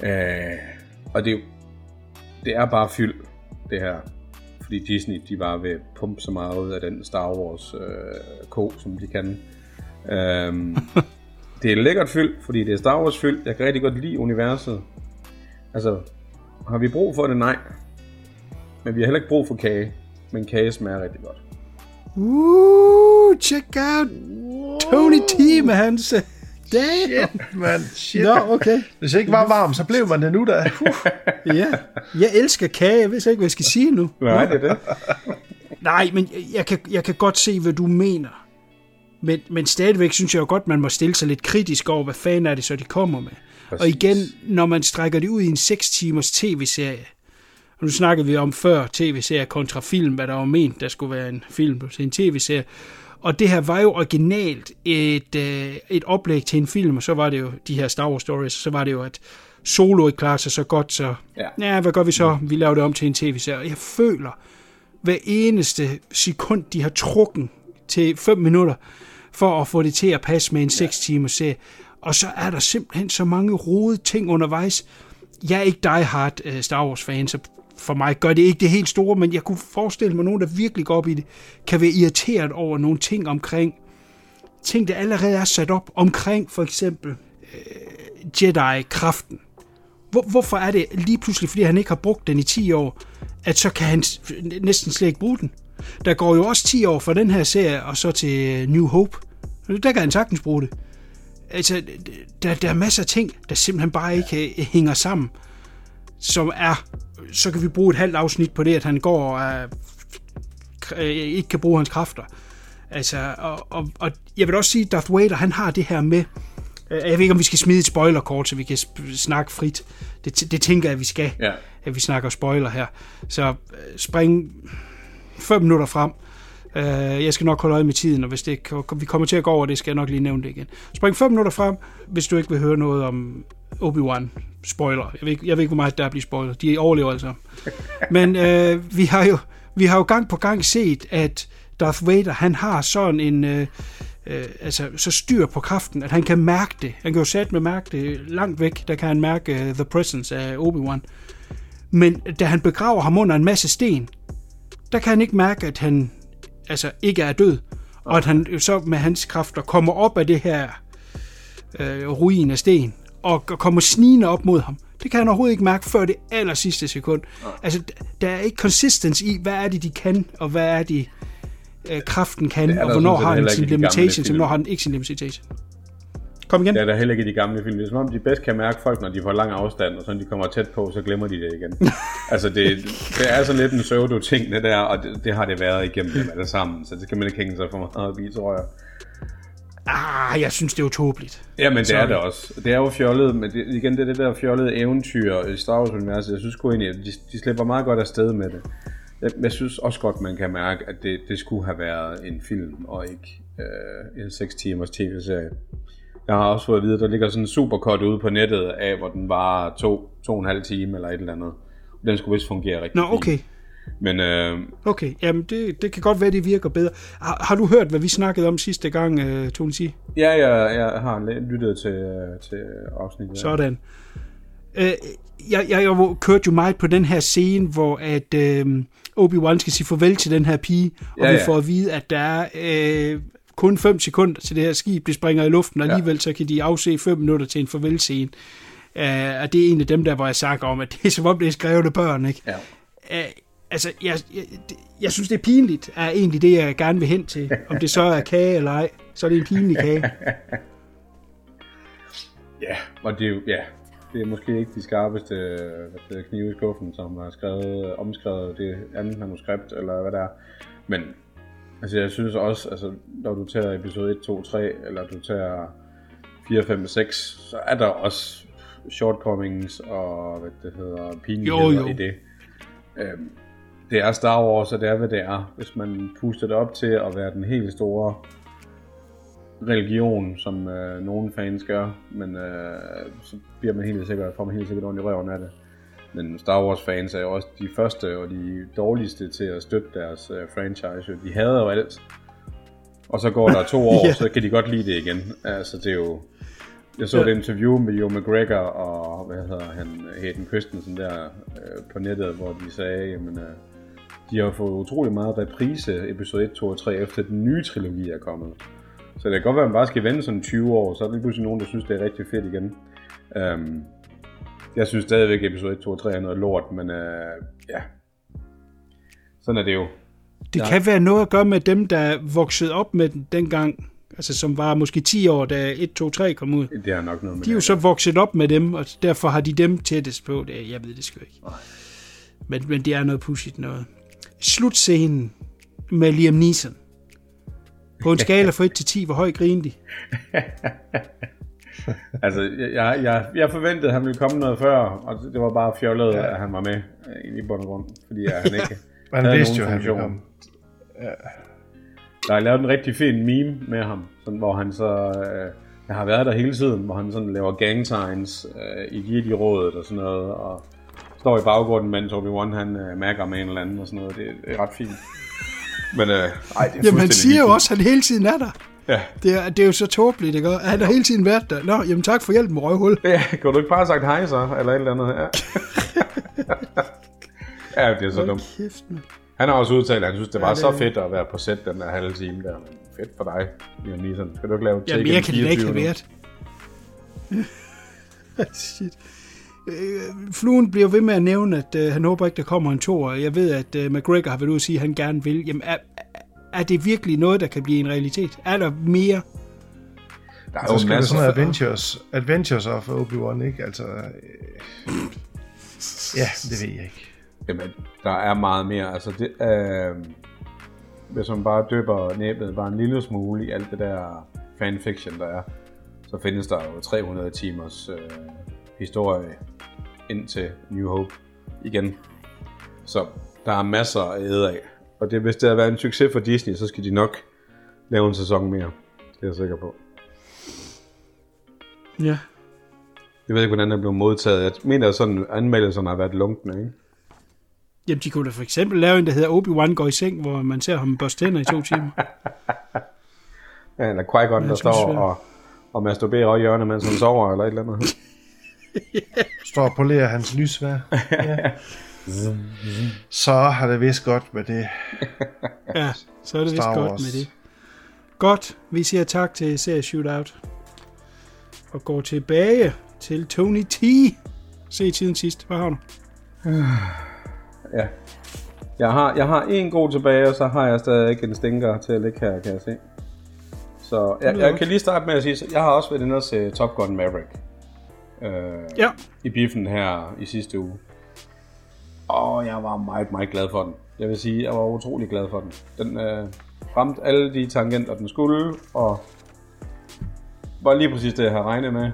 Øh, og det, det er bare fyld, det her. Fordi Disney, de var ved at pumpe så meget ud af den Star Wars øh, ko, som de kan. Øh, det er lækkert fyld, fordi det er Star Wars fyld. Jeg kan rigtig godt lide universet. Altså, har vi brug for det? Nej. Men vi har heller ikke brug for kage. Men kage smager rigtig godt. Uh, check out Tony T med hans... Damn. Shit, man. Shit. Nå, okay. Hvis ikke var varm, så blev man det nu, da. Ja. Jeg elsker kage. Jeg ved så ikke, hvad jeg skal sige nu. Nej, det er det. Nej, men jeg kan, jeg kan godt se, hvad du mener. Men, men stadigvæk synes jeg jo godt, man må stille sig lidt kritisk over, hvad fanden er det så, de kommer med. Præcis. Og igen, når man strækker det ud i en seks timers tv-serie, og nu snakkede vi om før tv-serie kontra film, hvad der var ment, der skulle være en film til en tv-serie. Og det her var jo originalt et, øh, et oplæg til en film, og så var det jo de her Star Wars stories, så var det jo, at Solo ikke klarer sig så godt, så ja, ja hvad gør vi så? Vi laver det om til en tv-serie. Og jeg føler, hver eneste sekund, de har trukken til fem minutter, for at få det til at passe med en seks-timers serie. og så er der simpelthen så mange rodede ting undervejs. Jeg er ikke Die Hard Star Wars fan, så for mig gør det ikke det helt store, men jeg kunne forestille mig, nogen, der virkelig går op i det, kan være irriteret over nogle ting omkring, ting, der allerede er sat op omkring, for eksempel øh, Jedi-kraften. Hvor, hvorfor er det lige pludselig, fordi han ikke har brugt den i ti år, at så kan han næsten slet ikke bruge den? Der går jo også ti år fra den her serie, og så til New Hope. Der kan han sagtens bruge det. Altså, der, der er masser af ting, der simpelthen bare ikke hænger sammen, som er, så kan vi bruge et halvt afsnit på det, at han går og øh, ikke kan bruge hans kræfter. Altså, og, og, og jeg vil også sige, at Darth Vader, han har det her med, øh, jeg ved ikke, om vi skal smide et spoilerkort, så vi kan sp- snakke frit. Det, det tænker jeg, at vi skal, ja. At vi snakker spoiler her. Så øh, spring fem minutter frem. Øh, jeg skal nok holde øje med tiden, og hvis det vi kommer til at gå over det, skal jeg nok lige nævne det igen. Spring fem minutter frem, hvis du ikke vil høre noget om Obi-Wan. Spoiler. Jeg ved ikke, jeg ved ikke hvor meget der bliver spoiler. De overlever altså. Men øh, vi, har jo, vi har jo gang på gang set, at Darth Vader, han har sådan en, øh, øh, altså så styr på kraften, at han kan mærke det. Han kan jo sætte med mærke det langt væk, der kan han mærke uh, the presence af Obi-Wan. Men da han begraver ham under en masse sten, der kan han ikke mærke, at han altså ikke er død, og at han så med hans kræfter kommer op af det her øh, ruin af sten, og kommer snigende op mod ham. Det kan han overhovedet ikke mærke før det aller sidste sekund. Altså, der er ikke konsistens i, hvad er det, de kan, og hvad er det, øh, kræften kan, og hvornår har han sin limitation, og hvornår har han ikke sin limitation. Kom igen. Det er der heller ikke i de gamle film. Det er som om, de bedst kan mærke folk, når de får lang afstand, og så når de kommer tæt på, så glemmer de det igen. Altså, det, det er sådan lidt en pseudo-ting, det der, og det, det har det været igennem dem alle sammen, så det skal man ikke hænge sig for meget op i, tror jeg. Ah, jeg synes, det er tåbeligt. Ja, men det Sorry. Er det også. Det er jo fjollet, men det, igen, det er det der fjollede eventyr i Star Wars-universet. Jeg synes sgu egentlig, at de, de slipper meget godt afsted med det. Jeg, jeg synes også godt, man kan mærke, at det, det skulle have været en film, og ikke øh, en seks timers tv-serie. Jeg har også fået at vide, at der ligger sådan en supercut ude på nettet af, hvor den var to, to og en halv time eller et eller andet. Den skulle vist fungere rigtig Nå, okay. fint. Men, øh... okay, jamen det, det kan godt være, det virker bedre. Har, har du hørt, hvad vi snakkede om sidste gang, øh, Tony? Ja, jeg, jeg har lyttet til, øh, til afsnittet. Sådan. Øh, jeg, jeg, jeg kørte jo meget på den her scene, hvor at, øh, Obi-Wan skal sige farvel til den her pige, og ja, vi får ja. At vide, at der er øh, kun fem sekunder til det her skib, det springer i luften, og ja. Alligevel så kan de afse fem minutter til en farvelscene. Øh, og det er en af dem der, hvor jeg snakker om, at det er som om, det er skrevne børn, ikke? Ja. Øh, Altså, jeg, jeg, jeg synes, det er pinligt, er egentlig det, jeg gerne vil hen til. Om det så er kage eller ej, så er det en pinlig kage. Ja, og det er jo, ja, det er måske ikke de skarpeste knive i skuffen, som har skrevet, omskrevet det andet manuskript, eller hvad der er. Men, altså, jeg synes også, altså, når du tager episode et, to, tre, eller du tager fire, fem, seks, så er der også shortcomings og, hvad det hedder, pinligheder i det. Øhm, Det er Star Wars, og det er, hvad det er. Hvis man puster det op til at være den helt store religion, som øh, nogle fans gør, men øh, så bliver man helt sikkert, får man helt sikkert ondt i røven af det. Men Star Wars fans er jo også de første og de dårligste til at støtte deres øh, franchise. De hader jo alt. Og så går der to år, yeah. så kan de godt lide det igen. Altså, det er jo... Jeg så yeah. et interview med Joe McGregor og, hvad hedder han, Hayden Christensen der øh, på nettet, hvor de sagde, jamen... Øh, de har fået utrolig meget reprise episode et, to og tre efter den nye trilogi er kommet. Så det kan godt være, at man bare skal vende sådan tyve år, så er der lige pludselig nogen, der synes, det er rigtig fedt igen. Øhm, jeg synes stadigvæk, at episode et, to og tre er noget lort, men øh, ja, sådan er det jo. Det ja. Kan være noget at gøre med dem, der voksede op med den dengang, altså som var måske ti år, da et, to, tre kom ud. Det er nok noget med de er jo så vokset op med dem, og derfor har de dem tættest på. Det, jeg ved det sgu ikke. Men, men det er noget pudsigt noget. Slutscenen med Liam Neeson. På en skala fra et til ti, hvor høj griner de? Altså, jeg, jeg, jeg forventede, at han ville komme noget før, og det var bare fjollet, ja. At han var med i bund og grund, fordi han ja. Ikke man havde vidste nogen jo, funktion. Han ja. Der er lavet en rigtig fin meme med ham, sådan, hvor han så... Øh, jeg har været der hele tiden, hvor han sådan laver gang signs øh, i Jedi-rådet og sådan noget, og... står i baggården, mens Obi-Wan han øh, mærker med en eller anden og sådan noget. Det er ret fint. Men øh, ej, det er ja, man siger jo også, at han hele tiden er der. Ja. Det er, det er jo så tåbeligt, ikke? Han har hele tiden været der. Nå, jamen tak for hjælpen, røvhul. Ja, kunne du ikke bare have sagt hej så, eller et eller andet? Ja, ja det er så hold dumt. Kæft, han har også udtalt, at han synes, det var ja, det... så fedt at være på set den der halve time der. Fedt for dig, Liam Neeson. Skal du ikke lave Taken fireogtyve? Ja, mere kan det ikke have været. Shit. Øh, Fluen bliver ved med at nævne, at øh, han håber ikke, der kommer en toer. Jeg ved, at øh, McGregor har været ude at sige, at han gerne vil. Jamen, er, er det virkelig noget, der kan blive en realitet? Er der mere? Der er jo så masser af Adventures, Adventures of Obi-Wan, ikke? Altså, øh, ja, det ved jeg ikke. Jamen, der er meget mere. Altså, det, øh, hvis man bare døber næbet bare en lille smule i alt det der fanfiction, der er, så findes der jo tre hundrede timers øh, historie ind til New Hope igen. Så der er masser at æde af. Og det, hvis det havde været en succes for Disney, så skal de nok lave en sæson mere. Det er jeg sikker på. Ja. Jeg ved ikke, hvordan det blev modtaget. Jeg mener, at sådan anmeldelserne har været lunkne, ikke? Jamen, de kunne da for eksempel lave en, der hedder Obi-Wan går i seng, hvor man ser ham børste tænder i to timer. Ja, eller Qui-Gon, ja, der står og, og masturberer over hjørnet, mens han sover, eller et eller andet. Yeah. Står og polerer hans lysvær. Ja. Så har det vist godt med det. Ja, så er det vist godt med det. Godt, vi siger tak til serie Shootout. Og går tilbage til Tony T. Se tiden sidst. Hvad har du? Ja. Jeg har, jeg har en god tilbage, og så har jeg stadig ikke en stinker til at ligge her, kan jeg se. Så jeg, jeg kan lige starte med at sige, jeg har også været inde og se Top Gun Maverick. Øh, ja. I biffen her i sidste uge. Og jeg var meget, meget glad for den. Jeg vil sige, jeg var utrolig glad for den. Den øh, ramte alle de tangenter, den skulle, og var lige præcis det, jeg havde regnet med.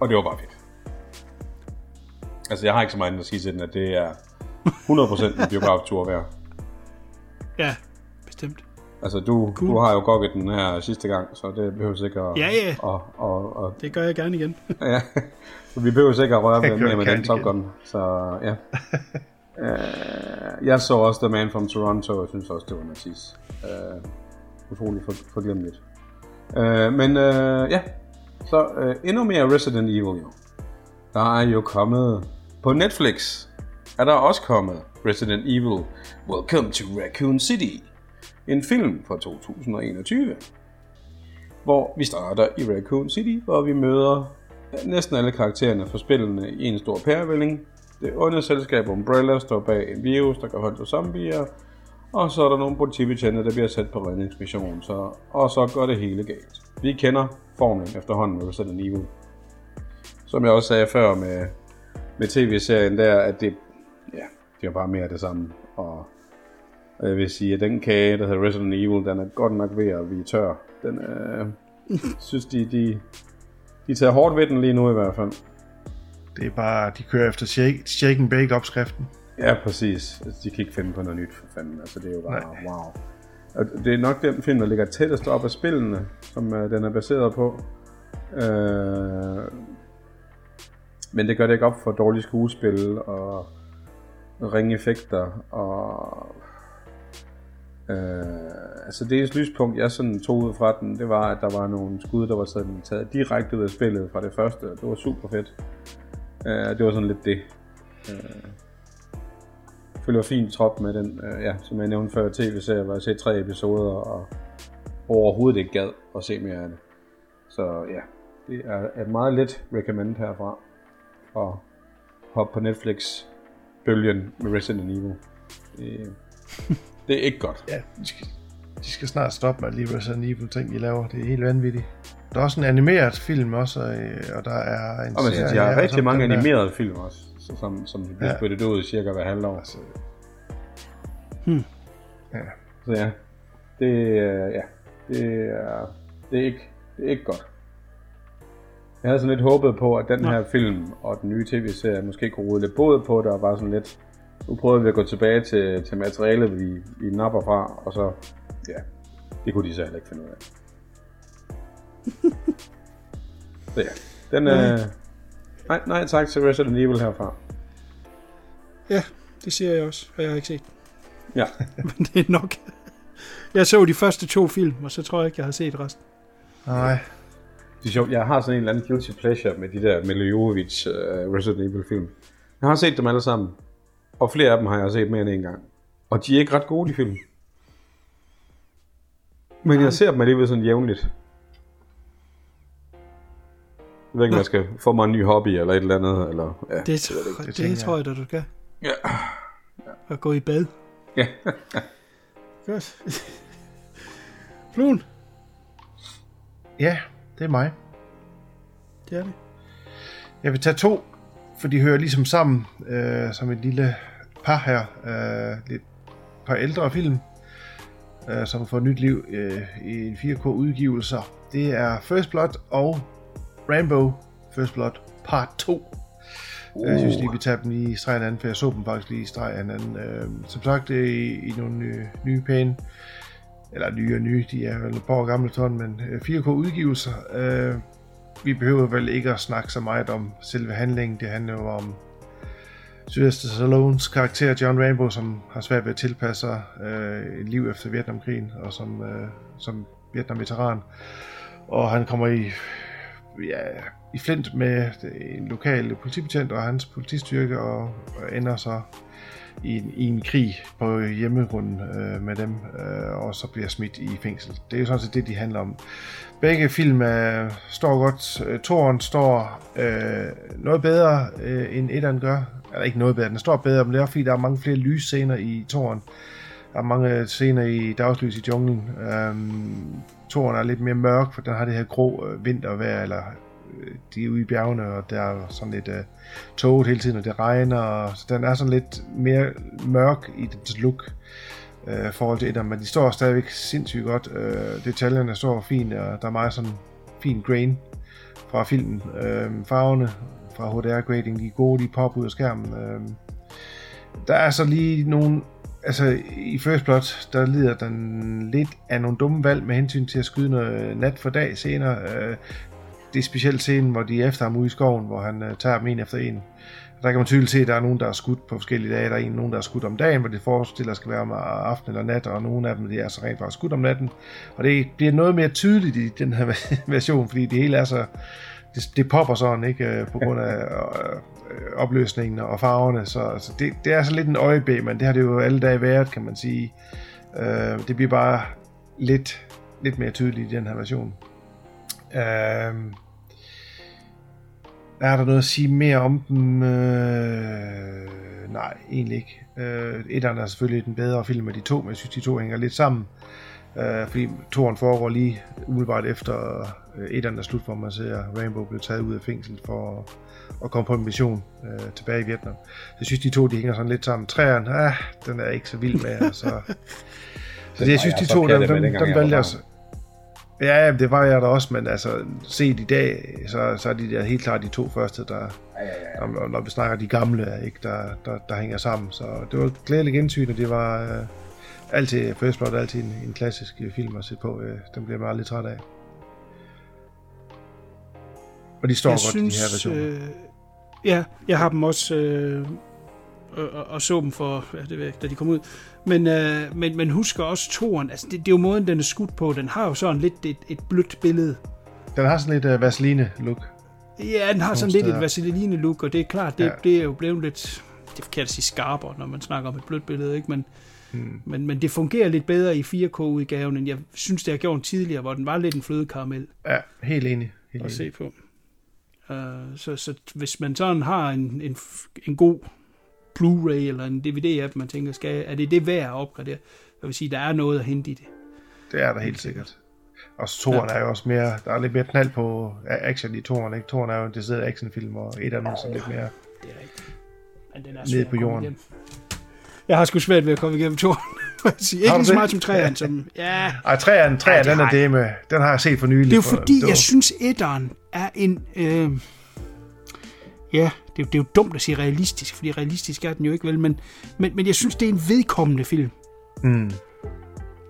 Og det var bare fedt. Altså, jeg har ikke så meget at sige til den, at det er hundrede procent en biograftur værd. Ja, bestemt. Altså, du, cool. Du har jo gokket den her sidste gang, så det behøver sikkert... Ja, ja. Og, og, og... Det gør jeg gerne igen. Ja, så vi behøver sikkert at røre med, med, med den Top Gun. Så ja. uh, jeg så også The Man from Toronto, og jeg synes også, det var nazis. Uh, utrolig for, forglemmeligt. Uh, men uh, ja, så uh, endnu mere Resident Evil jo. Der er jo kommet på Netflix, er der også kommet Resident Evil Welcome to Raccoon City. En film fra to tusind og enogtyve, hvor vi starter i Raccoon City, hvor vi møder næsten alle karaktererne fra spillene i en stor pærevælling. Det onde selskab Umbrella står bag en virus, der kan holde sig zombier, og så er der nogle politibetjente, der bliver sat på redningsmission, så, og så går det hele galt. Vi kender formlen efterhånden med Resident Evil. Som jeg også sagde før med, med tv-serien der, at det, ja, det er bare mere det samme, og og jeg vil sige, at den kage, der hedder Resident Evil, den er godt nok ved at blive tør. Den øh, synes, de, de, de tager hårdt ved den lige nu i hvert fald. Det er bare, de kører efter shake, shake and bake opskriften. Ja, præcis. De kan ikke finde på noget nyt for fanden. Altså, det er jo bare, nej. Wow. Og det er nok den film, der ligger tættest op af spillene, som øh, den er baseret på. Øh, men det gør det ikke op for dårlige skuespil og ringeffekter og... Uh, altså det lyspunkt, jeg sådan tog ud fra den, det var, at der var nogle skud, der var sådan taget direkte ud af spillet fra det første. Det var super fedt. Uh, det var sådan lidt det. Uh, følger fint trop med den, uh, ja, som jeg nævnte før tv-serien, hvor jeg set tre episoder og overhovedet ikke gad at se mere af det. Så ja, det er et meget let recommend herfra. Og hoppe på Netflix-bølgen med Resident Evil. Det... Det er ikke godt. Ja, de skal, de skal snart stoppe med lige Resident Evil ting, de laver. Det er helt vanvittigt. Der er også en animeret film også, og der er en og serie. Og de har rigtig mange animerede der... film også, som, som de bliver ja. Spyttet ud cirka hver halvår. Altså... Hmm. Ja. Så ja, det, ja. Det, er, det, er ikke, det er ikke godt. Jeg havde sådan lidt håbet på, at den Nå. her film og den nye tv-serie måske kunne rode lidt både på, der var sådan lidt... Nu prøver vi at gå tilbage til, til materialet, vi, vi napper fra, og så, ja, det kunne de så heller ikke finde ud af. Så ja, den er... Øh, nej, nej, tak til Resident Evil herfra. Ja, det siger jeg også, og jeg har ikke set. Ja. Men det er nok. Jeg så de første to film, og så tror jeg ikke, jeg har set resten. Nej. Det er sjovt. Jeg har sådan en eller anden guilty pleasure med de der Milojevic uh, Resident Evil film. Jeg har set dem alle sammen, og flere af dem har jeg set mere end en gang. Og de er ikke ret gode, de film. Men nej, jeg ser dem alligevel sådan jævnligt. Jeg ved ikke, om jeg skal få mig en ny hobby eller et eller andet. Eller, ja, det, det, tr- det, det, det tror jeg da, du skal. Ja. Og gå i bad. Ja. Godt. Fluen. Ja, det er mig. Det er det. Jeg vil tage to, for de hører ligesom sammen, øh, som et lille par her. Øh, lidt par ældre film, øh, som får nyt liv øh, i en fire K udgivelser. Det er First Blood og Rambo First Blood Part to. Uh. Jeg synes lige, vi tager dem lige i streg en anden, for jeg så dem faktisk lige i streg en anden. Øhm, som sagt, det er i, i nogle nye, nye pæne, eller nye og nye, de er vel et par år gamle ton, men fire K udgivelser. Øh, vi behøver vel ikke at snakke så meget om selve handlingen. Det handler jo om Sylvester Stallones karakter John Rambo, som har svært ved at tilpasse sig øh, et liv efter Vietnamkrigen, og som, øh, som Vietnam-veteran. Og han kommer i... Ja, i flint med en lokal politibetjent og hans politistyrke, og ender så i en, i en krig på hjemmegrunden øh, med dem, øh, og så bliver smidt i fængsel. Det er jo sådan set det, de handler om. Begge film øh, står godt. Toren står øh, noget bedre øh, end etteren gør. Eller ikke noget bedre, den står bedre, men det er fordi, der er mange flere lysscener i toren. Der er mange scener i dagslys i junglen. Øhm, toren er lidt mere mørk, for den har det her grå øh, vintervejr, eller øh, de er ude i bjergene, og der er sådan lidt øh, tåget hele tiden, og det regner, og så den er sådan lidt mere mørk i dens look øh, forhold til etteren, men de står stadigvæk sindssygt godt. Øh, detaljerne står fint, og der er meget sådan fin grain fra filmen. Øh, farverne fra H D R-grading, de er gode, de popper ud af skærmen. Øh, der er så lige nogle... Altså, i First Blood, der lider den lidt af nogle dumme valg med hensyn til at skyde noget nat for dag senere. Det er specielt scenen, hvor de er efter ham ude i skoven, hvor han tager dem en efter en. Der kan man tydeligt se, at der er nogen, der er skudt på forskellige dage. Der er nogen, der er skudt om dagen, hvor det forestiller skal være om aften eller nat, og nogle af dem de er så rent faktisk skudt om natten. Og det bliver noget mere tydeligt i den her version, fordi det hele er så... Det, det popper sådan, ikke? På grund af øh, opløsningen og farverne. Så altså, det, det er så lidt en øjeblik, men det har det jo alle dage været, kan man sige. Øh, det bliver bare lidt, lidt mere tydeligt i den her version. Øh, er der noget at sige mere om dem? Øh, nej, egentlig ikke. Øh, etteren er selvfølgelig den bedre film af de to, men jeg synes, de to hænger lidt sammen. Øh, fordi toren foregår lige umiddelbart efter... Etteren er slut, hvor man ser, at Rambo blev taget ud af fængsel for at komme på en mission øh, tilbage i Vietnam. Jeg synes, de to de hænger sådan lidt sammen. Træeren, ah, den er ikke så vild med. Altså. Så det, jeg synes, de to, dem, dem, dem valgte jeg. Ja, det var jeg da også, men altså, set i dag, så, så er de der helt klart de to første, der, ja, ja, ja. Når, når vi snakker de gamle, ikke, der, der, der hænger sammen. Så det var et glædeligt gensyn, og det var øh, altid, First Blood, altid en, en klassisk film at se på. Øh, den bliver jeg meget lidt træt af. Og de står jeg godt synes, de her versioner. Øh, ja, jeg har dem også øh, og, og så dem for, ja, det ved jeg, da de kom ud. Men, øh, men, men husker også toren. Altså, det, det er jo måden, den er skudt på. Den har jo sådan lidt et, et blødt billede. Den har sådan lidt øh, vaseline-look. Ja, den har sådan lidt et vaseline-look, og det er klart, det, ja. det er jo blevet lidt, det kan jeg sige skarpere, når man snakker om et blødt billede, ikke? Men, hmm. men, men det fungerer lidt bedre i fire K-udgaven, end jeg synes, det har gjort tidligere, hvor den var lidt en flødekaramel. Ja, helt enig. Helt at se på. Så, så hvis man sådan har en, en, en god Blu-ray eller en D V D-app, man tænker, skal, er det det værd at opgradere? Jeg vil sige, der er noget at hente i det. Det er der helt sikkert. Og toren ja. er jo også mere, der er lidt mere knald på action i toren, ikke? Toren er jo en decideret actionfilm, og et af dem er lidt mere det er rigtigt. Men den er nede på jorden. Jeg har sgu svært ved at komme igennem toren. Ikke lige så meget som træerne. Som, ja. Ej, træerne, træerne, den er det med. Den har jeg set for nylig. Det er jo fordi, for, jeg var... synes, etteren er en... Øh... Ja, det er, det er jo dumt at sige realistisk, fordi realistisk er den jo ikke vel, men, men, men jeg synes, det er en vedkommende film. Mm.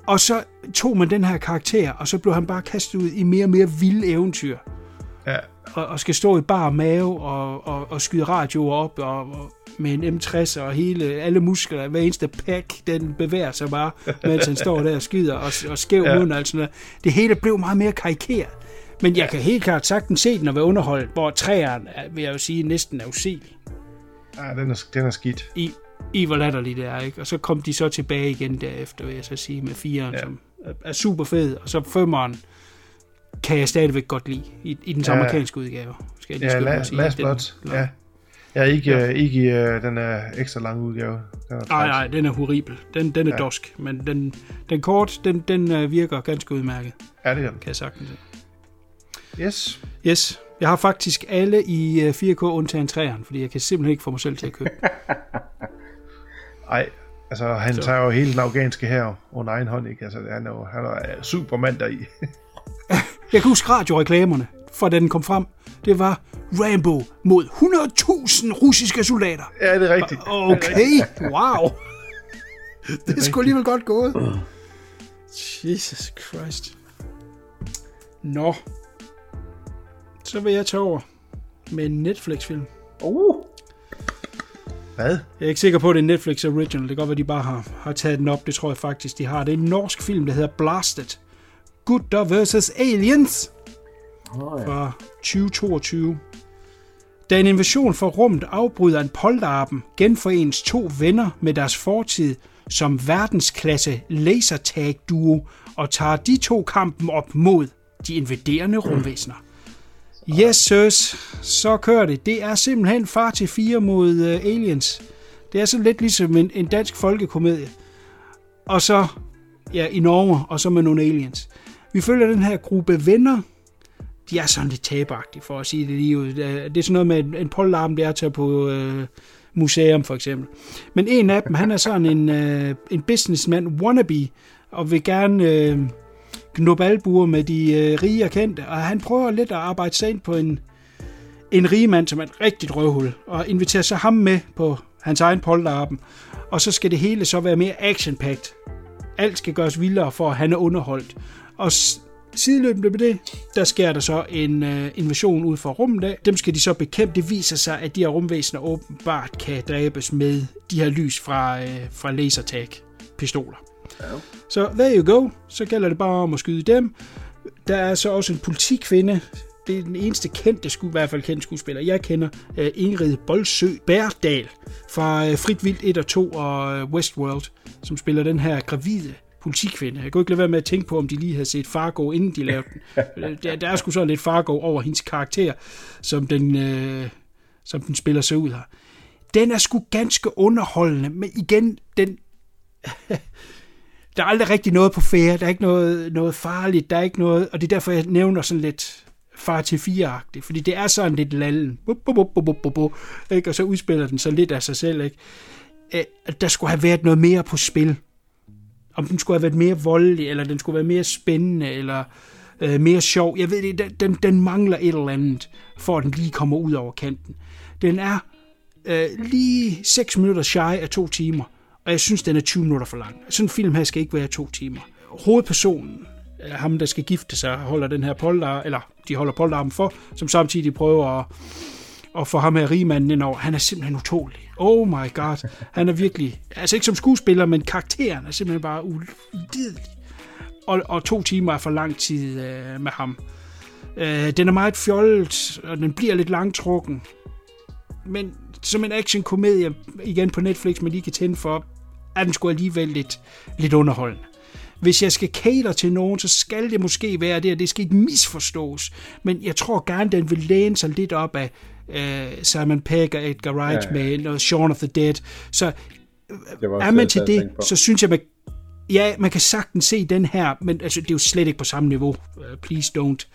Og så tog man den her karakter, og så blev han bare kastet ud i mere og mere vilde eventyr. Ja. Og, og skal stå i bar mave og, og, og skyde radioer op og, og med en M tres og hele, alle muskler, hver eneste pack, den bevæger sig bare, mens han står der og skyder og, og skæv ja. Mund og sådan noget. Det hele blev meget mere karikeret. Men jeg kan helt klart sagtens se den og være underholdt, hvor træerne, vil jeg jo sige, næsten er uselig. Ej, den er, den er skidt. I, I hvor latterlig det er, ikke? Og så kom de så tilbage igen derefter, vil jeg så sige, med fireren, ja. Som er super fed, og så femeren kan jeg stadigvæk godt lide, i, i den ja. Amerikanske udgave. Skal jeg lige ja, la, sige, last blot. Ja. Ja, ikke, ja. ikke uh, den er ekstra lang udgave. Nej, nej, den er horribel. Den, den er ja. Dusk, men den, den kort, den, den virker ganske udmærket. Ja, det er den. Kan jeg sagtens se. Yes. Yes. Jeg har faktisk alle i fire K undtagen træerne, fordi jeg kan simpelthen ikke få mig selv til at købe. Nej, altså han så. Tager jo hele den afghanske her under egen hånd, ikke? Altså han er jo han er supermand deri. Jeg kunne huske radioreklamerne, for da den kom frem. Det var Rambo mod hundrede tusind russiske soldater. Ja, det er rigtigt. Okay, wow. Det, det er skulle alligevel godt gået. Uh. Jesus Christ. Nå. No. Så vil jeg tage over med en Netflix-film. Uh. Hvad? Jeg er ikke sikker på, at det er Netflix Original. Det kan godt være, de bare har, har taget den op. Det tror jeg faktisk, de har. Det er en norsk film, der hedder Blasted. Gutter versus. Aliens. Oh, ja. Fra tyve toogtyve. Da en invasion fra rummet afbryder en polterappen, genforenes to venner med deres fortid som verdensklasse lasertag-duo og tager de to kampen op mod de invaderende rumvæsener. Mm. Yes, sirs. Så kører det. Det er simpelthen far til fire mod uh, aliens. Det er så lidt ligesom en, en dansk folkekomedie. Og så ja, i Norge, og så med nogle aliens. Vi følger den her gruppe venner. De er sådan lidt tabagtige, for at sige det lige ud. Det er sådan noget med en, en pollarm, der er til på uh, museum, for eksempel. Men en af dem, han er sådan en, uh, en businessman wannabe, og vil gerne... Uh, knobalbuer med de øh, rige og kendte, og han prøver lidt at arbejde sig ind på en, en rig mand, som er et rigtigt røvhul, og inviterer så ham med på hans egen polterappen, og så skal det hele så være mere action-packed. Alt skal gøres vildere, for at han er underholdt. Og s- sideløbende med det, der sker der så en øh, invasion ud fra rummet af. Dem skal de så bekæmpe. Det viser sig, at de her rumvæsener åbenbart kan dræbes med de her lys fra, øh, fra lasertag-pistoler. Så there you go, så gælder det bare om at skyde dem. Der er så også en politikvinde, det er den eneste kendte, i hvert fald kendte skuespiller, jeg kender, Ingrid Bolsø Bærdal fra Frit Vildt et og to og Westworld, som spiller den her gravide politikvinde. Jeg kunne ikke lade være med at tænke på, om de lige havde set Fargo, inden de lavede den. Der, der er sgu så lidt Fargo over hendes karakter, som den, øh, som den spiller sig ud her. Den er sgu ganske underholdende, men igen, den... Der er aldrig rigtig noget på fære, der er ikke noget, noget farligt, der er ikke noget, og det er derfor, jeg nævner sådan lidt far til fire-agtigt, fordi det er sådan lidt lallen, bup, bup, bup, bup, bup, ikke? Og så udspiller den så lidt af sig selv, ikke? Der skulle have været noget mere på spil, om den skulle have været mere voldelig, eller den skulle være mere spændende, eller øh, mere sjov, jeg ved det, den, den mangler et eller andet, for at den lige kommer ud over kanten. Den er øh, lige seks minutter shy af to timer, og jeg synes, den er tyve minutter for lang. Sådan en film her skal ikke være to timer. Hovedpersonen, ham der skal gifte sig, holder den her polter, eller de holder polterarmen for, som samtidig prøver at, at få ham her rigmanden indover. Han er simpelthen utålig. Oh my god. Han er virkelig, altså ikke som skuespiller, men karakteren er simpelthen bare ulidelig. Og, og to timer er for lang tid øh, med ham. Øh, den er meget fjollet, og den bliver lidt langtrukken. Men som en action-komedie, igen på Netflix, man lige kan tænde for, er den sgu alligevel lidt, lidt underholdende. Hvis jeg skal cater til nogen, så skal det måske være det, og det skal ikke misforstås. Men jeg tror gerne, den vil læne sig lidt op af uh, Simon Pegg og Edgar Wright ja, ja. Med og Shaun of the Dead. Så er man til det, så synes jeg, man, ja, man kan sagtens se den her, men altså, det er jo slet ikke på samme niveau. Uh, please don't.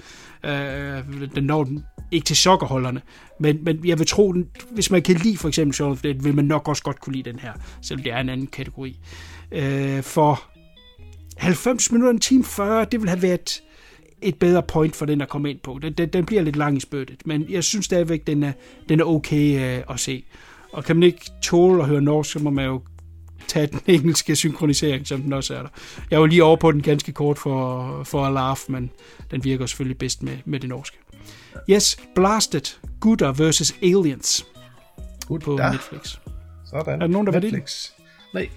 Uh, den når den ikke til sokkerholderne, men, men jeg vil tro, den, hvis man kan lide for eksempel Shaun of the Dead, vil man nok også godt kunne lide den her, selvom det er en anden kategori. Øh, for halvfems minutter, en time fyrre, det vil have været et bedre point for den at komme ind på. Den, den, den bliver lidt lang i spyttet, men jeg synes stadigvæk, den er, den er okay øh, at se. Og kan man ikke tåle at høre norsk, så må man jo tage den engelske synkronisering, som den også er der. Jeg var lige over på den ganske kort for, for at laugh, men den virker selvfølgelig bedst med, med det norske. Yes, Blasted, Gutter versus Aliens Good på da. Netflix. Sådan. Er der nogen, der Netflix. Var det?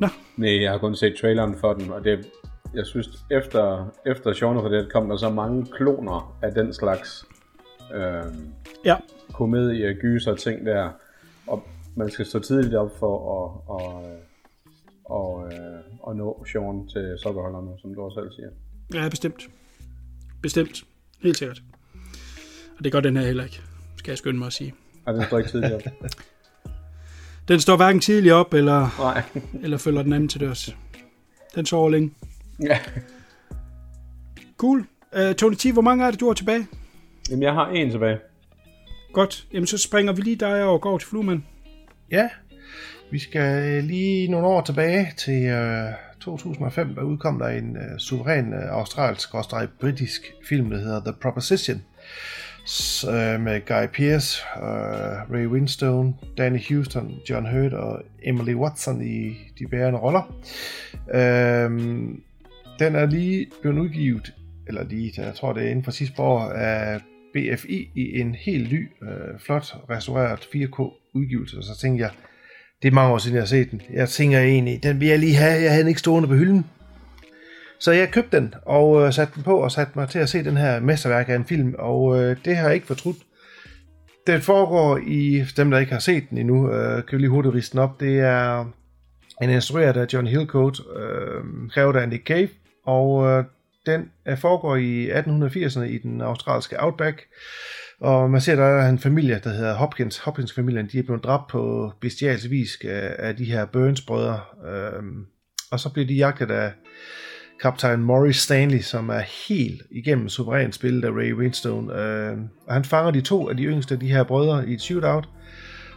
Nej. Nej, jeg har kun set traileren for den, og det, jeg synes, efter, efter genre for det, kom der så mange kloner af den slags øh, ja. komedier, gyser og ting der, og man skal stå tidligt op for at, og, og, øh, at nå genren til sokkerholderne, som du også selv siger. Ja, bestemt. Bestemt. Helt sikkert. Og det gør den her heller ikke, skal jeg skynde mig at sige. Nej, den står ikke tidligt op. Den står hverken tidligt op, eller, eller følger den anden til dørs. Den sover længe. Ja. Cool. Uh, Tony T, hvor mange er det, du har tilbage? Jamen, jeg har en tilbage. Godt. Jamen, så springer vi lige dig og går til Flueman. Ja. Vi skal lige nogle år tilbage til uh, to tusind og fem, der udkom der en uh, suveræn uh, australsk og britisk film, der hedder The Proposition. Med Guy Pearce, uh, Ray Winstone, Danny Houston, John Hurt og Emily Watson i de bærende roller. Uh, den er lige blevet udgivet, eller lige, jeg tror det er inden for sidste år, af B F I i en helt ny, uh, flot, restaureret fire K udgivelse. Så tænkte jeg, det er mange år siden jeg har set den. Jeg tænker egentlig, den vil jeg lige have, jeg havde den ikke stående på hylden. Så jeg købte den og satte den på og satte mig til at se den her mesterværk af en film, og øh, det har jeg ikke fortrudt. Den foregår i, dem der ikke har set den endnu, øh, kan vi lige hurtigt riste den op. Det er en instrueret af John Hillcoat, øh, skrevet af Nick Cave, og øh, den foregår i atten firserne i den australske Outback. Og man ser, der er en familie, der hedder Hopkins. Hopkins-familien, de er blevet dræbt på bestialsk vis af de her Burns-brødre, øh, og så bliver de jagtet af kaptajn Maurice Stanley, som er helt igennem suverænt spillet af Ray Winstone. Øh, og han fanger de to af de yngste af de her brødre i et shootout,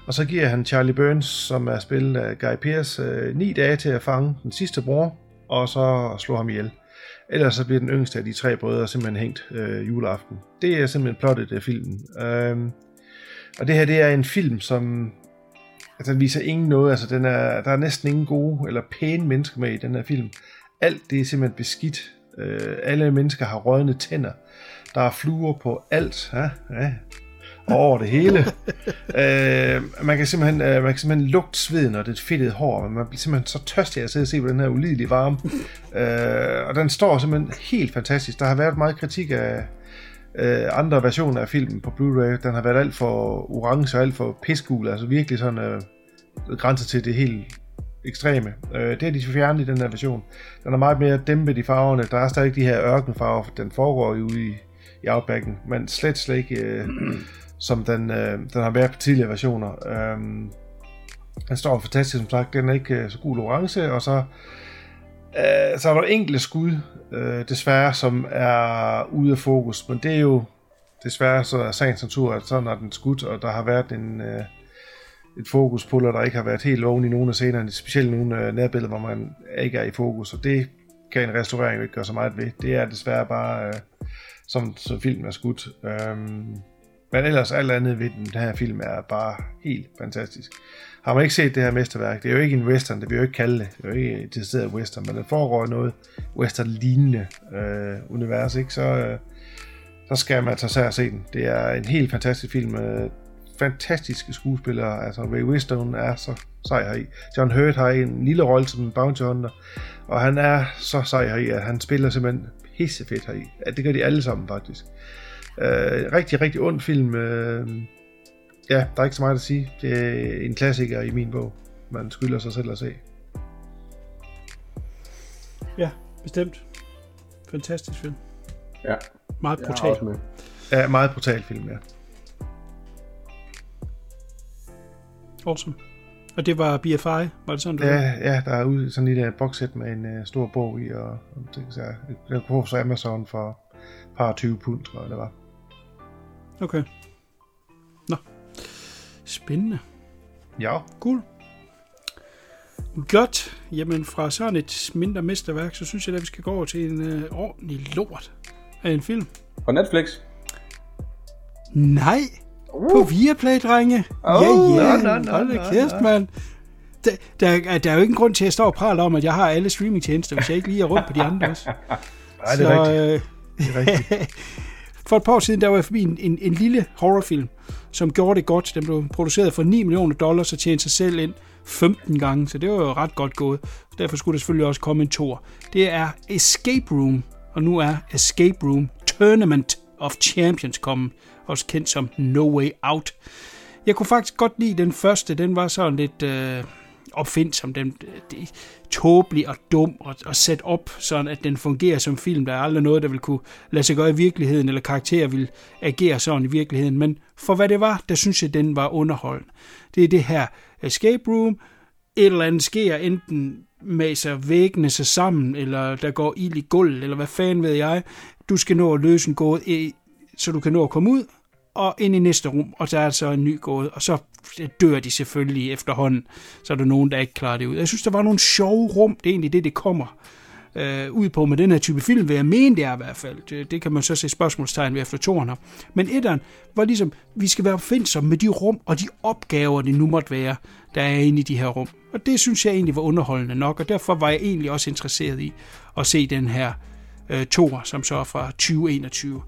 og så giver han Charlie Burns, som er spillet af Guy Pearce, øh, ni dage til at fange den sidste bror, og så slår ham ihjel. Ellers så bliver den yngste af de tre brødre simpelthen hængt øh, juleaften. Det er simpelthen plottet af filmen. Øh, og det her, det er en film, som altså, den viser ingen noget. Altså, den er, der er næsten ingen gode eller pæne mennesker med i den her film. Alt det er simpelthen beskidt. Øh, alle mennesker har rødne tænder. Der er fluer på alt. Ja, ja. Over det hele. øh, man, kan simpelthen, øh, man kan simpelthen lugte sveden og det fedtede hår. Men man bliver simpelthen så tørstig at sidde og se på den her ulidelige varme. Øh, og den står simpelthen helt fantastisk. Der har været meget kritik af øh, andre versioner af filmen på Blu-ray. Den har været alt for orange og alt for pisgul. Altså virkelig sådan øh, grænser til det helt ekstreme. Øh, det er de fjernet i den her version. Den er meget mere dæmpet i farverne. Der er stadig de her ørkenfarver. Den foregår jo i, i Outbacken, men slet slet ikke øh, som den, øh, den har været på tidligere versioner. Øh, den står fantastisk, som sagt. Den er ikke øh, så gul orange, og så øh, så er der enkelte skud øh, desværre, som er ude af fokus, men det er jo desværre så er sagens natur, at sådan er den skudt, og der har været en øh, et fokus på, der ikke har været helt oven i nogle af scenerne, specielt nogle øh, nærbilleder, hvor man ikke er i fokus, og det kan en restaurering jo ikke gøre så meget ved. Det er desværre bare øh, som, som filmen er skudt. Øhm, men ellers alt andet ved den her film er bare helt fantastisk. Har man ikke set det her mesterværk? Det er jo ikke en western, det vil jeg jo ikke kalde det. Det er jo ikke et decideret western, men der foregår noget western-lignende øh, univers, ikke? Så, øh, så skal man tage sig og se den. Det er en helt fantastisk film. Øh, fantastiske skuespillere, altså Ray Winstone er så sej heri. John Hurt har en lille rolle som en bounty hunter, og han er så sej heri, at han spiller simpelthen pissefedt heri. At det gør de alle sammen, faktisk. Øh, rigtig, rigtig ond film. Øh, ja, der er ikke så meget at sige. Det er en klassiker i min bog. Man skylder sig selv at se. Ja, bestemt. Fantastisk film. Ja. Meget brutal. Ja, meget brutal film, ja. Awesome. Og det var B F I, var det sådan, du ja, ja, der er ude sådan en lille boxset med en uh, stor bog i, og, og det jeg, jeg kunne få Amazon for par tyve pund, tror jeg, det var. Okay. Nå. Spændende. Ja. Cool. Godt. Jamen, fra sådan et mindre mesterværk, så synes jeg, at vi skal gå over til en uh, ordentlig lort af en film. På Netflix? Nej. Uh. På Viaplay, drenge. Oh, ja, ja. No, no, no, Hold da kæft, no, no. mand. Der, der, der er jo ikke en grund til, at jeg står og praler om, at jeg har alle streamingtjenester, hvis jeg ikke lige er rundt på de andre også. Nej, det er så, rigtigt. Det er rigtigt. For et par år siden, der var jeg forbi en, en, en lille horrorfilm, som gjorde det godt. Den blev produceret for ni millioner dollars og tjente sig selv ind femten gange, så det var jo ret godt gået. Derfor skulle der selvfølgelig også komme en tor. Det er Escape Room, og nu er Escape Room Tournament of Champions kommet, også kendt som No Way Out. Jeg kunne faktisk godt lide den første, den var sådan lidt øh, opfindsom, den øh, tåbelig og dum og, og sat op, sådan at den fungerer som film. Der er aldrig noget, der vil kunne lade sig gøre i virkeligheden, eller karakterer vil agere sådan i virkeligheden, men for hvad det var, der synes jeg, den var underholdende. Det er det her Escape Room, et eller andet sker, enten maser væggene sig sammen, eller der går ild i gulvet, eller hvad fanden ved jeg. Du skal nå at løse en gåde, så du kan nå at komme ud, og ind i næste rum, og der er så en ny gåde, og så dør de selvfølgelig efterhånden, så er der nogen, der ikke klarer det ud. Jeg synes, der var nogle sjove rum, det er egentlig det, det kommer øh, ud på med den her type film, hvad jeg mener det er i hvert fald. Det, det kan man så se spørgsmålstegn ved efter toren her. Men etteren var ligesom, vi skal være opfindsomme med de rum, og de opgaver, det nu måtte være, der er inde i de her rum. Og det synes jeg egentlig var underholdende nok, og derfor var jeg egentlig også interesseret i at se den her øh, toer, som så er fra tyve enogtyve.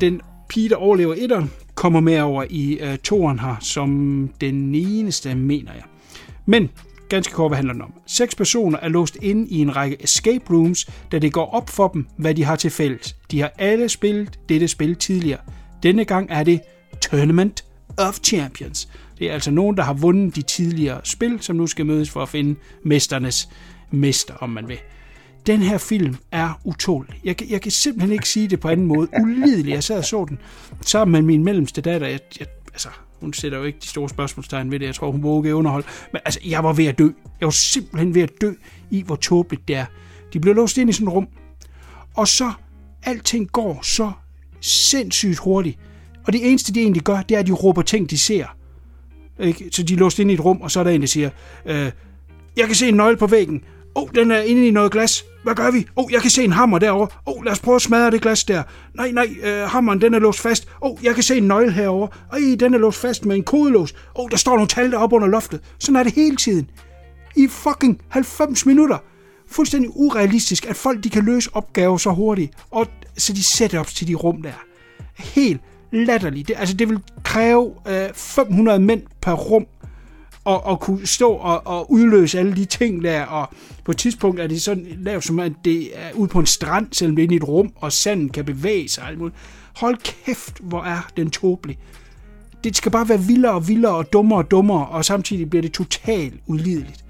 Den Pige, der overlever etteren, kommer med over i øh, toeren her, som den eneste, mener jeg. Men, ganske kort, hvad handler den om? Seks personer er låst inde i en række escape rooms, da det går op for dem, hvad de har til fælles. De har alle spillet dette spil tidligere. Denne gang er det Tournament of Champions. Det er altså nogen, der har vundet de tidligere spil, som nu skal mødes for at finde mesternes mester, om man vil. Den her film er utålig. Jeg, jeg kan simpelthen ikke sige det på anden måde. Ulidelig. Jeg sad og så den sammen med min mellemste datter. Jeg, jeg, altså, hun sætter jo ikke de store spørgsmålstegn ved det. Jeg tror, hun må ikke underholde. Men altså, jeg var ved at dø. Jeg var simpelthen ved at dø i, hvor tåbeligt det er. De blev låst ind i sådan et rum. Og så, alting går så sindssygt hurtigt. Og det eneste, de egentlig gør, det er, at de råber ting, de ser. Ikke? Så de er låst ind i et rum, og så er der en, der siger, øh, jeg kan se en nøgle på væggen. Åh, oh, den er inde i noget glas. Hvad gør vi? Åh, oh, jeg kan se en hammer derovre. Åh, oh, lad os prøve at smadre det glas der. Nej, nej, uh, hammeren, den er låst fast. Åh, oh, jeg kan se en nøgle herovre. Ej, den er låst fast med en kodelås. Åh, oh, der står nogle tal deroppe under loftet. Sådan er det hele tiden. I fucking halvfems minutter. Fuldstændig urealistisk, at folk de kan løse opgaver så hurtigt. Og så de setups til de rum der. Helt latterligt. Det, altså, det vil kræve uh, fem hundrede mænd per rum. Og, og kunne stå og, og udløse alle de ting der, og på et tidspunkt er det sådan lavt, som at det er ude på en strand, selvom det er inde i et rum, og sanden kan bevæge sig. Hold kæft, hvor er den tåbelig. Det skal bare være vildere og vildere og dummere og dummere, og samtidig bliver det totalt ulideligt.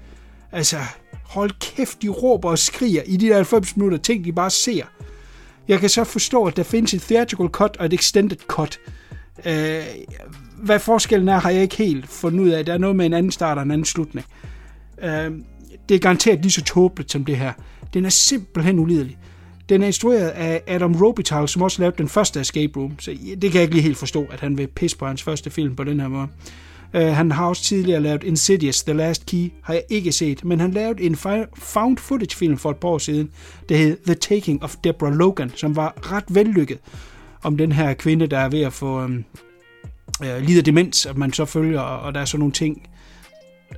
Altså, hold kæft, de råber og skriger i de der halvfems minutter ting, de bare ser. Jeg kan så forstå, at der findes et theatrical cut og et extended cut. Øh, hvad forskellen er, har jeg ikke helt fundet ud af. Der er noget med en anden start og en anden slutning. Øh, det er garanteret lige så tåbeligt som det her. Den er simpelthen ulidelig. Den er instrueret af Adam Robital, som også lavede den første Escape Room, så det kan jeg ikke lige helt forstå, at han vil pisse på hans første film på den her måde. Øh, han har også tidligere lavet Insidious, The Last Key, har jeg ikke set, men han lavede en found footage film for et par år siden, der hed The Taking of Deborah Logan, som var ret vellykket, om den her kvinde, der er ved at få øh, øh, lider demens, at man så følger, og der er sådan nogle ting,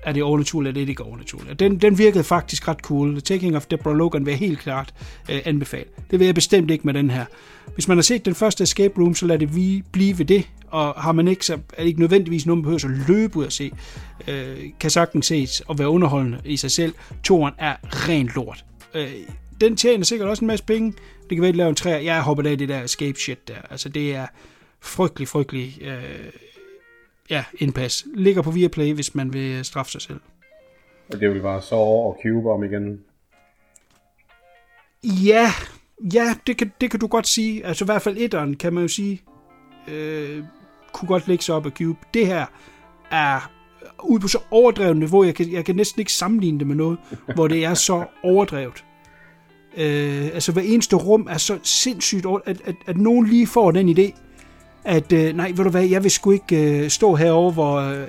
er det overnaturligt, eller er det ikke overnaturligt. Den, den virkede faktisk ret cool. The Taking of Deborah Logan vil jeg helt klart øh, anbefale. Det vil jeg bestemt ikke med den her. Hvis man har set den første Escape Room, så lad det vi blive ved det, og har man ikke, så er det ikke nødvendigvis nogen, man behøver at løbe ud og se. Øh, kan sagtens ses og være underholdende i sig selv. Toren er rent lort. Øh, Den tjener sikkert også en masse penge. Det kan være, at de laver en træer. Jeg hopper af det der escape shit der. Altså, det er frygtelig, frygtelig øh, ja, indpas. Ligger på Viaplay, hvis man vil straffe sig selv. Og det vil være Saw og Cube om igen? Ja, ja det, kan, det kan du godt sige. Altså, i hvert fald etteren, kan man jo sige, øh, kunne godt ligge sig op af Cube. Det her er ude på så overdrevet niveau. Jeg kan, jeg kan næsten ikke sammenligne det med noget, hvor det er så overdrevet. Øh, altså hver eneste rum er så sindssygt, at, at, at nogen lige får den idé, at øh, nej, ved du hvad, jeg vil sgu ikke øh, stå herovre, hvor øh,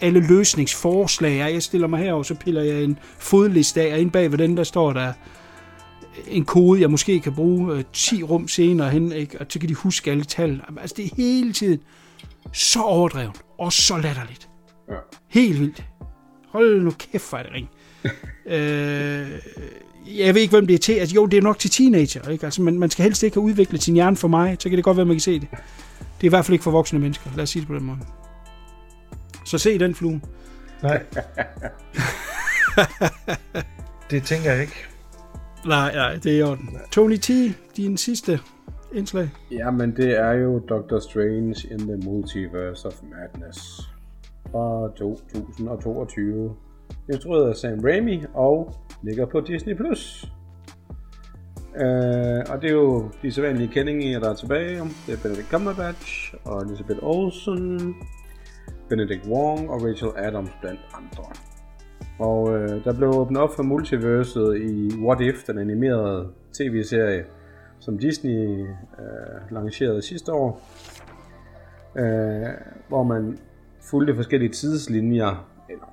alle løsningsforslag er. Jeg stiller mig herover, så piller jeg en fodliste af, og inde bag ved den, der står der en kode, jeg måske kan bruge øh, ti rum senere hen, ikke? Og så kan de huske alle tal. Altså det er hele tiden så overdrevet, og så latterligt. Ja. Helt vildt. Hold nu kæft, for det ring. øh... jeg ved ikke, hvem det er til. Altså, jo, det er nok til teenager, ikke? Altså, man, man skal helst ikke have udviklet sin hjerne for mig, så kan det godt være, man kan se det. Det er i hvert fald ikke for voksne mennesker, lad os sige det på den måde. Så se den flue. Nej. Det tænker jeg ikke. Nej, nej, det er i orden. Tony T, din sidste indslag. Jamen, det er jo Doctor Strange in the Multiverse of Madness fra to tusind og toogtyve. Jeg tror, at Sam Raimi og ligger på Disney plus. Øh, og det er jo de sædvanlige kendinge, der er tilbage. Det er Benedict Cumberbatch og Elizabeth Olsen, Benedict Wong og Rachel Adams blandt andre. Og øh, der blev åbnet op for multiverset i What If, den animerede tv-serie, som Disney øh, lancerede sidste år. Øh, hvor man fulgte forskellige tidslinjer, eller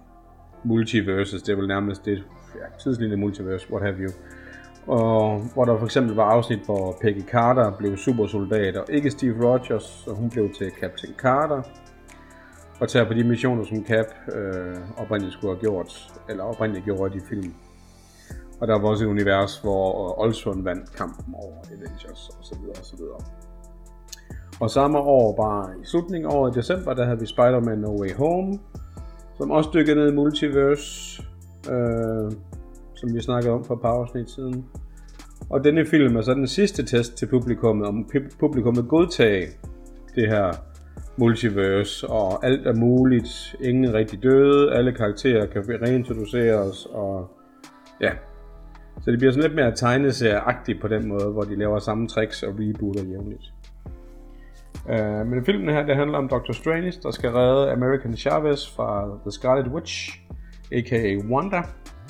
multiverses, det er vel nærmest det, ja, tidslinje multiverse, what have you. Og hvor der for eksempel var afsnit, hvor Peggy Carter blev supersoldat, og ikke Steve Rogers, og hun blev til Captain Carter. Og tager på de missioner, som Cap øh, oprindeligt skulle have gjort, eller oprindeligt gjorde i de film. Og der var også et univers, hvor Olsson vandt kampen over Avengers, osv. osv. Og samme år, bare i slutningen af året i december, der havde vi Spider-Man No Way Home, som også dykkede ned i multiverse, øh, som vi snakkede om for et par afsnit siden. Og denne film er så den sidste test til publikummet, om publikummet godtage det her multiverse, og alt er muligt, ingen er rigtig døde, alle karakterer kan reintroduceres, og ja, så det bliver sådan lidt mere tegneserieagtigt på den måde, hvor de laver samme tricks og rebooter jævnligt. Uh, men filmen her, det handler om Doctor Strange, der skal redde American Chavez fra The Scarlet Witch, aka Wanda,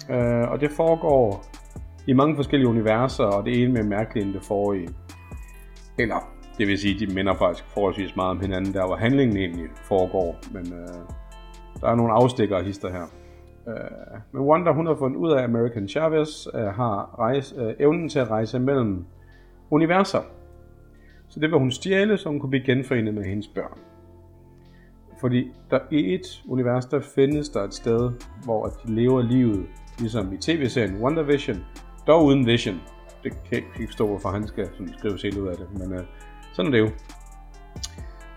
uh, og det foregår i mange forskellige universer, og det ene mere mærkeligt end det forrige, eller det vil sige, at de minder faktisk forholdsvis meget om hinanden, der hvor handlingen egentlig foregår, men øh, der er nogle afstikker og hister her. Øh, men Wanda, hun har fundet ud af, at American Chavez øh, har rejse, øh, evnen til at rejse mellem universer. Så det vil hun stjæle, så hun kunne blive genforenet med hendes børn. Fordi der i et univers, der findes der et sted, hvor de lever livet, ligesom i tv-serien WandaVision, dog uden Vision. Det kan ikke forstå, hvorfor han skal skrive sig ud af det, men øh, sådan er det jo.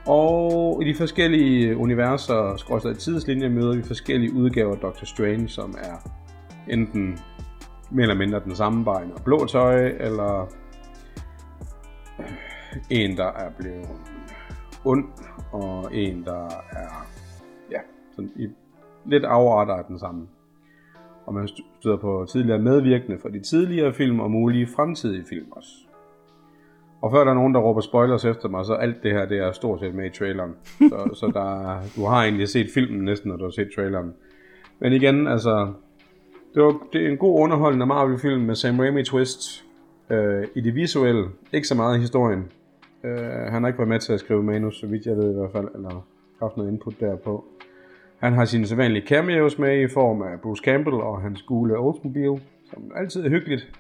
Og i de forskellige universer, skråstrede tidslinjer, møder vi forskellige udgaver af Doctor Strange, som er enten mere eller mindre den samme, bare en blå tøj, eller en, der er blevet ond, og en, der er, ja, sådan i lidt afarter af den samme. Og man støder på tidligere medvirkende fra de tidligere film og mulige fremtidige film også. Og før der er nogen, der råber spoilers efter mig, så alt det her, det er stort set med i traileren. Så, så der, du har egentlig set filmen næsten, når du har set traileren. Men igen, altså, det, var, det er en god underholdende Marvel-film med Sam Raimi twist øh, i det visuelle. Ikke så meget i historien. Øh, han har ikke været med til at skrive manus, så vidt jeg ved i hvert fald, eller haft noget input derpå. Han har sine sædvanlige cameos med i form af Bruce Campbell og hans gule Oldsmobile, som altid er hyggeligt.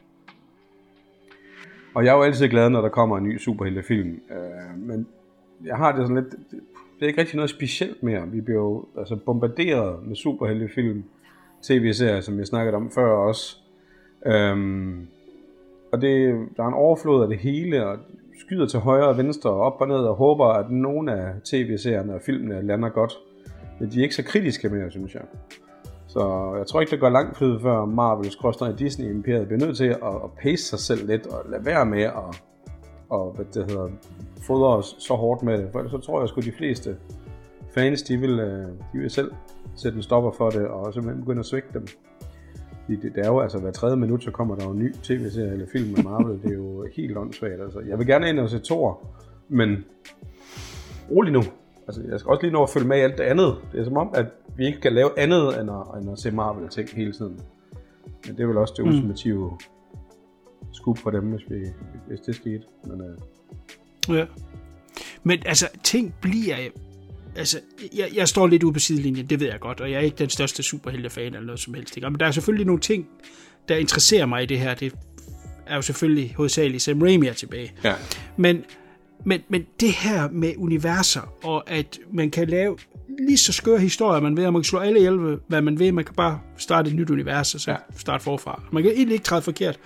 Og jeg er jo altid glad, når der kommer en ny superheltefilm, øh, men jeg har det sådan lidt, det er ikke rigtig noget specielt mere. Vi bliver jo altså bombarderet med superheltefilm, tv-serier, som jeg snakkede om før også. Øhm, og det, der er en overflod af det hele, og skyder til højre og venstre, op og ned, og håber, at nogle af tv-serierne og filmene lander godt. Men de er ikke så kritiske mere, synes jeg. Så jeg tror ikke, det går langt tid før Marvels krydser i Disney-imperiet bliver nødt til at, at pace sig selv lidt og lade være med at og, hvad det hedder, fodre os så hårdt med det. For ellers så tror jeg sgu, de fleste fans, de vil, de vil selv sætte en stopper for det og simpelthen begynde at svække dem. Fordi det, det er jo altså hver tredje minut, så kommer der jo en ny tv-serie eller film med Marvel. Det er jo helt åndssvagt. Altså. Jeg vil gerne ind og se Thor, men rolig nu. Altså, jeg skal også lige nå at følge med i alt det andet. Det er som om, at vi ikke kan lave andet, end at, end at se Marvel-ting hele tiden. Men det er vel også det mm. ultimative skub for dem, hvis, vi, hvis det skete. Men, øh. ja. Men altså, ting bliver... Altså, jeg, jeg står lidt ude på sidelinjen, det ved jeg godt, og jeg er ikke den største superheltefan eller noget som helst. Ikke? Men der er selvfølgelig nogle ting, der interesserer mig i det her. Det er jo selvfølgelig hovedsageligt Sam Raimi er tilbage. Ja. Men... Men, men det her med universer, og at man kan lave lige så skøre historier, man ved, at man kan slå alle ihjel, hvad man ved, man kan bare starte et nyt univers, og så starte forfra. Man kan egentlig ikke træde forkert.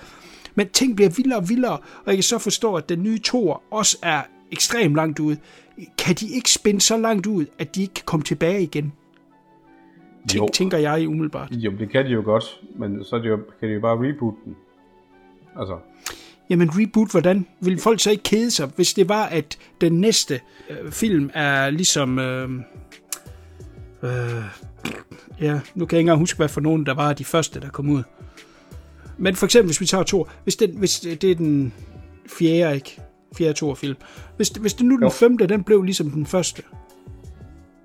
Men ting bliver vildere og vildere, og jeg kan så forstå, at den nye toer også er ekstremt langt ude. Kan de ikke spænde så langt ud, at de ikke kan komme tilbage igen? Tænk, jo. Tænker jeg umiddelbart. Jo, det kan de jo godt, men så jo, kan de jo bare reboot den. Altså... Jamen reboot, hvordan? Vil folk så ikke kede sig, hvis det var, at den næste øh, film er ligesom... Øh, øh, ja, nu kan jeg ikke engang huske, hvad for nogen, der var de første, der kom ud. Men for eksempel, hvis vi tager to, hvis, den, hvis det er den fjerde, ikke? Fjerde toer-film. Hvis, hvis det nu den jo. femte, den blev ligesom den første.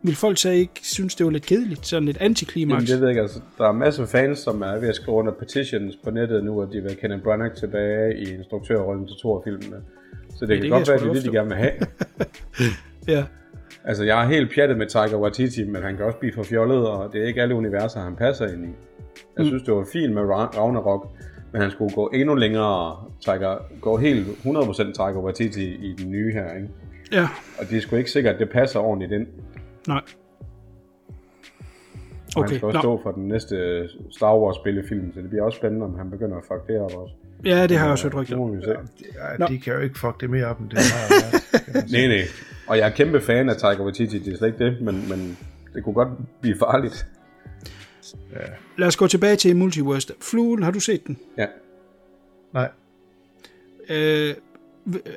Vil folk så ikke synes, det var lidt kedeligt? Sådan et antiklimaks? Det ved jeg ikke, altså. Der er masser af fans, som er ved at skrive under petitions på nettet nu, at de vil have Kenneth Branagh tilbage i instruktørrollen til to af filmene. Så det ja, kan det godt være, at det er det, de gerne vil have. Ja. Altså, jeg er helt pjattet med Taika Waititi, men han kan også blive for fjollet, og det er ikke alle universer, han passer ind i. Jeg mm. synes, det var fint med Ragnarok, men han skulle gå endnu længere, Taika, gå helt hundrede procent Taika Waititi i den nye her, ikke? Ja. Og det er sgu ikke sikkert, at det passer ordentligt ind. Nej. Okay, og han skal også no. stå for den næste Star Wars spillefilm, så det bliver også spændende, om han begynder at fuck det op også. Ja, det har jeg også hørt rigtigt. Ja, de kan jo ikke fuck det mere op, end det har jeg. Nej, nej. Og jeg er kæmpe fan af Taika Waititi, det er slet ikke det, men, men det kunne godt blive farligt. Ja. Lad os gå tilbage til Multiverse. Fluen, har du set den? Ja. Nej. Øh,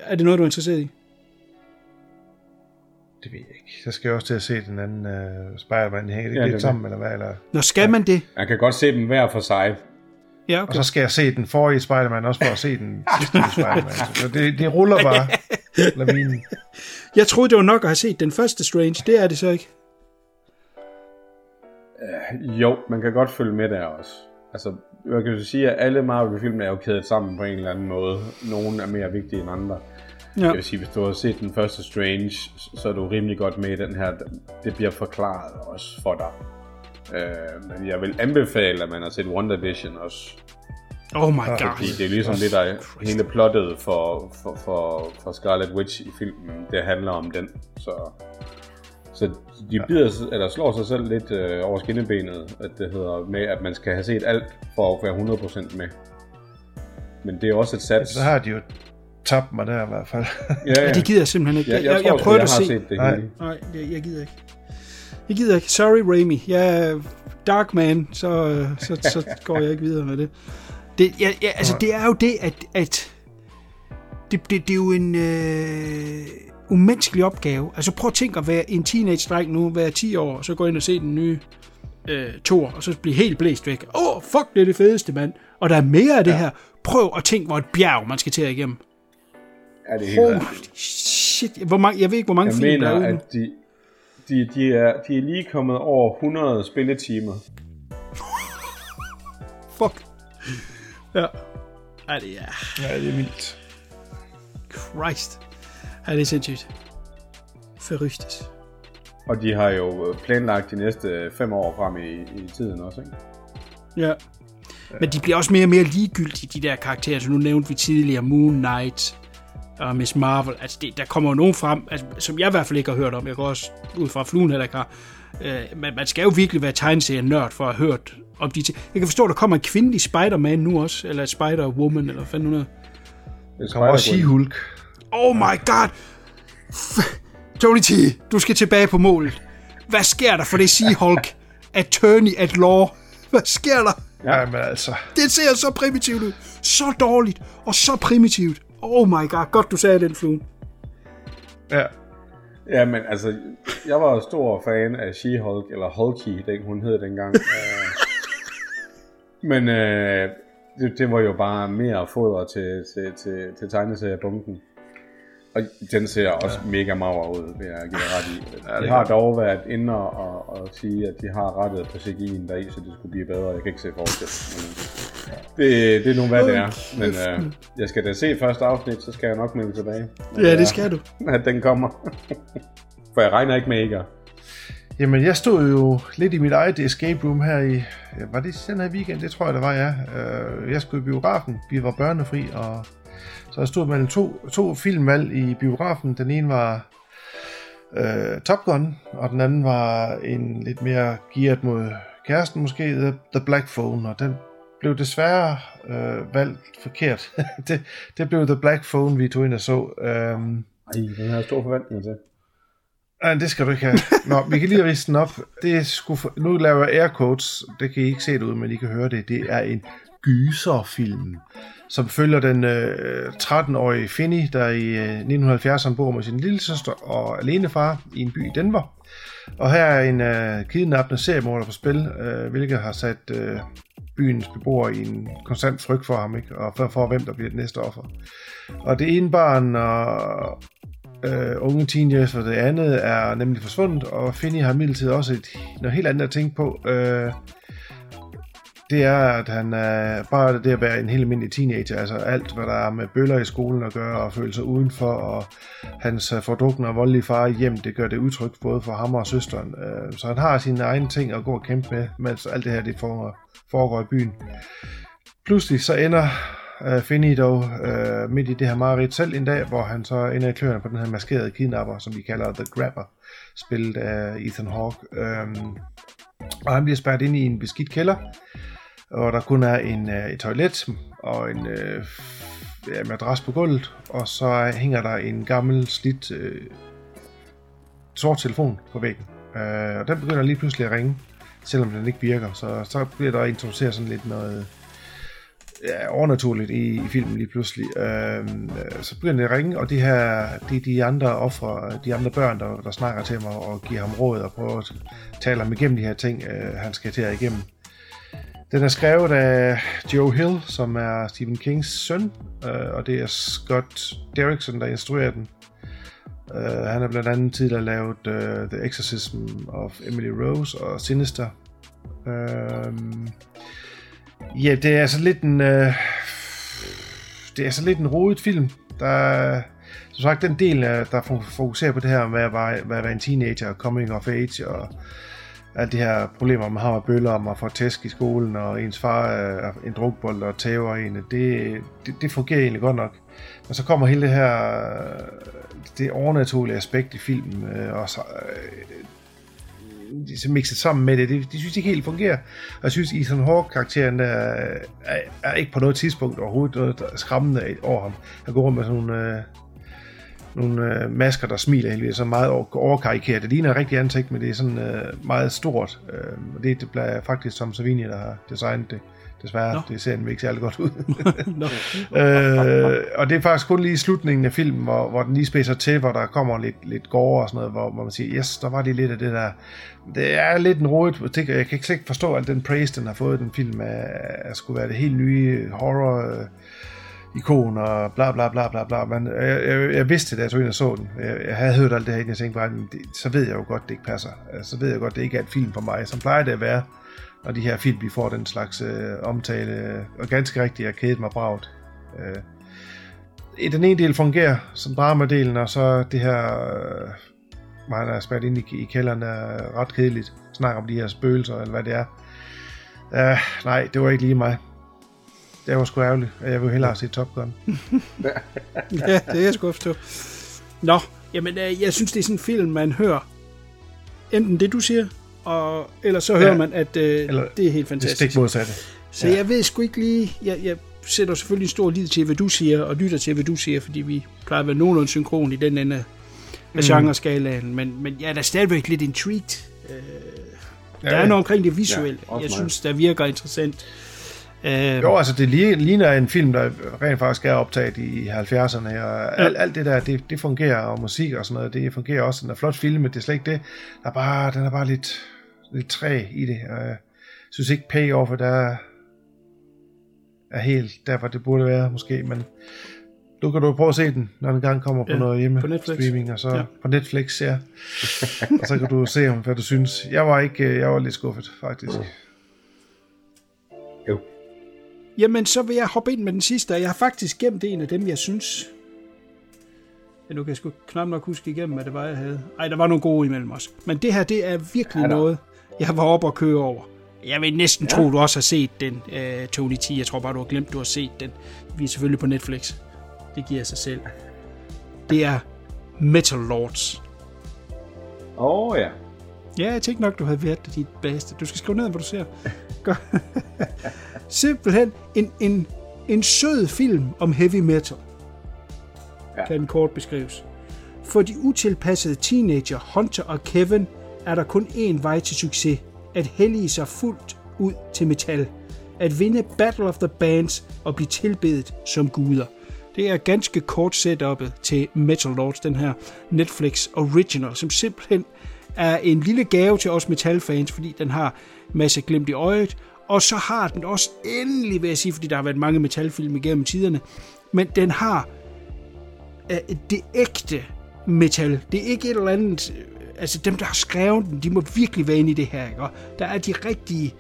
er det noget, du er interesseret i? Det ved jeg ikke. Så skal jeg også til at se den anden uh, Spider-Man. Hænger det ja, lidt det sammen, eller hvad? Eller? Nå, skal ja. man det? Man kan godt se dem hver for sig. Ja, okay. Og så skal jeg se den forrige Spider-Man, også for at se den sidste Spider-Man. Så det, det ruller bare. Lavinen. Jeg troede, det var nok at have set den første Strange. Det er det så ikke? Uh, jo, man kan godt følge med der også. Altså, jeg kan jo sige, at alle Marvel-filmer er jo kædet sammen på en eller anden måde. Nogle er mere vigtige end andre. Ja. Jeg vil sige, hvis du har set den første Strange, så er du rimelig godt med i den her. Det bliver forklaret også for dig. Øh, men jeg vil anbefale, at man har set WandaVision også. Oh my god. Fordi det er ligesom det, der hele plottet for, for, for, for Scarlet Witch i filmen. Det handler om den. Så, så de bider, eller slår sig selv lidt øh, over skinnebenet, at det hedder med, at man skal have set alt for at være hundrede procent med. Men det er også et sats. Så har de jo... Tabte mig der i hvert fald. Ja, ja. Det gider jeg simpelthen ikke. Ja, jeg, jeg, jeg, jeg prøver at se. Set det Nej, hele. Nej jeg, jeg gider ikke. Jeg gider ikke. Sorry, Raimi. Jeg er dark man, så, så, så går jeg ikke videre med det. Det, jeg, jeg, altså, det er jo det, at, at det, det, det er jo en øh, umenneskelig opgave. Altså prøv at tænke at være en teenage-dreng nu, være ti år, og så gå ind og se den nye øh, toer, og så blive helt blæst væk. Åh, oh, fuck, det er det fedeste, mand. Og der er mere af det ja. her. Prøv at tænke, hvor et bjerg, man skal til igennem. Er det oh, shit. Hvor mange, jeg ved ikke, hvor mange film der er ude. Jeg mener, at de, de, de, er, de er lige kommet over hundrede spilletimer. Fuck. Ja. Ej, det er... Ja, det er vildt. Christ. Ej, det er sindssygt. Forrygtigt. Og de har jo planlagt de næste fem år frem i, i tiden også, ikke? Ja. Men de bliver også mere og mere ligegyldige, de der karakterer. Så nu nævnte vi tidligere Moon Knight... og Miss Marvel, altså det, der kommer jo nogen frem, altså, som jeg i hvert fald ikke har hørt om, jeg går også ud fra fluen heller ikke har, øh, man, man skal jo virkelig være tegneserien-nørd for at have hørt om de ting. Jeg kan forstå, at der kommer en kvindelig Spider-Man nu også, eller Spider-Woman, eller hvad fanden nu der. Der kommer også She-Hulk. Oh my god! Tony T, du skal tilbage på målet. Hvad sker der for det She-Hulk? Attorney at law. Hvad sker der? Jamen altså. Det ser så primitivt ud. Så dårligt, og så primitivt. Oh my god, godt du sagde den, Fluen. Ja. Ja, men altså, jeg var jo stor fan af She-Hulk, eller Hulky, den hun hed dengang. Men øh, det, det var jo bare mere foder til, til, til, til tegneseriebunken. Og den ser også ja. mega mager ud, vil jeg give ret i. De har dog været inde og, og sige, at de har rettet på C G I'en deri, så det skulle blive bedre. Jeg kan ikke se forskel. Det, det er nu, hvad det er. Men øh, jeg skal da se første afsnit, så skal jeg nok melde tilbage. Men, ja, det skal du. At den kommer. For jeg regner ikke med, ikke? Jamen, jeg stod jo lidt i mit eget escape room her i... Var det den her weekend? Det tror jeg, det var, ja. Jeg skulle i biografen. Vi var børnefri, og... Så jeg stod mellem to, to filmvalg i biografen. Den ene var øh, Top Gun, og den anden var en lidt mere gearet mod kæresten måske, The, The Black Phone, og den blev desværre øh, valgt forkert. det, det blev The Black Phone, vi tog ind og så. Øhm, Ej, den havde stor forventning til. Nej, det skal du ikke have. Nå, vi kan lige riste den op. Det skulle for... Nu laver jeg air quotes. Det kan I ikke se det ud, men I kan høre det. Det er en gyserfilm, som følger den øh, tretten-årige Finny, der i øh, nitten halvfjerdserne bor med sin lillesøster og alenefar i en by i Denver. Og her er en øh, kidnappende seriemorder på spil, øh, hvilket har sat øh, byens beboere i en konstant frygt for ham, ikke? Og for, for hvem der bliver det næste offer. Og det ene barn og... Uh, unge teenagers for det andet er nemlig forsvundet, og Finny har midlertid også et, noget helt andet at tænke på. Uh, det er, at han er bare det at være en helt almindelig teenager, altså alt, hvad der er med bøller i skolen at gøre, og følelser udenfor, og hans fordrukne og voldelige far hjem, det gør det udtryk både for ham og søsteren. Uh, så han har sine egne ting at gå og kæmpe med, mens alt det her det foregår, foregår i byen. Pludselig så ender... Uh, Finny dog uh, midt i det her mareridt selv en dag, hvor han så ender i kløerne på den her maskerede kidnapper, som vi kalder The Grabber, spillet af Ethan Hawke. Um, og han bliver spærret ind i en beskidt kælder, og der kun er en, uh, et toilet og en uh, ja, madras på gulvet, og så hænger der en gammel, slidt uh, sort telefon på væggen. Uh, og den begynder lige pludselig at ringe, selvom den ikke virker, så, så bliver der introduceret sådan lidt noget... Ja, overnaturligt i, i filmen lige pludselig. Øhm, så begynder det at ringe, og de her, de, de andre ofre, de andre børn, der, der snakker til mig og giver ham råd og prøver at tale ham igennem de her ting, øh, han skal til at igennem. Den er skrevet af Joe Hill, som er Stephen Kings søn, øh, og det er Scott Derrickson, der instruerer den. Øh, han har blandt andet tidligere lavet øh, The Exorcism of Emily Rose og Sinister. Øh, Ja, det er så lidt en øh, det er så lidt en rodet film. Der som sagt den del der fokuserer på det her med at være, med at være en teenager, coming of age og alle de her problemer man har med bøller om at få tæsk i skolen og ens far er en drukbold og tæver en. Det, det det fungerer egentlig godt nok. Men så kommer hele det her det overnaturlige aspekt i filmen øh, og så øh, som mixet sammen med det, det de synes ikke helt fungerer. Og jeg synes, Ethan Hawke-karakteren er, er, er ikke på noget tidspunkt overhovedet noget skræmmende over ham. Han går rundt med sådan nogle, øh, nogle øh, masker, der smiler helt vildt, så meget overkarikeret. Det ligner rigtig ansigt, men det er sådan øh, meget stort. Øh, og det, det bliver faktisk Tom Savini, der har designet det. Desværre, no. Det ser den ikke særlig godt ud. øh, og det er faktisk kun lige i slutningen af filmen, hvor, hvor den lige spidser til, hvor der kommer lidt, lidt gårde og sådan noget, hvor, hvor man siger, yes, der var det lidt af det der. Det er lidt en rodet, jeg kan ikke sikkert forstå, at den praise, den har fået, den film, at skulle være det helt nye horror-ikon og bla bla bla bla bla. Men jeg, jeg, jeg vidste det, da jeg tog ind og så den. Jeg, jeg havde hørt alt det her, og jeg tænkte bare, det, så ved jeg jo godt, det ikke passer. Så ved jeg godt, det ikke er et film for mig, som plejer det at være. Og de her film, vi får den slags øh, omtale, øh, og ganske rigtigt, jeg kædet mig bragt. Øh, den ene del fungerer som dramadelen, og så det her, øh, man er spærret ind i, i kælderen, er ret kedeligt. Snakker om de her spøgelser, eller hvad det er. Øh, nej, det var ikke lige mig. Det var sgu ærgerligt, og jeg vil hellere se Top Gun. Ja, det er jeg sgu forstå. Nå, jamen, øh, jeg synes, det er sådan en film, man hører. Enten det, du siger, og ellers så hører ja, man, at øh, det er helt fantastisk. Det stik modsatte. Så ja. Jeg ved sgu ikke lige... Jeg, jeg sætter selvfølgelig en stor lid til, hvad du siger, og lytter til, hvad du siger, fordi vi plejer at være nogenlunde synkron i den ende af mm. genreskalaen, men, men jeg er da stadigvæk lidt intrigued. Øh, ja, der er noget omkring det visuelle, ja, jeg synes, der virker interessant. Øh, jo, altså det ligner en film, der rent faktisk er optaget i halvfjerdserne, og alt, alt det der, det, det fungerer, og musik og sådan noget, det fungerer også. Den er flot filmet, det er slet ikke det. Der er bare, den er bare lidt... lidt træ i det, og jeg synes ikke payoff, at der er helt der, hvor det burde være måske, men du kan du prøve at se den, når den gang kommer på ja, noget hjemme på streaming, og så ja. På Netflix, ja. Og så kan du se, hvad du synes. Jeg var ikke, jeg var lidt skuffet, faktisk. Jo. Jamen, så vil jeg hoppe ind med den sidste, og jeg har faktisk gemt en af dem, jeg synes. Ja, nu kan jeg sgu knap nok huske igennem, hvad det var, jeg havde. Ej, der var nogle gode imellem os. Men det her, det er virkelig ja, noget, jeg var oppe og køre over. Jeg vil næsten ja. tro, du også har set den, uh, Tony T. Jeg tror bare, du har glemt, du har set den. Vi er selvfølgelig på Netflix. Det giver sig selv. Det er Metal Lords. Åh oh, ja. Ja, jeg tænkte nok, du havde været det dit bedste. Du skal skrive ned, hvad du ser. Simpelthen en, en, en sød film om heavy metal. Ja. Kan den kort beskrives. For de utilpassede teenager Hunter og Kevin er der kun én vej til succes. At hellige sig fuldt ud til metal. At vinde Battle of the Bands og blive tilbedet som guder. Det er ganske kort setupet til Metal Lords, den her Netflix original, som simpelthen er en lille gave til os metalfans, fordi den har masse glimt i øjet, og så har den også endelig, vil jeg sige, fordi der har været mange metalfilm igennem tiderne, men den har uh, det ægte metal. Det er ikke et eller andet, altså dem, der har skrevet den, de må virkelig være inde i det her, ikke? Og der er de rigtige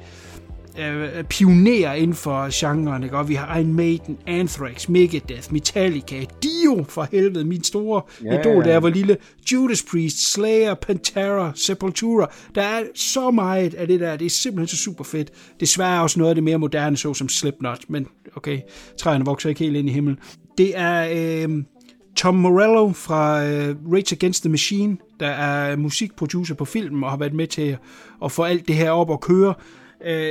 pionerer inden for genren, ikke? Og vi har Iron Maiden, Anthrax, Megadeth, Metallica, Dio for helvede, min store yeah. idol, der var lille, Judas Priest, Slayer, Pantera, Sepultura. Der er så meget af det der, det er simpelthen så super fedt. Desværre også noget af det mere moderne, så som Slipknot, men okay, træerne vokser ikke helt ind i himlen. Det er øh, Tom Morello fra øh, Rage Against the Machine, der er musikproducer på filmen og har været med til at få alt det her op og køre.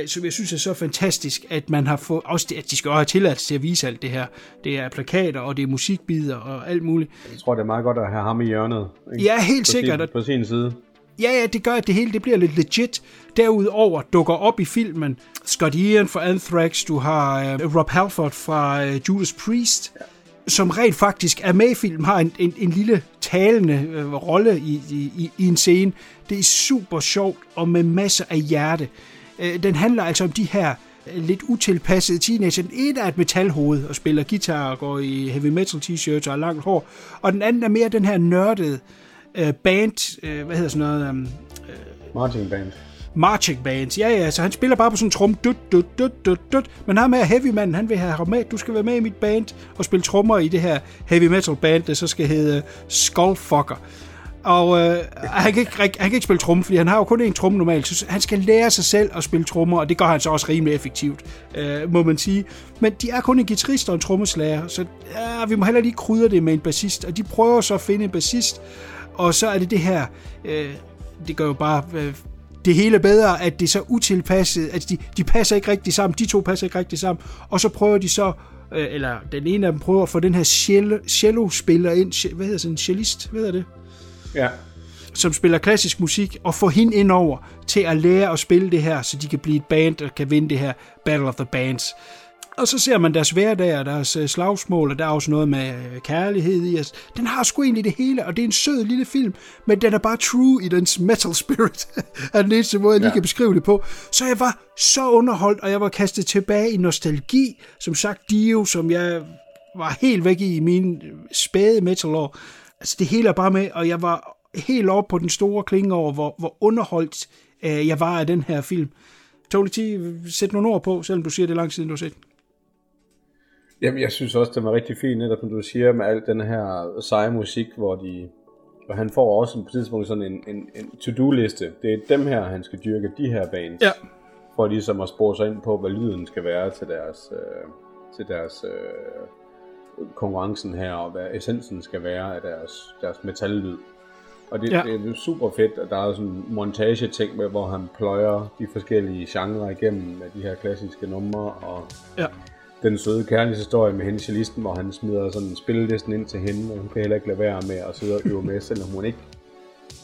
Så jeg synes, det er så fantastisk, at man har fået, også at de skal have tilladelse til at vise alt det her. Det er plakater, og det er musikbider og alt muligt. Jeg tror, det er meget godt at have ham i hjørnet. Ikke? Ja, helt på sikkert. Sin, på sin side. Ja, ja, det gør, at det hele det bliver lidt legit. Derudover dukker op i filmen Scott Ian fra Anthrax, du har uh, Rob Halford fra uh, Judas Priest, ja. Som rent faktisk er med i filmen, har en, en, en lille talende uh, rolle i, i, i en scene. Det er super sjovt, og med masser af hjerte. Den handler altså om de her lidt utilpassede teenager. Den ene er et metalhoved og spiller guitar og går i heavy metal t-shirts og har langt hår. Og den anden er mere den her nørdede uh, band, uh, hvad hedder sådan noget? Um, uh, marching band. Marching bands, ja ja, så han spiller bare på sådan en trum, dut, dut, dut, dut, dut. Men ham her heavymanden, han vil have med, du skal være med i mit band og spille trommer i det her heavy metal band, der så skal hedde Skullfucker. Og øh, han, kan ikke, han kan ikke spille tromme, fordi han har jo kun én tromme normalt. Så han skal lære sig selv at spille trommer, og det gør han så også rimelig effektivt, øh, må man sige. Men de er kun en guitarist og en trommeslager, så øh, vi må heller lige krydre det med en bassist. Og de prøver så at finde en bassist, og så er det det her, øh, det gør jo bare øh, det hele bedre, at det er så utilpasset, at de, de passer ikke rigtig sammen, de to passer ikke rigtig sammen, og så prøver de så, øh, eller den ene af dem prøver at få den her cello-spiller ind, hvad hedder sådan en cellist, hvad hedder det? Ja. Som spiller klassisk musik, og får hende ind over til at lære at spille det her, så de kan blive et band og kan vinde det her Battle of the Bands. Og så ser man deres hverdag og deres slagsmål, og der er også noget med kærlighed i os. Den har sgu egentlig det hele, og det er en sød lille film, men den er bare true i dens metal spirit, er den eneste måde, jeg lige kan beskrive det på. Så jeg var så underholdt, og jeg var kastet tilbage i nostalgi, som sagt Dio, som jeg var helt væk i i mine spæde metalår. Altså det hele er bare med, og jeg var helt oppe på den store klinge over, hvor, hvor underholdt øh, jeg var af den her film. Tony T, sæt nogle ord på, selvom du siger, det er lang siden, du har set. Jamen, jeg synes også, det var rigtig fint, netop som du siger, med al den her seje musik, hvor de, og han får også på tidspunkt sådan en, en, en to-do-liste. Det er dem her, han skal dyrke, de her bands, ja. For ligesom at spore sig ind på, hvad lyden skal være til deres... Øh, til deres øh, konkurrencen her, og hvad essensen skal være af deres, deres metallyd. Og det, ja. Det er super fedt, og der er sådan en montageting med, hvor han pløjer de forskellige genrer igennem af de her klassiske numre, og ja. Den søde kærlighedshistorie med hende, cellisten, hvor han smider sådan spillelisten ind til hende, og hun kan heller ikke lade være med at sidde og øve med, selvom hun ikke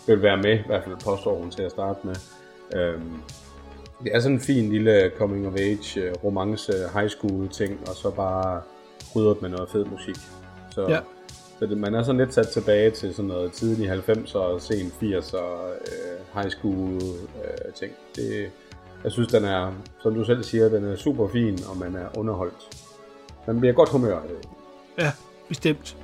vil være med, i hvert fald påstår hun til at starte med. Øhm, det er sådan en fin lille coming of age, romance, high school ting, og så bare krydret med noget fed musik. Så, ja. Så det, man er sådan lidt sat tilbage til sådan noget tidlig halvfemser og sen firser øh, high school øh, ting. Det, jeg synes, den er, som du selv siger, den er super fin, og man er underholdt. Man bliver godt humør af det. Ja, bestemt.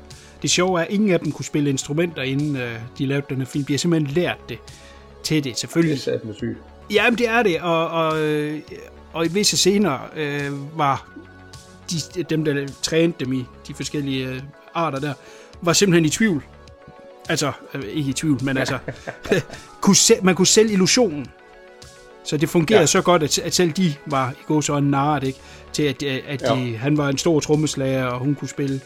Det sjove er, at ingen af dem kunne spille instrumenter, inden øh, de lavede den her film. De har simpelthen lært det til det, selvfølgelig. Det er sat med syg. Jamen, det er det, og, og, og i visse scener øh, var... De, dem, der trænede dem i de forskellige øh, arter der, var simpelthen i tvivl. Altså, øh, ikke i tvivl, men altså, øh, kunne se, man kunne sælge illusionen. Så det fungerede ja. Så godt, at, at selv de var i gåseøjne narret, ikke? Til at, at de, han var en stor trommeslager, og hun kunne spille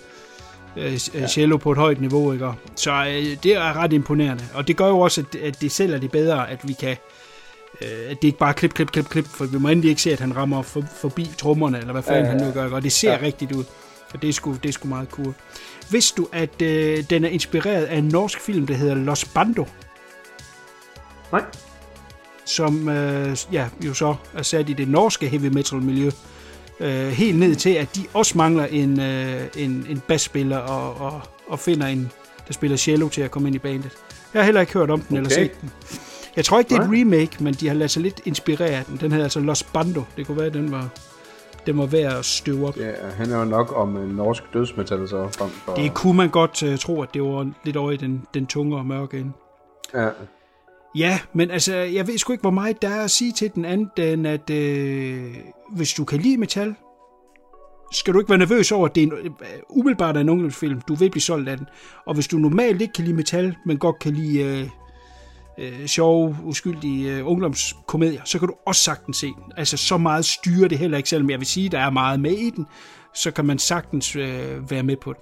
øh, cello ja. på et højt niveau, ikke? Så øh, det er ret imponerende, og det gør jo også, at, at det sælger det bedre, at vi kan, øh, at det ikke bare klip, klip, klip, klip, for vi må endelig ikke se, at han rammer for, forbi trommerne, eller hvad fanden ja, ja. han nu gør, og det ser ja. rigtigt ud, og det er sgu, det er sgu meget cool. Vidste du, at øh, den er inspireret af en norsk film, der hedder Los Bando? Nej. Som øh, ja, jo så er sat i det norske heavy metal miljø. Øh, helt ned til, at de også mangler en, øh, en, en bassspiller og, og, og finder en, der spiller cello til at komme ind i bandet. Jeg har heller ikke hørt om den okay. eller set den. Jeg tror ikke, det er et remake, men de har ladet sig lidt inspirere af den. Den hedder altså Los Bando. Det kunne være, at den var... Det må være at støve op. Ja, han er jo nok om uh, norsk dødsmetal, så frem for... Det kunne man godt uh, tro, at det var lidt over i den, den tunge og mørke ende. Ja. Ja, men altså, jeg ved sgu ikke, hvor meget der er at sige til den anden, end at øh, hvis du kan lide metal, skal du ikke være nervøs over, at det er en, umiddelbart er en ungdomsfilm. Du vil blive solgt af den. Og hvis du normalt ikke kan lide metal, men godt kan lide øh, Øh, sjove, uskyldige øh, ungdomskomedier, så kan du også sagtens se den. Altså, så meget styrer det heller ikke, selvom jeg vil sige, der er meget med i den, så kan man sagtens øh, være med på den.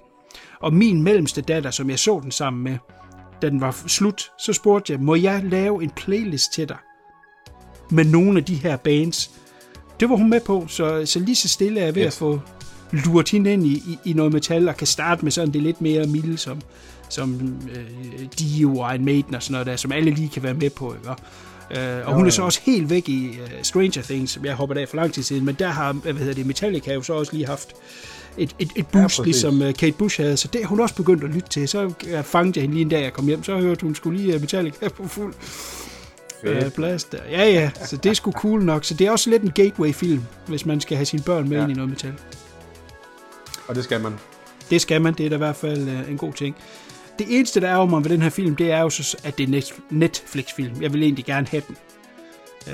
Og min mellemste datter, som jeg så den sammen med, da den var slut, så spurgte jeg, må jeg lave en playlist til dig med nogle af de her bands? Det var hun med på, så, så lige så stille er jeg ved yes. at få luret hende ind i, i, i noget metal, og kan starte med sådan det lidt mere milde, som som øh, Dio og Iron Maiden og sådan noget der, som alle lige kan være med på, ikke? Øh, og jo, hun er så også helt væk i uh, Stranger Things, som jeg hoppede af for lang tid siden, men der har, hvad hedder det, Metallica jo så også lige haft et, et, et boost, ja, ligesom uh, Kate Bush havde, så det hun også begyndt at lytte til, så uh, fangede jeg hende lige en dag, jeg kom hjem, så hørte hun skulle lige uh, Metallica på fuld uh, plads der. Ja, ja, så det er sgu cool nok, så det er også lidt en gateway-film, hvis man skal have sine børn med ja. ind i noget metal. Og det skal man. Det skal man, det er da i hvert fald uh, en god ting. Det eneste, der ærger mig ved den her film, det er jo så, at det er Netflix-film. Jeg vil egentlig gerne have den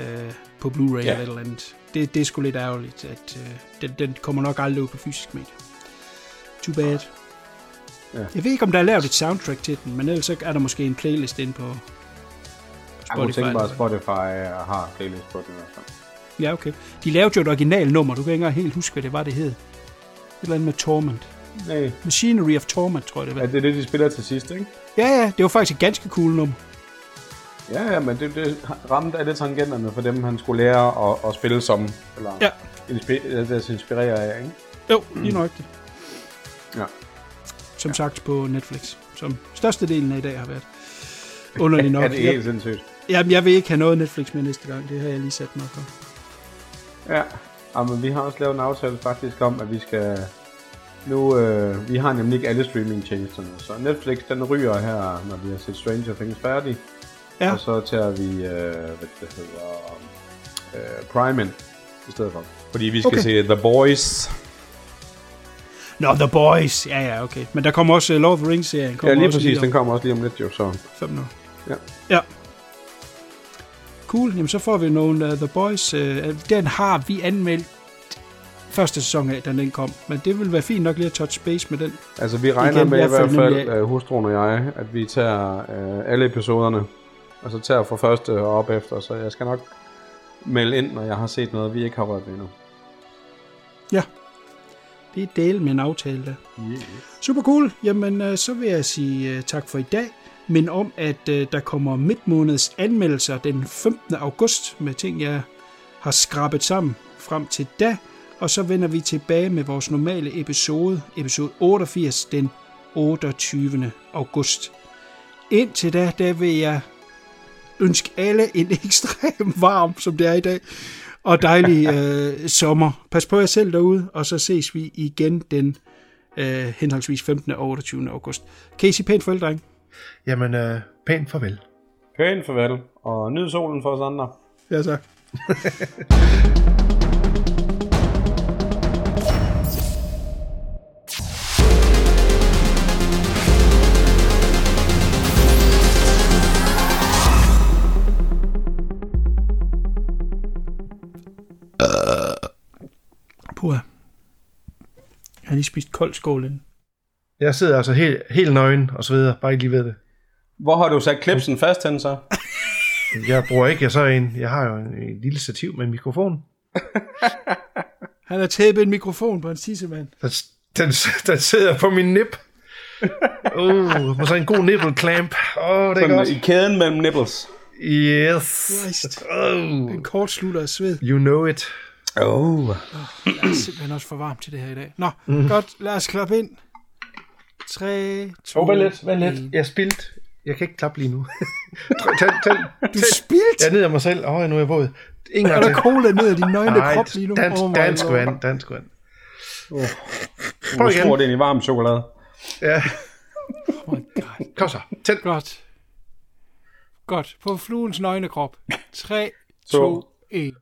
øh, på Blu-ray ja. eller et eller andet. Det, det er sgu lidt ærgerligt, at øh, den, den kommer nok aldrig ud på fysisk medie. Too bad. Ja. Jeg ved ikke, om der er lavet et soundtrack til den, men ellers er der måske en playlist inde på Spotify. Jeg kunne tænke mig, at Spotify har playlist på den. Ja, okay. De lavede jo et original nummer. Du kan ikke helt huske, hvad det var, det hed. Et eller andet med Torment. Nej. Machinery of Torment, tror jeg det var. Ja, det er det, de spiller til sidst, ikke? Ja, ja, det var faktisk et ganske cool nummer. Ja, ja, men det, det ramte alle tangenterne for dem, han skulle lære at, at spille som. Eller ja. Inspir- inspirerer af, ikke? Jo, lige nok det. Ja. Som ja. sagt på Netflix, som størstedelen af i dag har været. Underlig nok. Ja, det er helt sindssygt. Jamen, jeg vil ikke have noget Netflix med næste gang. Det har jeg lige sat mig for. Ja, men vi har også lavet en aftale faktisk om, at vi skal... Nu, øh, vi har nemlig ikke alle streamingtjenesterne, så Netflix, den ryger her, når vi har set Stranger Things færdig. Ja. Og så tager vi, øh, hvad det hedder, øh, Prime ind, i stedet for. Fordi vi skal okay. se The Boys. Nå, The Boys, ja, ja, okay. Men der kommer også uh, Lord of the Rings-serien. Ja, lige præcis, lige den kommer også lige om lidt, jo, så. fem nul Ja. Ja. Cool, jamen så får vi nogle uh, The Boys. Uh, den har vi anmeldt. Første sæson af, da den kom. Men det vil være fint nok lige at touch base med den. Altså, vi regner igen, med i, i hvert fald, uh, hustruen og jeg, at vi tager uh, alle episoderne, og så tager fra første og op efter, så jeg skal nok melde ind, når jeg har set noget, vi ikke har rørt ved endnu. Ja. Det er del med en aftale der. Yes. Super cool. Jamen, uh, så vil jeg sige uh, tak for i dag. Men om, at uh, der kommer midtmåneds anmeldelser den femtende august med ting, jeg har skrabet sammen frem til da. Og så vender vi tilbage med vores normale episode, episode otteogfirs, den otteogtyvende august. Indtil da, der vil jeg ønske alle en ekstrem varm, som det er i dag, og dejlig øh, sommer. Pas på jer selv derude, og så ses vi igen den øh, henholdsvis femtende og otteogtyvende august. Kan I sige pænt farvel, drenge? Jamen, øh, pænt farvel. Pænt farvel, og nyd solen for os andre. Ja, tak. Puh, jeg har lige spist kold skål inden. Jeg sidder altså helt, helt nøgen og så videre, bare ikke lige ved det. Hvor har du sat klipsen fast hen så? Jeg bruger ikke, jeg så en, jeg har jo en, en lille stativ med en mikrofon. Han har tæppet en mikrofon på en tissemand. Den, den, den sidder på min nip. Åh, oh, så en god nipple clamp. Åh, oh, det er godt. I kæden mellem nipples. Yes. Oh. En kort slutter af sved. You know it. Oh. Oh, jeg er simpelthen også for varm til det her i dag. Nå, mm. godt, lad os klappe ind. tre, to, oh, vær lidt, vær lidt. Jeg er spildt. Jeg kan ikke klappe lige nu. tæl, tæl, tæl. Du er spildt? Jeg er ned af mig selv. Åh, oh, nu er jeg våd. Er der cola ned af din nøgne krop lige nu? Dansk, oh, dansk vand, dansk vand. Oh. Prøv igen. Nu snor det ind i varm chokolade. Ja. Oh my god. Kom så, tæt. Godt. Godt. På fluens nøgne krop. tre, to, et